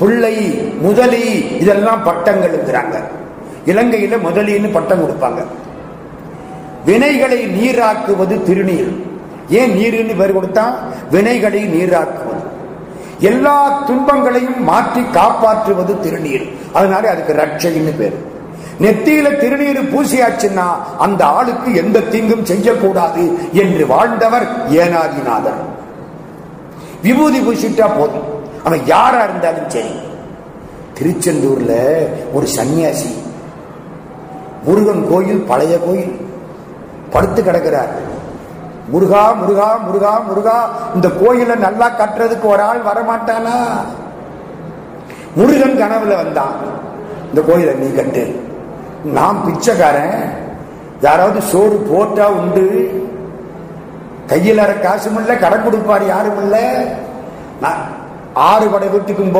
புள்ளை, முதலி இதெல்லாம் பட்டங்கள் இருக்கிறாங்க. இலங்கையில முதலின்னு பட்டம் கொடுப்பாங்க. வினைகளை நீராக்குவது திருநீர். ஏன் நீருன்னு பேர் கொடுத்தா? வினைகளை நீராக்குவது, எல்லா துன்பங்களையும் மாற்றி காப்பாற்றுவது திருநீர். அதனால அதுக்கு ரட்சைன்னு பேர். நெத்தியில திருநீர் பூசியாச்சுன்னா அந்த ஆளுக்கு எந்த தீங்கும் செய்யக்கூடாது என்று வாழ்ந்தவர் ஏனாதிநாதர். விபூதி பூசிட்டா போதும், அவன் யாரா இருந்தாலும் சரி. திருச்செந்தூர்ல ஒரு சன்னியாசி, முருகன் கோயில், பழைய கோயில், படுத்து கிடக்கிறார். முருகா முருகா முருகா முருகா. இந்த கோயிலை நல்லா கட்டுறதுக்கு ஒரு ஆள் வரமாட்டானா? முருகன் கனவுல வந்தான், இந்த கோயிலை நீ கட்டு, நான் பிச்சைக்காரன், யாராவது சோறு போட்டா உண்டு, கையில் அற காசும் இல்லை, கடன் கொடுப்பார் யாரும் இல்லை, நான் 6 படை வீட்டுக்கும்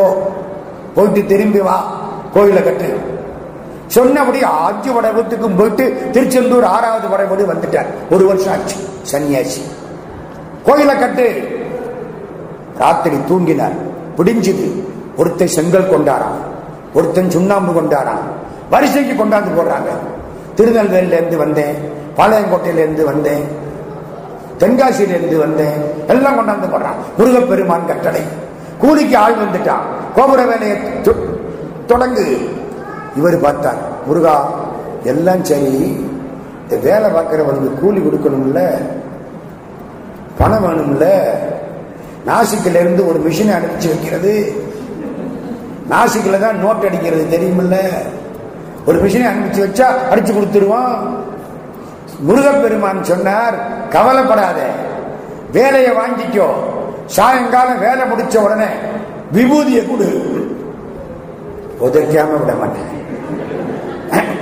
போயிட்டு திரும்பி வா, கோயிலை கட்டு சொன்னபடி 5 படை வீட்டுக்கும் போயிட்டு திருச்செந்தூர் 6வது படை வீடு வந்துட்டார். 1 வருஷம் ஆச்சு சன்னியாசி. கோயிலை கட்டு. ராத்திரி தூங்கினார், பிடிஞ்சது. ஒருத்தன் செங்கல் கொண்டாராம், ஒருத்தன் சுண்ணாம்பு கொண்டாராம், வரிசைக்கு கொண்டாந்து போடுறாங்க. திருநெல்வேலியில இருந்து வந்தேன், பாளையங்கோட்டையில இருந்து வந்தேன், தென்காசியில இருந்து வந்தேன், எல்லாம் கொண்டாந்து போடுறான். முருகப்பெருமான் கட்டளை, கூலிக்கு ஆள் வந்துட்டான், கோபுர வேலையை தொடங்கு. இவர் பார்த்தார், முருகா எல்லாம் சரி, இந்த வேலை பார்க்கிறவனுக்கு கூலி கொடுக்கணும்ல, பணம் வேணும்ல, நாசிக்கில இருந்து ஒரு மிஷினை அனுப்பிச்சு வைக்கிறது, நாசிக்கில் தான் நோட் அடிக்கிறது தெரியுமில்ல, ஒரு மிஷினை அனுப்பிச்சு வச்சா அடிச்சு கொடுத்துருவான். முருகப்பெருமான் சொன்னார், கவலைப்படாத, வேலையை வாங்கிக்கோ, சாயங்காலம் வேலை முடிச்ச உடனே விபூதியை கொடு, உதைக்காம விட மாட்டேன்.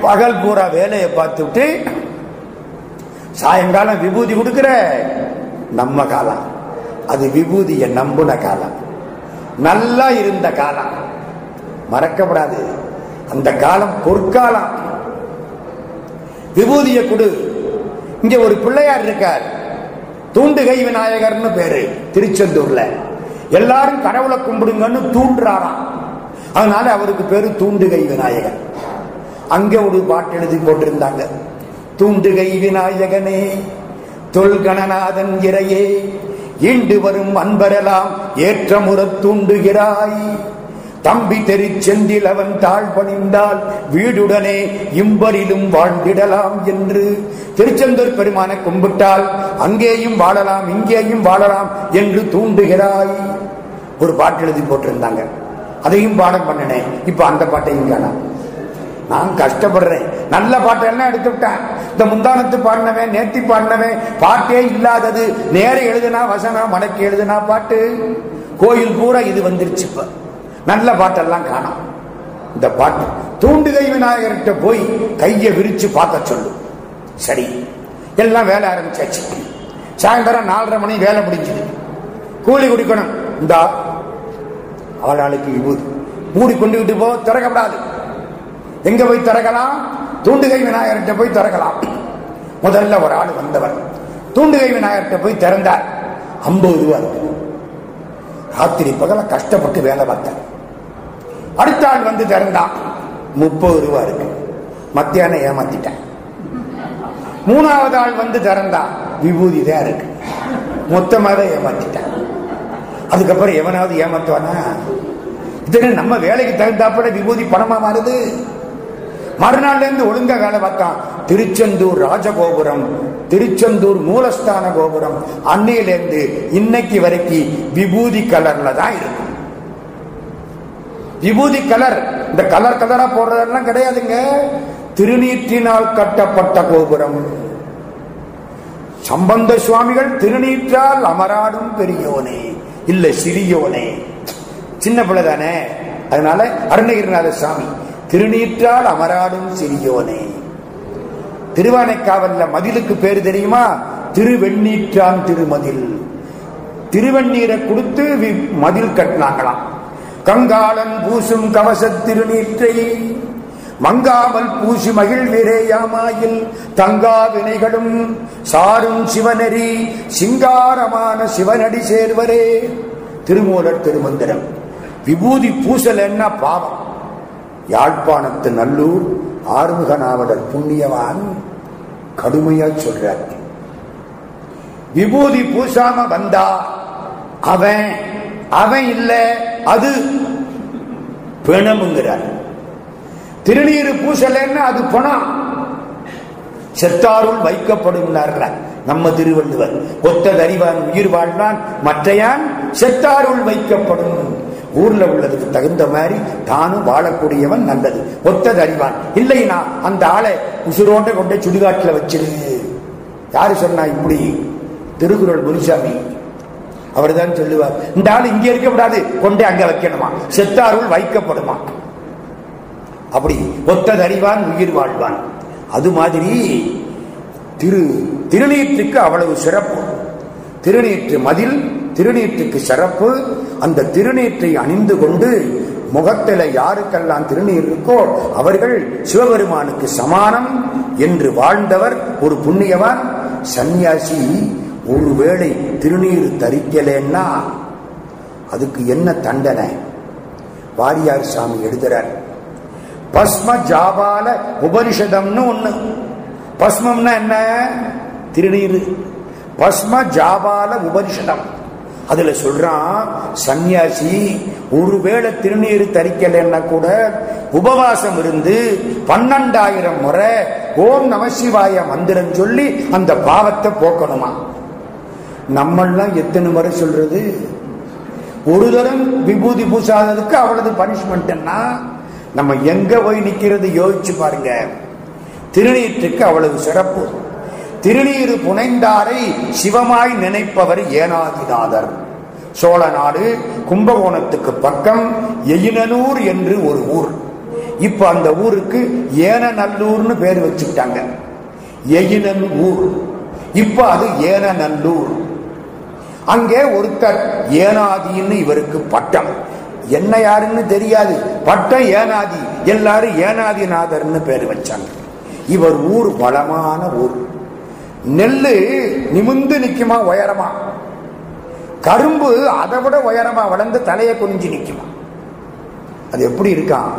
பகல் பூரா வேலையை பார்த்துட்டு சாயங்காலம் விபூதி கொடுக்கிற நம்ம காலம் அது, விபூதியை நம்புன காலம், நல்லா இருந்த காலம், மறக்கப்படாது அந்த காலம், பொற்காலம். விபூதியை கொடு. இங்க ஒரு பிள்ளையார் இருக்கார், தூண்டுகை விநாயகர்னு பேரு, திருச்செந்தூர்ல எல்லாரும் கடவுளை கும்பிடுங்கன்னு தூண்டுறாராம், அதனால அவருக்கு பேரு தூண்டுகை விநாயகர். அங்க ஒரு பாட்டு எழுதி போட்டிருந்தாங்க, தூண்டுகை விநாயகனே தொல்கணநாதன் இறையே ஈண்டு வரும் அன்பரெல்லாம் ஏற்றமுற தூண்டுகிறாய், தம்பி தெரிச்செந்தில் அவன் தாழ் பணிந்தால் வீடுடனே இம்பரிலும் வாழ்ந்திடலாம் என்று. திருச்செந்தூர் பெருமானை கும்பிட்டால் அங்கேயும் வாழலாம் இங்கேயும் வாழலாம் என்று தூண்டுகிறாய். ஒரு பாட்டு எழுதி போட்டிருந்தாங்க, அதையும் பாடம் பண்ணினேன். இப்ப அந்த பாட்டையும் காணாம். நான் கஷ்டப்படுறேன், நல்ல பாட்டெல்லாம் எடுத்துட்டேன். இந்த முந்தானத்து பாடினவன், நேர்த்தி பாடினவன் பாட்டே இல்லாதது, நேர எழுதுனா வசனம், மடக்கி எழுதுனா பாட்டு, கோயில் பூரா இது வந்துருச்சு. இப்ப நல்ல பாட்டெல்லாம் காணாம். இந்த பாட்டு தூண்டுகை விநாயகர்கிட்ட போய் கையை விரிச்சு பார்க்க சொல்லு. சரி, எல்லாம் வேலை ஆரம்பிச்சாச்சு. சாயந்தரம் 4:30 மணி வேலை முடிஞ்சது. கூலி குடிக்கணும். இந்த அவளாளுக்கு விபூதி மூடி கொண்டு விட்டு போ, திறக்கப்படாது. எங்க போய் திறக்கலாம்? தூண்டுகை விநாயகர்கிட்ட போய் திறக்கலாம். முதல்ல ஒரு ஆள் வந்தவர் தூண்டுகை விநாயகர்கிட்ட போய் திறந்தார். 50 ரூபா. ராத்திரி பகல கஷ்டப்பட்டு வேலை பார்த்தார். அடுத்த ஆள் வந்து திறந்தான், 30 ரூபா இருக்கு. மத்தியானம் ஏமாத்திட்டான். 3வது ஆள் வந்து திறந்தான், விபூதி தான் இருக்கு. மொத்தமாக ஏமாத்திட்டான். அதுக்கப்புறம் எவனாவது ஏமாத்துவானா? இதெல்லாம் நம்ம வேலைக்கு தகுந்தாப்பட விபூதி பணமா மாறுது. மறுநாள்ல இருந்து ஒழுங்கா வேலை பார்த்தான். திருச்செந்தூர் ராஜகோபுரம், திருச்செந்தூர் மூலஸ்தான கோபுரம் அன்னையிலிருந்து இன்னைக்கு வரைக்கும் விபூதி கலர்ல தான் இருக்கும். விபூதி கலர், இந்த கலர் கலரா போடுறதெல்லாம் கிடையாதுங்க. திருநீற்றினால் கட்டப்பட்ட கோபுரம். சம்பந்த சுவாமிகள் திருநீற்றால் அமராடும் பெரியோனே, இல்ல சிறியோனே, சின்ன பிள்ளை தானே. அதனால அருணகிரிநாத சுவாமி திருநீற்றால் அமராடும் சிறியோனே. திருவானைக்காவல்ல மதிலுக்கு பேரு தெரியுமா? திருவெண்ணீற்றான் திருமதில். திருவெண்ணீரை கொடுத்து மதில் கட்டினாங்களாம். கங்காளன் பூசும் கவச திருநீற்றை மங்காமல் பூசி மகிழ்விரே யாமாயில் தங்கா வினைகளும் சாரும் சிவனெறி சிங்காரமான சிவனடி சேர்வரே. திருமூலர் திருமந்திரம். விபூதி பூசல் என்ன பாவம். யாழ்ப்பாணத்து நல்லூர் ஆறுமுகநாவலர் புண்ணியவான் கடுமையா சொல்றார். விபூதி பூசாம வந்தா அவன் இல்ல, அது பிணம்ங்கிறார். திருநீரு பூசலன்னா அது பணம், செத்தாருள் வைக்கப்படும். நம்ம திருவள்ளுவர் கொத்ததறிவான் உயிர் வாழ்வான் மற்றையான் செத்தாருள் வைக்கப்படும். ஊர்ல உள்ளதுக்கு தகுந்த மாதிரி தானும் வாழக்கூடியவன் நல்லது. ஒத்ததறிவான் இல்லைன்னா அந்த ஆளை உசுரோண்ட கொண்டே சுடுகாட்டில் வச்சிரு. யாரு சொன்னா இப்படி? திருக்குறள் முனிசாமி அவர் தான் சொல்லுவார். இந்த ஆள் இங்க இருக்கக்கூடாது, கொண்டே அங்க வைக்கணுமா, செத்தாருள் வைக்கப்படுமா. அப்படி ஒத்ததறிவான் உயிர் வாழ்வான். அது மாதிரி திருநீற்றுக்கு அவ்வளவு சிறப்பு. திருநீற்று மதில், திருநீற்றுக்கு சிறப்பு. அந்த திருநீற்றை அணிந்து கொண்டு முகத்தில யாருக்கெல்லாம் திருநீர் இருக்கோ அவர்கள் சிவபெருமானுக்கு சமானம் என்று வாழ்ந்தவர் ஒரு புண்ணியவான் சன்னியாசி. ஒருவேளை திருநீர் தரிக்கலன்னா அதுக்கு என்ன தண்டனை? வாரியார் சாமி எழுதுறார். பஸ்ம ஜாபால உபனிஷதம்னு ஒண்ணு. பஸ்மம்னா என்ன? திருநீர். பஸ்ம ஜாபால உபனிஷதம். அதுல சொல்றான் சன்னியாசி ஒருவேளை திருநீர் தரிக்கலன்னா கூட உபவாசம் இருந்து 12,000 முறை ஓம் நமசிவாய மந்திரம் சொல்லி அந்த பாவத்தை போக்கணுமா. நம்மெல்லாம் எத்தனை முறை சொல்றது? ஒரு தரம் விபூதி பூசாததுக்கு அவ்வளவு பனிஷ்மெண்ட்னா நம்ம எங்க போய் நிக்கிறது? யோசிச்சு பாருங்க. திருநீற்றுக்கு அவ்வளவு சிறப்பு. திருநீரு புனைந்தாரை சிவமாய் நினைப்பவர் ஏனாதிநாதர். சோழ நாடு கும்பகோணத்துக்கு பக்கம் எயினனூர் என்று ஒரு ஊர். இப்ப அந்த ஊருக்கு ஏனநல்லூர்னு பேர் வச்சுட்டாங்க. எயினன் ஊர், இப்ப அது ஏனநல்லூர். அங்கே ஒருத்தர் ஏனாதின்னு இவருக்கு பட்டம். என்ன யாருன்னு தெரியாது, பட்டம் ஏனாதி. எல்லாரும் ஏனாதிநாதர்னு பேர் வச்சாங்க. இவர் ஊர் வளமான ஊர். நெல்லு நிமிந்து நிக்குமா உயரமா, கரும்பு அதை விட உயரமா வளர்ந்து தலையை குனிஞ்சு நிக்குமா. அது எப்படி இருக்கான்?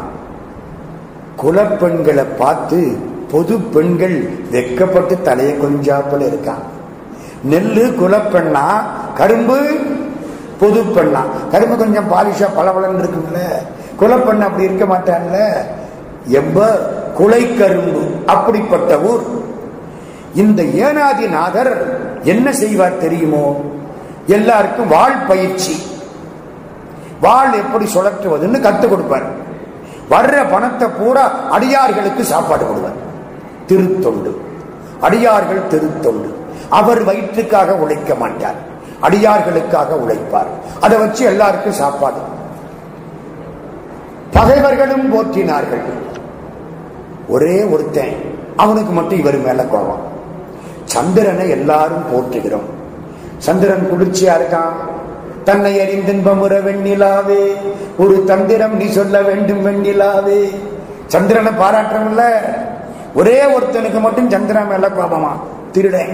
குலப்பெண்களை பார்த்து பொது பெண்கள் வெக்கப்பட்டு தலையை குனிஞ்சாப்பல இருக்கான். நெல்லு குலப்பெண்ணா, கரும்பு பொது பெண்ணா. கரும்பு கொஞ்சம் பாலிஷா பளபளன்னு இருக்கும்ல, குலப்பெண்ண அப்படி இருக்க மாட்டான்ல. எவ்வ குலை கரும்பு அப்படிப்பட்ட ஊர். இந்த ஏனாதிநாதர் என்ன செய்வார் தெரியுமோ? எல்லாருக்கும் வாழ் பயிற்சி, வாழ் எப்படி சுழற்றுவதுன்னு கற்றுக் கொடுப்பார். வர்ற பணத்தை பூரா அடியார்களுக்கு சாப்பாடு போடுவார். திருத்தொண்டு அடியார்கள் திருத்தொண்டு. அவர் வயிற்றுக்காக உழைக்க மாட்டார், அடியார்களுக்காக உழைப்பார். அதை வச்சு எல்லாருக்கும் சாப்பாடு. பகைவர்களும் போற்றினார்கள். ஒரே ஒருத்தன், அவனுக்கு மட்டும் இவர் மேல கோபம். சந்திரனை எல்லாரும் போற்றுகிறோம். சந்திரன் குளிர்ச்சியா இருக்கான். தன்னை அறிந்தின்பமுற வெண்ணிலாவே ஒரு தந்திரம் நீ சொல்ல வேண்டும் வெண்ணிலாவே. சந்திரனை பாராட்டுறோம்ல. ஒரே ஒருத்தனுக்கு மட்டும் சந்திரன் மேல கோபமா? திருடன்.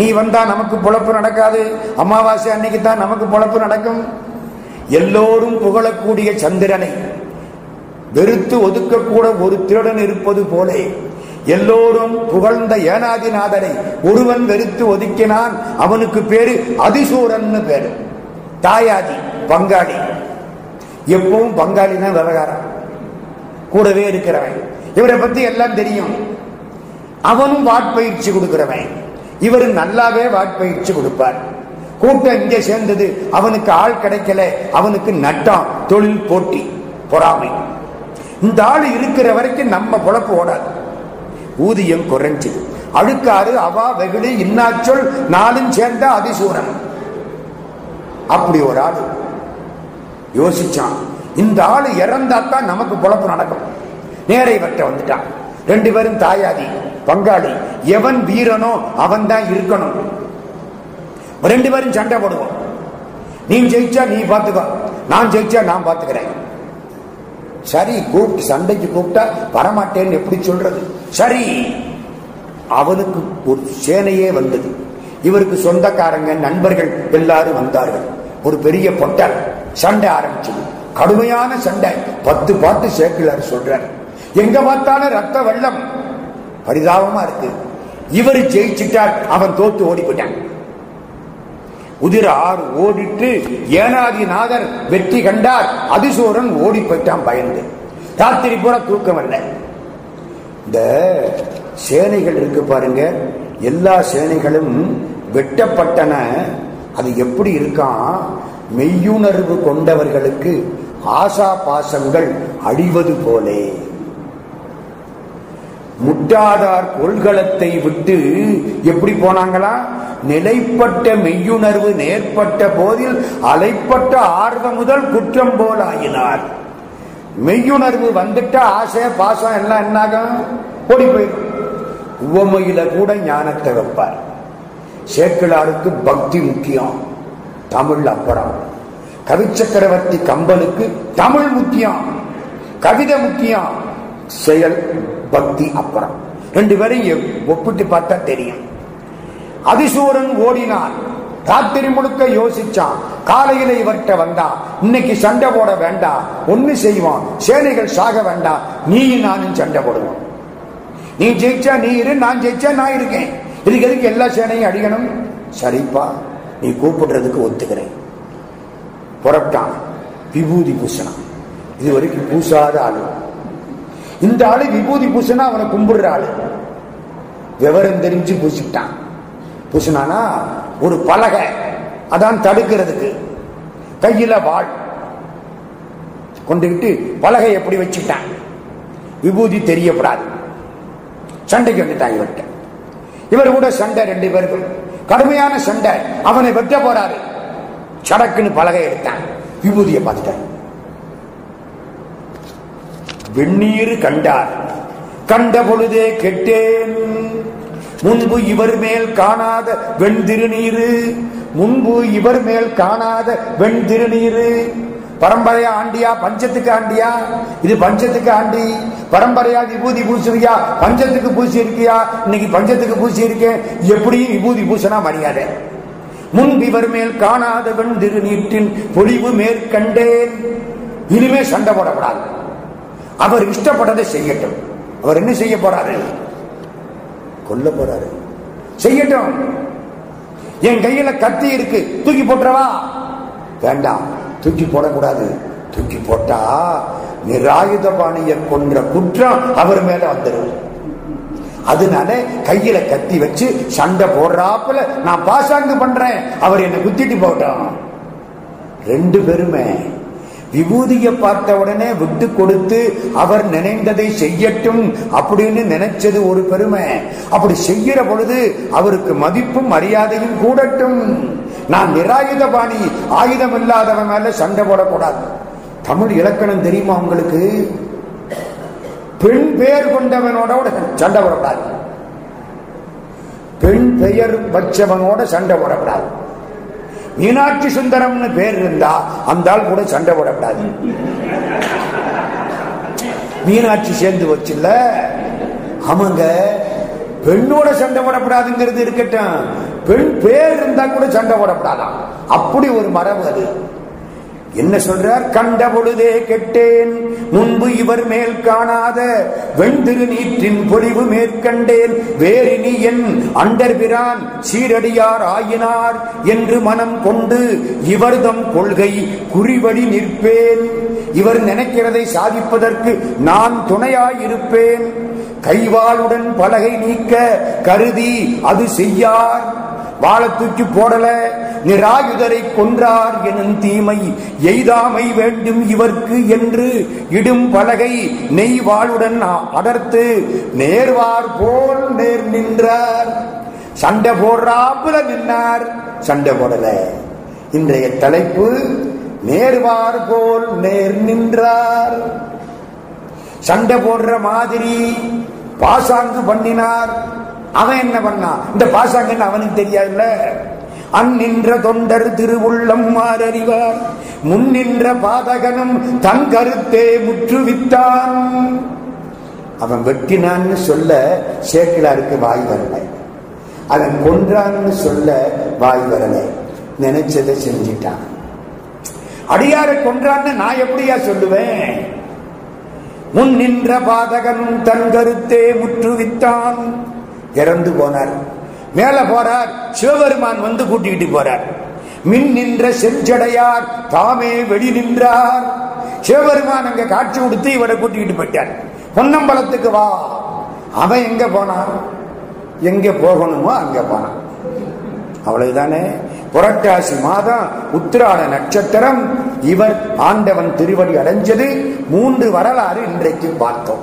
நீ வந்தா நமக்கு பொழப்பு நடக்காது, அமாவாசை அன்னைக்கு தான் நமக்கு பொழப்பு நடக்கும். எல்லோரும் புகழக்கூடிய சந்திரனை வெறுத்து ஒதுக்கக்கூட ஒரு திருடன் இருப்பது போலே எல்லோரும் புகழ்ந்த ஏனாதிநாதனை ஒருவன் வெறுத்து ஒதுக்கினான். அவனுக்கு பேரு அதிசூரன்னு பேரு. தாயாதி பங்காளி. எப்பவும் பங்காளிதான் விவகாரம், கூடவே இருக்கிறவன். இவரை பத்தி எல்லாம் தெரியும். அவனும் வாட்பயிற்சி கொடுக்கிறவன். இவரு நல்லாவே வாட்பயிற்சி கொடுப்பார். கூட்டம் இங்கே சேர்ந்தது, அவனுக்கு ஆள் கிடைக்கல, அவனுக்கு நட்டம், தொழில் போட்டி. பொறாமை. இந்த ஆள் இருக்கிற வரைக்கும் நம்ம பொழப்பு ஓடாது. ஊதியம் குறைஞ்சு அழுக்காறு அவா வெகுளி இன்னாச்சொல் நானும் சேர்ந்த அதிசூரன். அப்படி ஒரு ஆள் யோசிச்சான், இந்த ஆள் இறந்தாத்தான் நமக்கு பொழப்பு நடக்கும். நேரை வட்ட வந்துட்டான். ரெண்டு பேரும் தாயாதி பங்காளி. எவன் வீரனோ அவன் தான் இருக்கணும். ரெண்டு பேரும் சண்டை போடுவோம். நீ ஜெயிச்சா நீ பாத்துக்கோ, நான் ஜெயிச்சா நான் பாத்துக்கிறேன். சரி கூப்பிட்டு சண்டைக்கு கூப்பிட்டா வரமாட்டேன்னு எப்படி சொல்றது? சரி, அவனுக்கு ஒரு சேனையே வந்தது. இவருக்கு சொந்தக்காரங்க நண்பர்கள் எல்லாரும் வந்தார்கள். ஒரு பெரிய பொட்டல் சண்டை ஆரம்பிச்சது. கடுமையான சண்டை. 10 பாட்டு சேக்கிழார் சொல்றார். எங்க பார்த்தாலும் ரத்த வெள்ளம், பரிதாபமா இருக்கு. இவர் ஜெயிச்சுட்டார், அவன் தோத்து ஓடி போயிட்டான். உதிரார் ஓடிட்டு ஏனாதிநாதர் வெற்றி கண்டார். அதிசூரன் ஓடி போயிட்டான் பயந்து. ராத்திரி பூரா தூக்கம் இல்லை. இந்த சேனைகள் இருக்கு பாருங்க, எல்லா சேனைகளும் வெட்டப்பட்டன. அது எப்படி இருக்கான்? மெய்யுணர்வு கொண்டவர்களுக்கு ஆசா பாசங்கள் அழிவது போலே. முட்டாதார் கொள்கலத்தை விட்டு எப்படி போனாங்களா? நிலைப்பட்ட மெய்யுணர்வு நேர்பட்ட போதில் அலைப்பட்ட ஆர்வம் முதல் குற்றம் போல் ஆயினார். மெய்யுணர்வு வந்துட்டா ஆசை பாசம் எல்லாம் என்னாகும்? ஓடி போயிடும். உவமையில கூட ஞானத்தை வைப்பார். சேக்கிழாருக்கு பக்தி முக்கியம், தமிழ் அப்புறம். கவிச்சக்கரவர்த்தி கம்பலுக்கு தமிழ் முக்கியம், கவிதை முக்கியம், செயல் பக்தி அப்புறம். ரெண்டு பேரும் ஒப்பிட்டு பார்த்தா தெரியும். அதிசூரன் ஓடினான். ராத்திரி முழுக்க யோசிச்சான். காலையில இவர்கிட்ட வந்தான், இன்னைக்கு சண்டை போட வேண்டாம், ஒண்ணு செய்வான், சேனைகள் சாக வேண்டாம், நீ நானும் சண்டை போடுவோம். நீ ஜெயிச்சா நீ இரு, நான் ஜெயிச்சா நான் இருக்கேன். இதுக்கு எதுக்கு எல்லா சேனையும் அடிக்கணும்? சரிப்பா, நீ கூப்பிடுறதுக்கு ஒத்துக்கிறேன். புறப்பட்டான். விபூதி பூசணம் இது வரைக்கும் பூசாத ஆளு. இந்த ஆளு விபூதி பூசினா அவனை கும்பிடுற ஆளு. விவரம் தெரிஞ்சு பூசிட்டான். பூசினானா ஒரு பலகை, அதான் தடுக்கிறதுக்கு. கையில வாள் கொண்டுகிட்டு பலகை எப்படி வச்சுட்டான். விபூதி தெரியப்படாது. சண்டைக்கு வந்துட்டான் இவர்கிட்ட. இவர் கூட சண்டை, ரெண்டு பேருக்கும் கடுமையான சண்டை. அவனை வெட்ட போறாரு. சடக்குன்னு பலகை எடுத்தான். விபூதியை பார்த்துட்டான். வெந்நீர் கண்டார். கண்ட பொழுதே கெட்டேன், முன்பு இவர் மேல் காணாத வெண்திருநீரு, முன்பு இவர் மேல் காணாத வெண்திருநீரு. பரம்பரையா ஆண்டியா பஞ்சத்துக்கு ஆண்டியா? இது பஞ்சத்துக்கு ஆண்டி. பரம்பரையா விபூதி பூசுறியா? பஞ்சத்துக்கு பூசி இருக்கியா? இன்னைக்கு பஞ்சத்துக்கு பூசி இருக்கேன். எப்படியும் விபூதி பூசினா மரியாதை. முன்பு இவர் மேல் காணாத வெண்திருநீற்றின் பொழிவு மேற்கண்டேன். இனிமே சண்டை போடப்படாது. அவர் இஷ்டப்பட்டதை செய்யட்டும். அவர் என்ன செய்ய போறாரு? கொல்ல போறாரு. செய்யட்டும். என் கையில கத்தி இருக்கு, தூக்கி போட்டுறவா? வேண்டாம், தூக்கி போடக்கூடாது. தூக்கி போட்டா நிராயுத பாணியை கொன்ற குற்றம் அவர் மேல வந்துடும். அதனால கையில கத்தி வச்சு சண்டை போடுறாப்புல நான் பாசாங்கு பண்றேன், அவர் என்னை குத்திட்டு போட்டோம். ரெண்டு பேருமே விபூதியை பார்த்த உடனே விட்டு கொடுத்து அவர் நினைந்ததை செய்யட்டும் அப்படின்னு நினைச்சது ஒரு பெருமை. அப்படி செய்கிற பொழுது அவருக்கு மதிப்பும் மரியாதையும் கூடட்டும். நான் நிராயுத பாணி, ஆயுதம் இல்லாதவன் மேல சண்டை போடக்கூடாது. தமிழ் இலக்கணம் தெரியுமா உங்களுக்கு? பெண் பெயர் கொண்டவனோட சண்டை போடக்கூடாது, பெண் பெயர் வச்சவனோட சண்டை போடக்கூடாது. மீனாட்சி சுந்தரம்னு பேர் இருந்தா அந்த ஆள் கூட சண்டை போடக்கூடாது. மீனாட்சி சேர்ந்து வச்சுல. அவங்க பெண்ணோட சண்டை போடக்கூடாதுங்கிறது இருக்கட்டும், பெண் பேர் இருந்தா கூட சண்டை போடக்கூடாதான். அப்படி ஒரு மரபு அது. என்ன சொல்றார்? கண்ட பொழுதே கெட்டேன், முன்பு இவர் மேல் காணாத வெண்திரு நீற்றின் பொழிவு மேற்கண்டேன், வேறினி என் அண்டர்பிரான் சீரடியார் ஆயினார் என்று மனம் கொண்டு இவர்தம் கொள்கை குறிவடி நிற்பேன். இவர் நினைக்கிறதை சாதிப்பதற்கு நான் துணையாயிருப்பேன். கைவாளுடன் பலகை நீக்க கருதி அது செய்யார். வாழை தூக்கி போடல, நிராயுதரை கொன்றார் எனும் தீமை எய்தாமை வேண்டும் இவர்க்கு என்று இடும் பலகை நெய் வாளுடன் அடர்த்து நேர்வார் போல் நேர் நின்றார். சண்டை போடுறாப்புல நின்றார், சண்டை போடல. இன்றைய தலைப்பு நேர்வார் போல் நேர் நின்றார். சண்டை போடுற மாதிரி பாசாங்கு பண்ணினார். அவன் என்ன பண்ணான்? இந்த பாசாங்கன்னு அவனுக்கு தெரியாதுல்ல. அந்நின்ற தொண்டர் திருவுள்ளம் மாறறிவார், முன்னின்ற பாதகனும் தன் கருத்தே முற்றுவித்தான். அவன் வெட்டினான்னு சொல்ல சேக்கிலாருக்கு வாய் வரலை, அவன் கொன்றான்னு சொல்ல வாய் வரலை. நினைச்சதை செஞ்சிட்டான். அடியாரை கொன்றான்னு நான் எப்படியா சொல்லுவேன்? முன் நின்ற பாதகனும் தன் கருத்தே முற்றுவித்தான். இறந்து போனார். மேல போறார், சிவபெருமான் வந்து கூட்டிக்கிட்டு போறார். மின் நின்ற செஞ்சடையார் தாமே வெளி நின்றார். சிவபெருமான் அங்க காட்சி கொடுத்து இவரை கூட்டிக்கிட்டு போயிட்டார். பொன்னம்பலத்துக்கு வா. அவன் எங்க போனான்? எங்க போகணுமோ அங்க போனான். அவ்வளவுதானே. புரட்டாசி மாதம் உத்திராட நட்சத்திரம் இவர் ஆண்டவன் திருவடி அடைஞ்சது. 3 வரலாறு இன்றைக்கு பார்த்தோம்.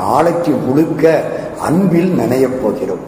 நாளைக்கு முழுக்க அன்பில் நினைய போகிறோம்.